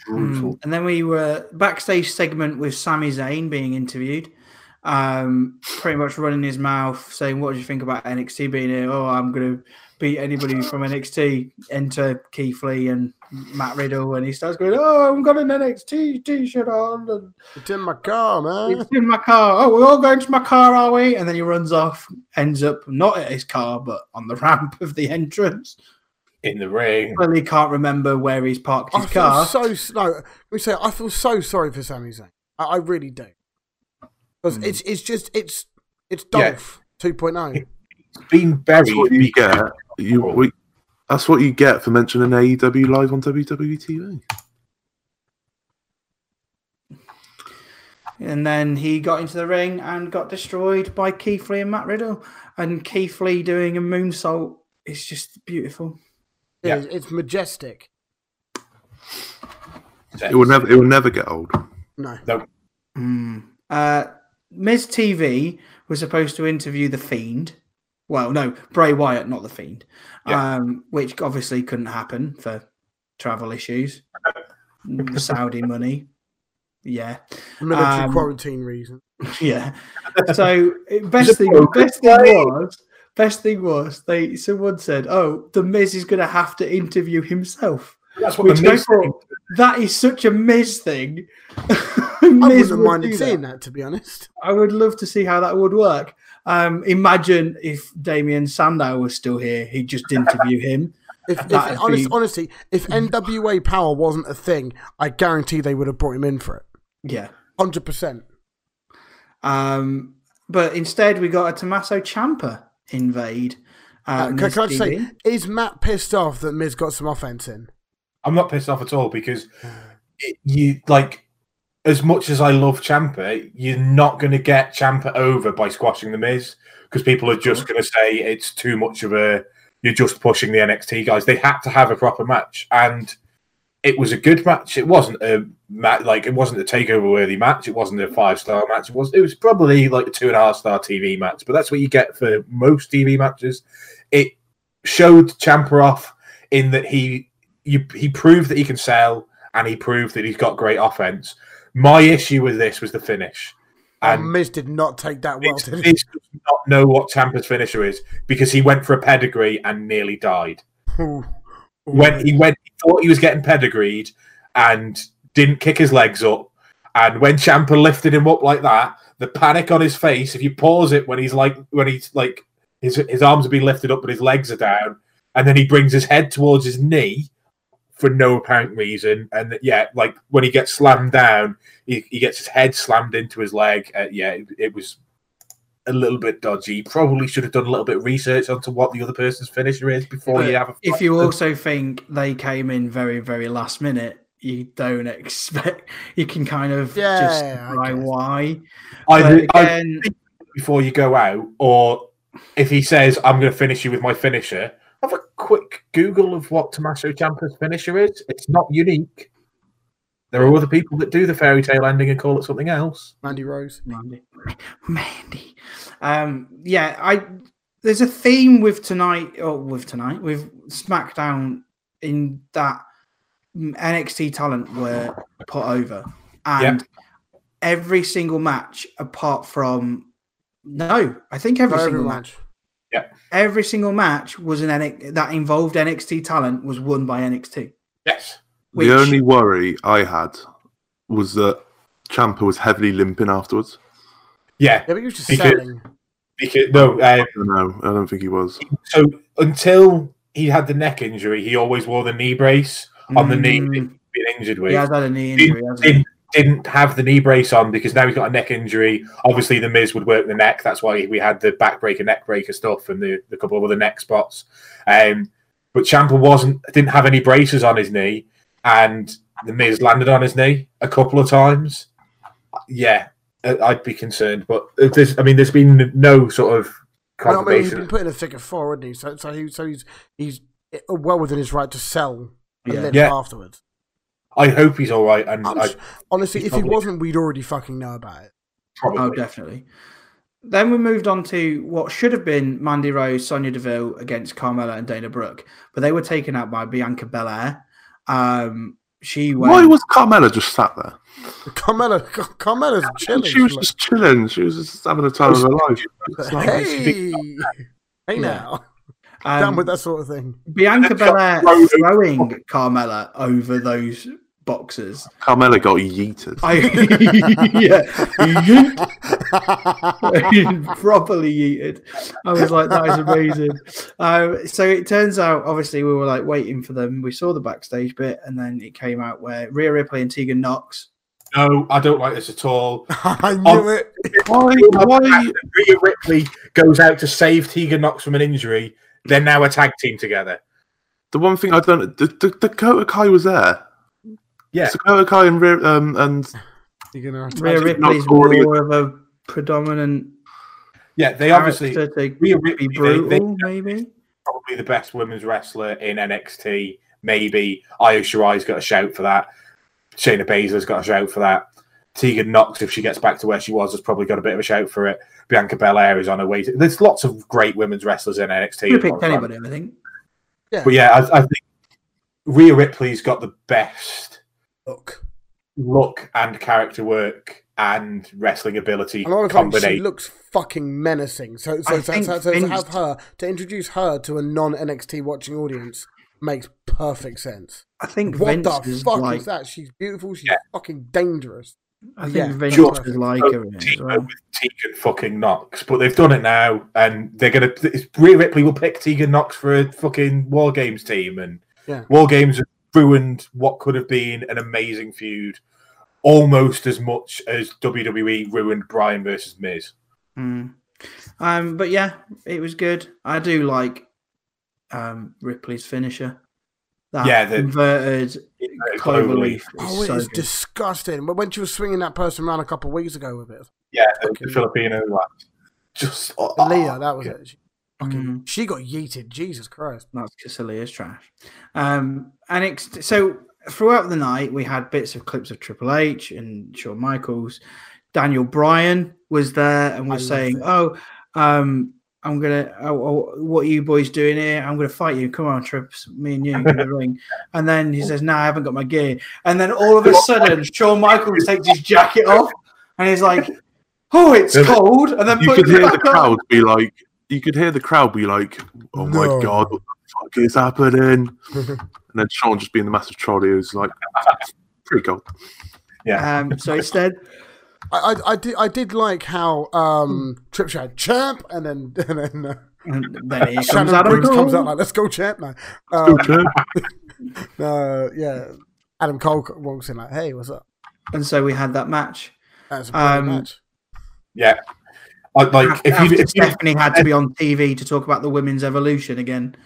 Brutal. And then we were backstage segment with Sami Zayn being interviewed. Pretty much running his mouth, saying, "What do you think about NXT being here? Oh, I'm going to beat anybody from NXT." Enter Keith Lee and Matt Riddle, and he starts going, "Oh, I've got an NXT T-shirt on. And it's in my car, man. It's in my car. Oh, we're all going to my car, are we?" And then he runs off, ends up not at his car, but on the ramp of the entrance. In the ring. Well, he can't remember where he's parked his car. I feel so sorry for Sami Zayn. I really do. Because it's Dolph 2.0. It's been buried. That's what you get. That's what you get for mentioning AEW live on WWE TV. And then he got into the ring and got destroyed by Keith Lee and Matt Riddle. And Keith Lee doing a moonsault is just beautiful. Yeah. It's majestic. It will never get old. No. Miz TV was supposed to interview The Fiend, Well, no, Bray Wyatt, not The Fiend, yeah. Which obviously couldn't happen for travel issues, Saudi money, yeah, military quarantine reason, yeah. So best thing was someone said, "Oh, The Miz is going to have to interview himself." That's what The Miz thing. That is such a Miz thing. I wouldn't mind seeing that, to be honest. I would love to see how that would work. Imagine if Damian Sandow was still here, he'd just interview him. Honestly, if NWA Power wasn't a thing, I guarantee they would have brought him in for it. Yeah. 100%. But instead, we got a Tommaso Ciampa invade. Can I just say, is Matt pissed off that Miz got some offense in? I'm not pissed off at all because as much as I love Ciampa, you're not going to get Ciampa over by squashing The Miz because people are just going to say it's too much of a... You're just pushing the NXT guys. They had to have a proper match, and it was a good match. It wasn't a it wasn't a takeover-worthy match. It wasn't a 5-star match. It was probably like a 2.5-star TV match, but that's what you get for most TV matches. It showed Ciampa off in that he proved that he can sell, and he proved that he's got great offense. My issue with this was the finish. And Miz did not take that well. Miz does not know what Ciampa's finisher is because he went for a pedigree and nearly died. He thought he was getting pedigreed and didn't kick his legs up. And when Ciampa lifted him up like that, the panic on his face. If you pause it when he's like his arms will be lifted up but his legs are down, and then he brings his head towards his knee for no apparent reason, and when he gets slammed down, he gets his head slammed into his leg. It was a little bit dodgy. Probably should have done a little bit of research onto what the other person's finisher is before you have a fight. If you also think they came in very, very last minute, you don't expect. You can kind of just like why. I think before you go out, or if he says, "I'm going to finish you with my finisher," have a quick Google of what Tommaso Ciampa's finisher is. It's not unique. There are other people that do the fairy tale ending and call it something else. Mandy Rose. Mandy. There's a theme with SmackDown in that NXT talent were put over. And every single match every single match. Yeah. Every single match that involved NXT talent was won by NXT. Yes. The only worry I had was that Ciampa was heavily limping afterwards. Yeah. But he was just selling. No, I don't think he was. So until he had the neck injury, he always wore the knee brace on the knee that he'd been injured with. He has had a knee injury, didn't have the knee brace on because now he's got a neck injury. Obviously, The Miz would work the neck. That's why we had the backbreaker, neckbreaker stuff and the couple of other neck spots. But Ciampa didn't have any braces on his knee, and The Miz landed on his knee a couple of times. Yeah, I'd be concerned. But there's been no sort of confirmation. He's been put in a figure 4, hasn't he? So he's well within his right to sell and then afterwards. I hope he's all right. And honestly, if he wasn't, we'd already fucking know about it. Probably. Oh, definitely. Then we moved on to what should have been Mandy Rose, Sonya Deville against Carmella and Dana Brooke, but they were taken out by Bianca Belair. Why was Carmella just sat there? Carmella's chilling. She was just chilling. She was just having a time of her life. Hey now. Done with that sort of thing. Bianca Belair throwing Carmella over those boxes. Carmella got yeeted. Properly yeeted. I was like, that is amazing. So it turns out, obviously, we were waiting for them. We saw the backstage bit, and then it came out where Rhea Ripley and Tegan Nox. No, I don't like this at all. I knew it. Why? Rhea Ripley goes out to save Tegan Nox from an injury. They're now a tag team together. The one thing I don't... Dakota Kai was there. Yeah. Dakota Kai and Rhea... Rhea Ripley's more of a predominant... Yeah, they obviously... Rhea Ripley, maybe? Probably the best women's wrestler in NXT, maybe. Io Shirai's got a shout for that. Shayna Baszler's got a shout for that. Tegan Knox, if she gets back to where she was, has probably got a bit of a shout for it. Bianca Belair is on her way to... There's lots of great women's wrestlers in NXT. You picked anybody, I think. Yeah. But yeah, I think Rhea Ripley's got the best look and character work and wrestling ability combination. She looks fucking menacing. So to have her, to introduce her to a non-NXT watching audience makes perfect sense. I think what the fuck is that? She's beautiful. She's fucking dangerous. I think Vince is like her in it, right? With Tegan fucking Knox, but they've done it now, and they're gonna. Rhea Ripley will pick Tegan Knox for a fucking War Games team, and War Games have ruined what could have been an amazing feud, almost as much as WWE ruined Bryan versus Miz. But yeah, it was good. I do like Ripley's finisher. That inverted cloverleaf. Oh, it is disgusting. But when she was swinging that person around a couple of weeks ago with it. Yeah, the Filipino one. Just Leah, that was it. She got yeeted. Jesus Christ. That's Casilia's trash. And so throughout the night, we had bits of clips of Triple H and Shawn Michaels. Daniel Bryan was there and was saying, what are you boys doing here? I'm gonna fight you. Come on, Trips, me and you in the ring. And then he says, "No, I haven't got my gear." And then all of a sudden, Shawn Michaels takes his jacket off, and he's like, "Oh, it's cold." And then you could hear the crowd be like, "Oh my god, what the fuck is happening?" And then Shawn just being the massive troll, he was like, "Pretty cold." Yeah. So instead. I did like how Trip shouted champ, and then he comes out like, "Let's go champ now." Adam Cole walks in like, "Hey, what's up?" And so we had that match. That was a brilliant match. Yeah, if Stephanie had to be on TV to talk about the women's evolution again.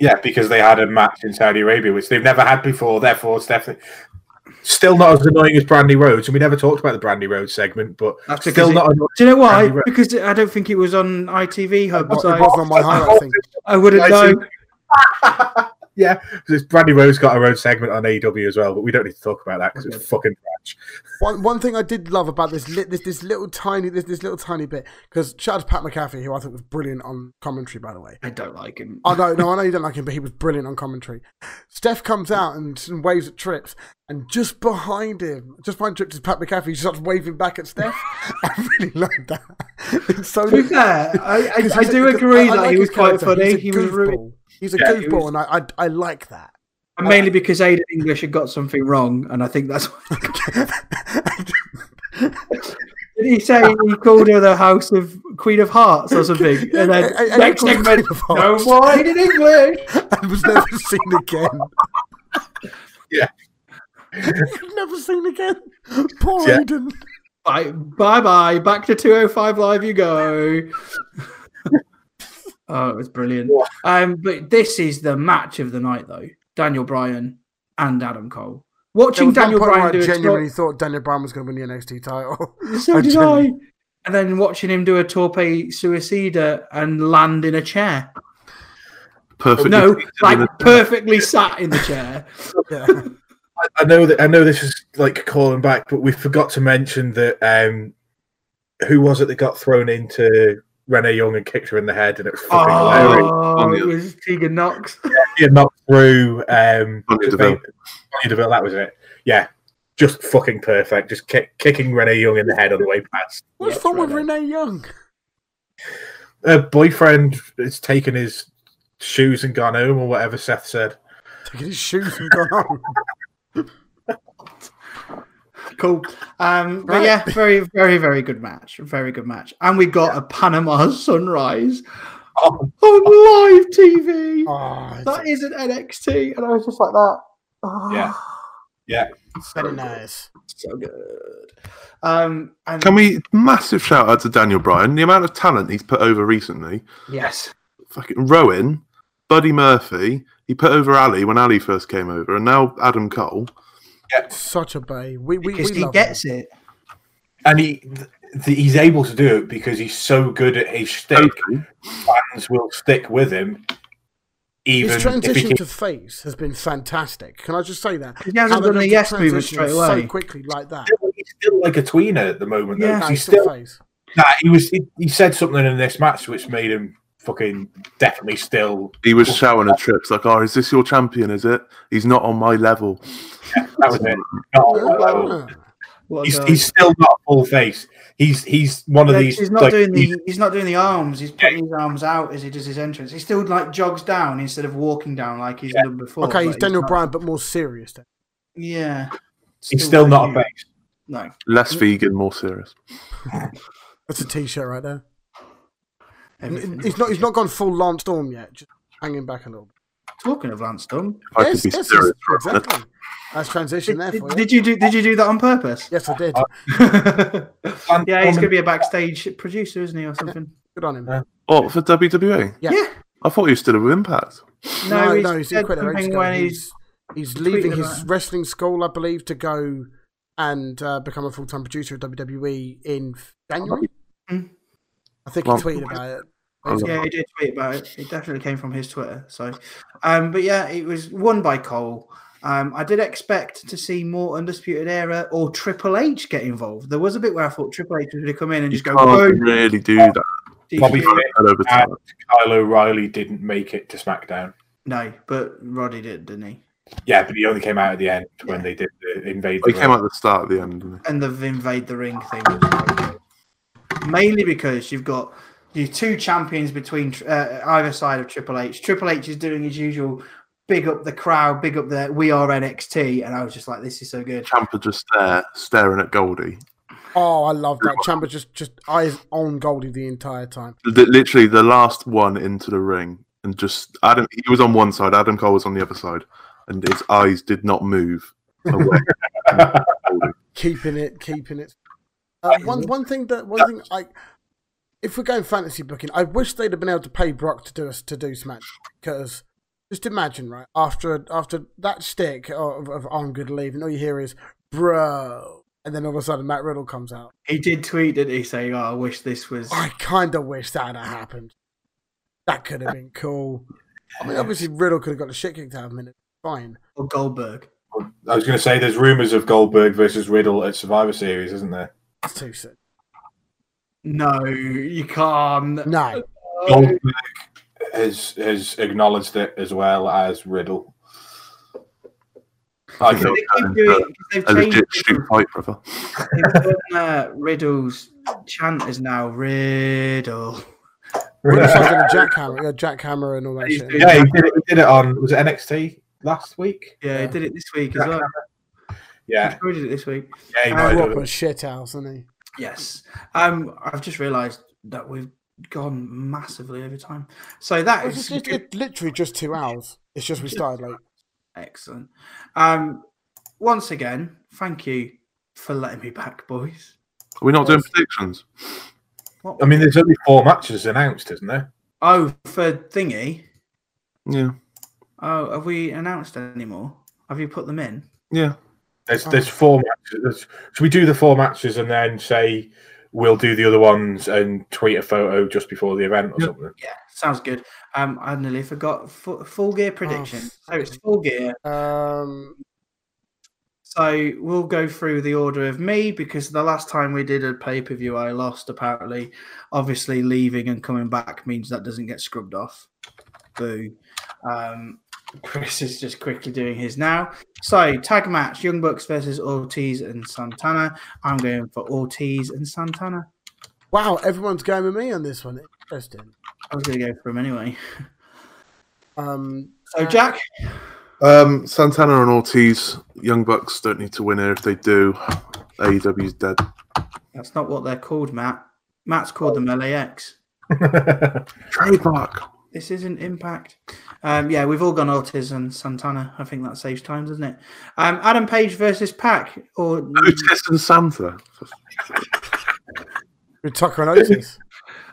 Yeah, because they had a match in Saudi Arabia, which they've never had before. Therefore, Stephanie. Still not as annoying as Brandy Rhodes, and we never talked about the Brandy Rhodes segment, but that's still not annoying. Do you know why? Because I don't think it was on ITV Hub. I wouldn't know. Yeah, because Brandy Rhodes got her own segment on AEW as well, but we don't need to talk about that because it's fucking trash. One thing I did love about this little tiny bit, because shout out to Pat McAfee, who I thought was brilliant on commentary, by the way. I don't like him. I know you don't like him, but he was brilliant on commentary. Steph comes out and waves at Trips, and just behind Trips is Pat McAfee. She starts waving back at Steph. I really like that. It's so to be fair, I do agree that like he was quite funny. He was ruined. He's a goofball, and I like that. And mainly because Aidan English had got something wrong, and I think that's what did he say? He called her the House of Queen of Hearts or something, and then next segment, no more Aidan English. I was never seen again. Yeah, never seen again. Poor Aidan. Bye. Back to 205 Live you go. Oh, it was brilliant. Yeah. But this is the match of the night, though. Daniel Bryan and Adam Cole. Watching Daniel Bryan do a genuinely thought Daniel Bryan was going to win the NXT title. So did I. And then watching him do a torpe suicida and land in a chair. Perfectly sat in the chair. Yeah. I know this is like calling back, but we forgot to mention that who was it that got thrown into Renee Young and kicked her in the head, and it was fucking hilarious. It was Tegan Knox. Yeah, Tegan Knox through Bonnie DeVille, that was it. Yeah, just fucking perfect. Just kicking Renee Young in the head on the way past. What's wrong with Renee Young? Her boyfriend has taken his shoes and gone home, or whatever Seth said. Taken his shoes and gone home. Cool. But yeah, very, very, very good match. Very good match. And we got a Panama sunrise on live TV. Oh, that is an NXT. And I was just like that. Oh. Yeah. Yeah. Very nice. So good. Massive shout out to Daniel Bryan. The amount of talent he's put over recently. Yes. Fucking Rowan, Buddy Murphy. He put over Ali when Ali first came over. And now Adam Cole. Yeah. Such a babe. He gets it. And he's able to do it because he's so good at his shtick. Fans will stick with him. Even his transition to face has been fantastic. Can I just say that? He hasn't done a yes movement straight away. So quickly like that. He's he's still like a tweener at the moment, though. Yeah, he said something in this match which made him fucking definitely still. He was shouting at Trips like, "Oh, is this your champion? Is it? He's not on my level." Yeah, that was it. Not on my level. Well, he's still not full face. He's one of these. He's not doing the arms. He's putting his arms out as he does his entrance. He still like jogs down instead of walking down like he's done before. Okay, he's Daniel Bryan, but more serious. Then. Yeah, he's still not a face. No, less vegan, more serious. That's a T-shirt right there. He's not gone full Lance Storm yet. Just hanging back a little bit. Talking of Lance Storm, I could be serious. Exactly. That's transition there for you. Did you do that on purpose? Yes, I did. Yeah, he's going to be a backstage producer, isn't he, or something? Good on him. Man. Oh, for WWE? Yeah. I thought he was still with Impact. No, he's quit. He's leaving his wrestling school, I believe, to go and become a full-time producer at WWE in January. I think he tweeted about it. Yeah, he did tweet about it. It definitely came from his Twitter. So, but yeah, it was won by Cole. I did expect to see more Undisputed Era or Triple H get involved. There was a bit where I thought Triple H was going to come in and just go. Can't really do that. Bobby Fish and Kyle O'Reilly didn't make it to SmackDown. No, but Roddy did, didn't he? Yeah, but he only came out at the end when they did the invade. He came out at the start of the end, didn't he? And the invade the ring thing. Mainly because you've got your two champions between either side of Triple H. Triple H is doing his usual. Big up the crowd, big up the we are NXT, and I was just like, this is so good. Ciampa just there, staring at Goldie. Oh, I love that. Ciampa just eyes on Goldie the entire time. Literally the last one into the ring, and just Adam. He was on one side, Adam Cole was on the other side, and his eyes did not move away. Keeping it. One thing, if we're going fantasy booking, I wish they'd have been able to pay Brock to do SmackDown, because. Just imagine, right, after that stick of I'm good leaving, all you hear is, bro, and then all of a sudden Matt Riddle comes out. He did tweet, didn't he, saying, oh, I wish this was... I kind of wish that had happened. That could have been cool. I mean, obviously Riddle could have got the shit kicked out of him, and it's fine. Or Goldberg. I was going to say, there's rumours of Goldberg versus Riddle at Survivor Series, isn't there? That's too soon. No, you can't. No. Goldberg. Has acknowledged it as well as Riddle. Riddle's chant is now Riddle. Jackhammer and all that shit. Yeah, he did it on, was it NXT last week? Yeah, he did it this week as well. Yeah. He did it this week. Yeah, he proper shit house, isn't he? Yes. I've just realised that we've gone massively over time, so that is it's literally just 2 hours. It's just we started late. Excellent. Once again, thank you for letting me back, boys. Are we not doing predictions? What? I mean, there's only 4 matches announced, isn't there? Oh, for thingy. Yeah. Oh, have we announced any more? Have you put them in? Yeah. There's 4 matches. Should we do the 4 matches and then say? We'll do the other ones and tweet a photo just before the event or something. Yeah, sounds good. I nearly forgot Full Gear prediction. So it's Full Gear. So we'll go through the order of me, because the last time we did a pay-per-view, I lost, apparently. Obviously, leaving and coming back means that doesn't get scrubbed off. Boo. Chris is just quickly doing his now. So, tag match, Young Bucks versus Ortiz and Santana. I'm going for Ortiz and Santana. Wow, everyone's going with me on this one. Interesting. I was going to go for him anyway. So, Jack? Santana and Ortiz. Young Bucks don't need to win here. If they do, AEW's dead. That's not what they're called, Matt. Matt's called them LAX. Trademark. This isn't Impact. Yeah, we've all gone Ortiz and Santana. I think that saves time, doesn't it? Adam Page versus Pac. Or Otis and Santa. With Tucker and Otis.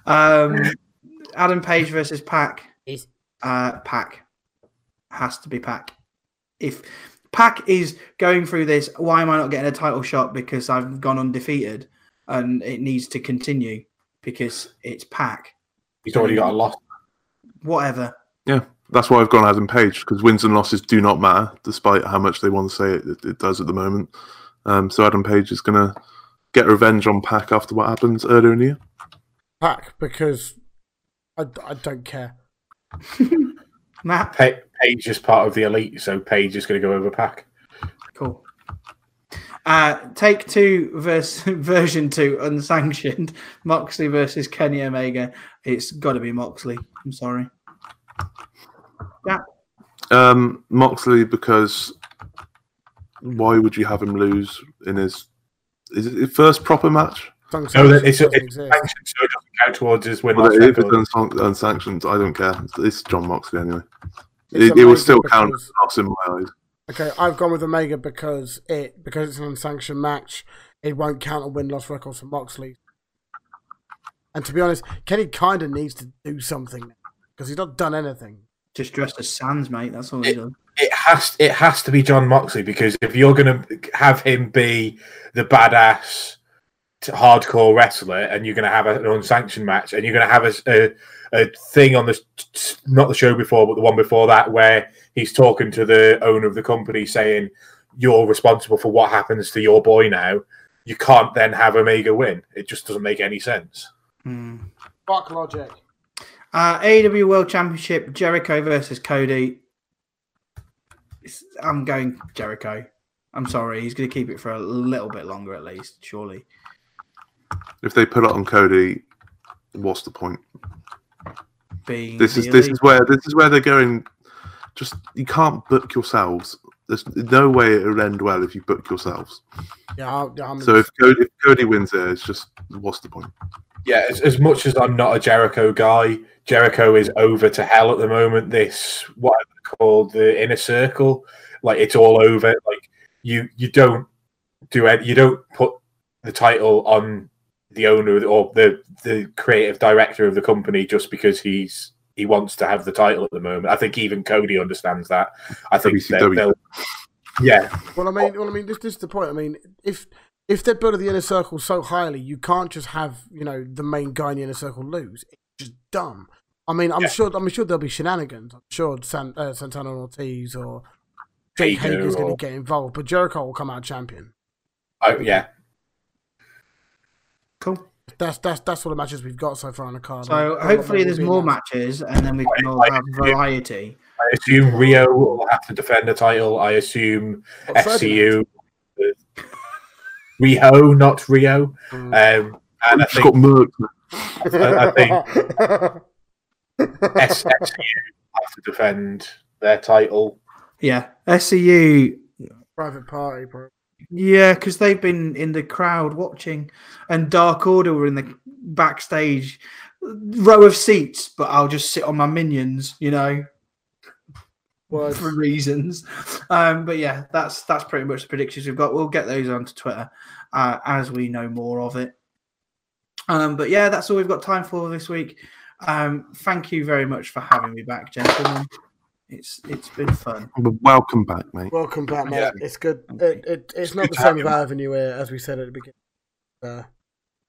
Adam Page versus Pac. Pac. Has to be Pac. If Pac is going through this, why am I not getting a title shot? Because I've gone undefeated and it needs to continue because it's Pac. He's already got a loss. Whatever. Yeah, that's why I've gone Adam Page, because wins and losses do not matter, despite how much they want to say it does at the moment. So Adam Page is going to get revenge on Pac after what happens earlier in the year. Pac, because I don't care. Matt? Page is part of the elite, so Page is going to go over Pac. Cool. Take Two version 2 unsanctioned. Moxley versus Kenny Omega. It's got to be Moxley. I'm sorry. Yeah. Moxley, because why would you have him lose in his first proper match? No, it's sanctioned, so it doesn't count towards his win. Well, if it's unsanctioned, I don't care. It's John Moxley anyway. It will still count as loss in my eyes. Okay, I've gone with Omega because it's an unsanctioned match. It won't count a win-loss record for Moxley. And to be honest, Kenny kind of needs to do something because he's not done anything. Just dressed as Sans, mate. That's all he's done. It has to be John Moxley, because if you're going to have him be the badass hardcore wrestler, and you're going to have an unsanctioned match, and you're going to have a thing on the not the show before, but the one before that, where he's talking to the owner of the company saying, "You're responsible for what happens to your boy now." You can't then have Omega win. It just doesn't make any sense. Fuck logic. AEW World Championship: Jericho versus Cody. I'm going Jericho. I'm sorry, he's going to keep it for a little bit longer, at least. Surely. If they put it on Cody, what's the point? This is where they're going. Just, you can't book yourselves. There's no way it'll end well if you book yourselves. Yeah. So if Cody wins there, it's just, what's the point? Yeah. As much as I'm not a Jericho guy, Jericho is over to hell at the moment. This what I call the inner circle, like it's all over. Like you don't put the title on the owner or the creative director of the company just because he wants to have the title at the moment. I think even Cody understands that. I think they'll yeah. Well, I mean, this is the point. I mean, if they're building the inner circle so highly, you can't just have the main guy in the inner circle lose. It's just dumb. I mean, I'm sure there'll be shenanigans. I'm sure Santana Ortiz or Jake Hager's going to get involved, but Jericho will come out champion. Oh yeah. Cool. That's all the matches we've got so far on the card. So hopefully there's more matches, and then we can all have variety. I assume Rio will have to defend the title. I assume FCU. Riho, not Rio. And I think SCU have to defend their title. Yeah, SCU. Private Party, bro. Yeah, because they've been in the crowd watching, and Dark Order were in the backstage row of seats, but I'll just sit on my minions, for reasons. But yeah, that's pretty much the predictions we've got. We'll get those onto Twitter as we know more of it. But yeah, that's all we've got time for this week. Thank you very much for having me back, gentlemen. It's been fun. Welcome back, mate. Welcome back, mate. Yeah. It's good. It's not the same vibe in you as we said at the beginning.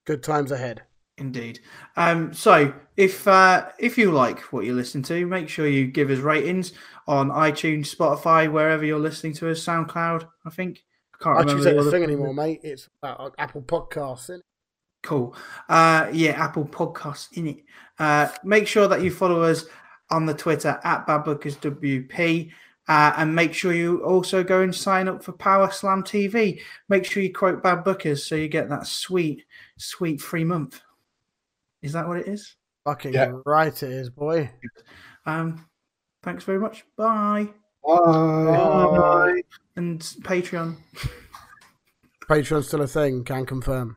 Good times ahead, indeed. So if you like what you listen to, make sure you give us ratings on iTunes, Spotify, wherever you're listening to us. SoundCloud, I think. I can't remember. iTunes ain't the thing anymore, mate. It's Apple Podcasts. Isn't it? Cool. Yeah, Apple Podcasts in it. Make sure that you follow us on the Twitter @BadBookersWP, and make sure you also go and sign up for Power Slam TV. Make sure you quote Bad Bookers so you get that sweet, sweet free month. Is that what it is? Fucking right it is, boy. Thanks very much. Bye. Bye. And Patreon. Patreon's still a thing, can confirm.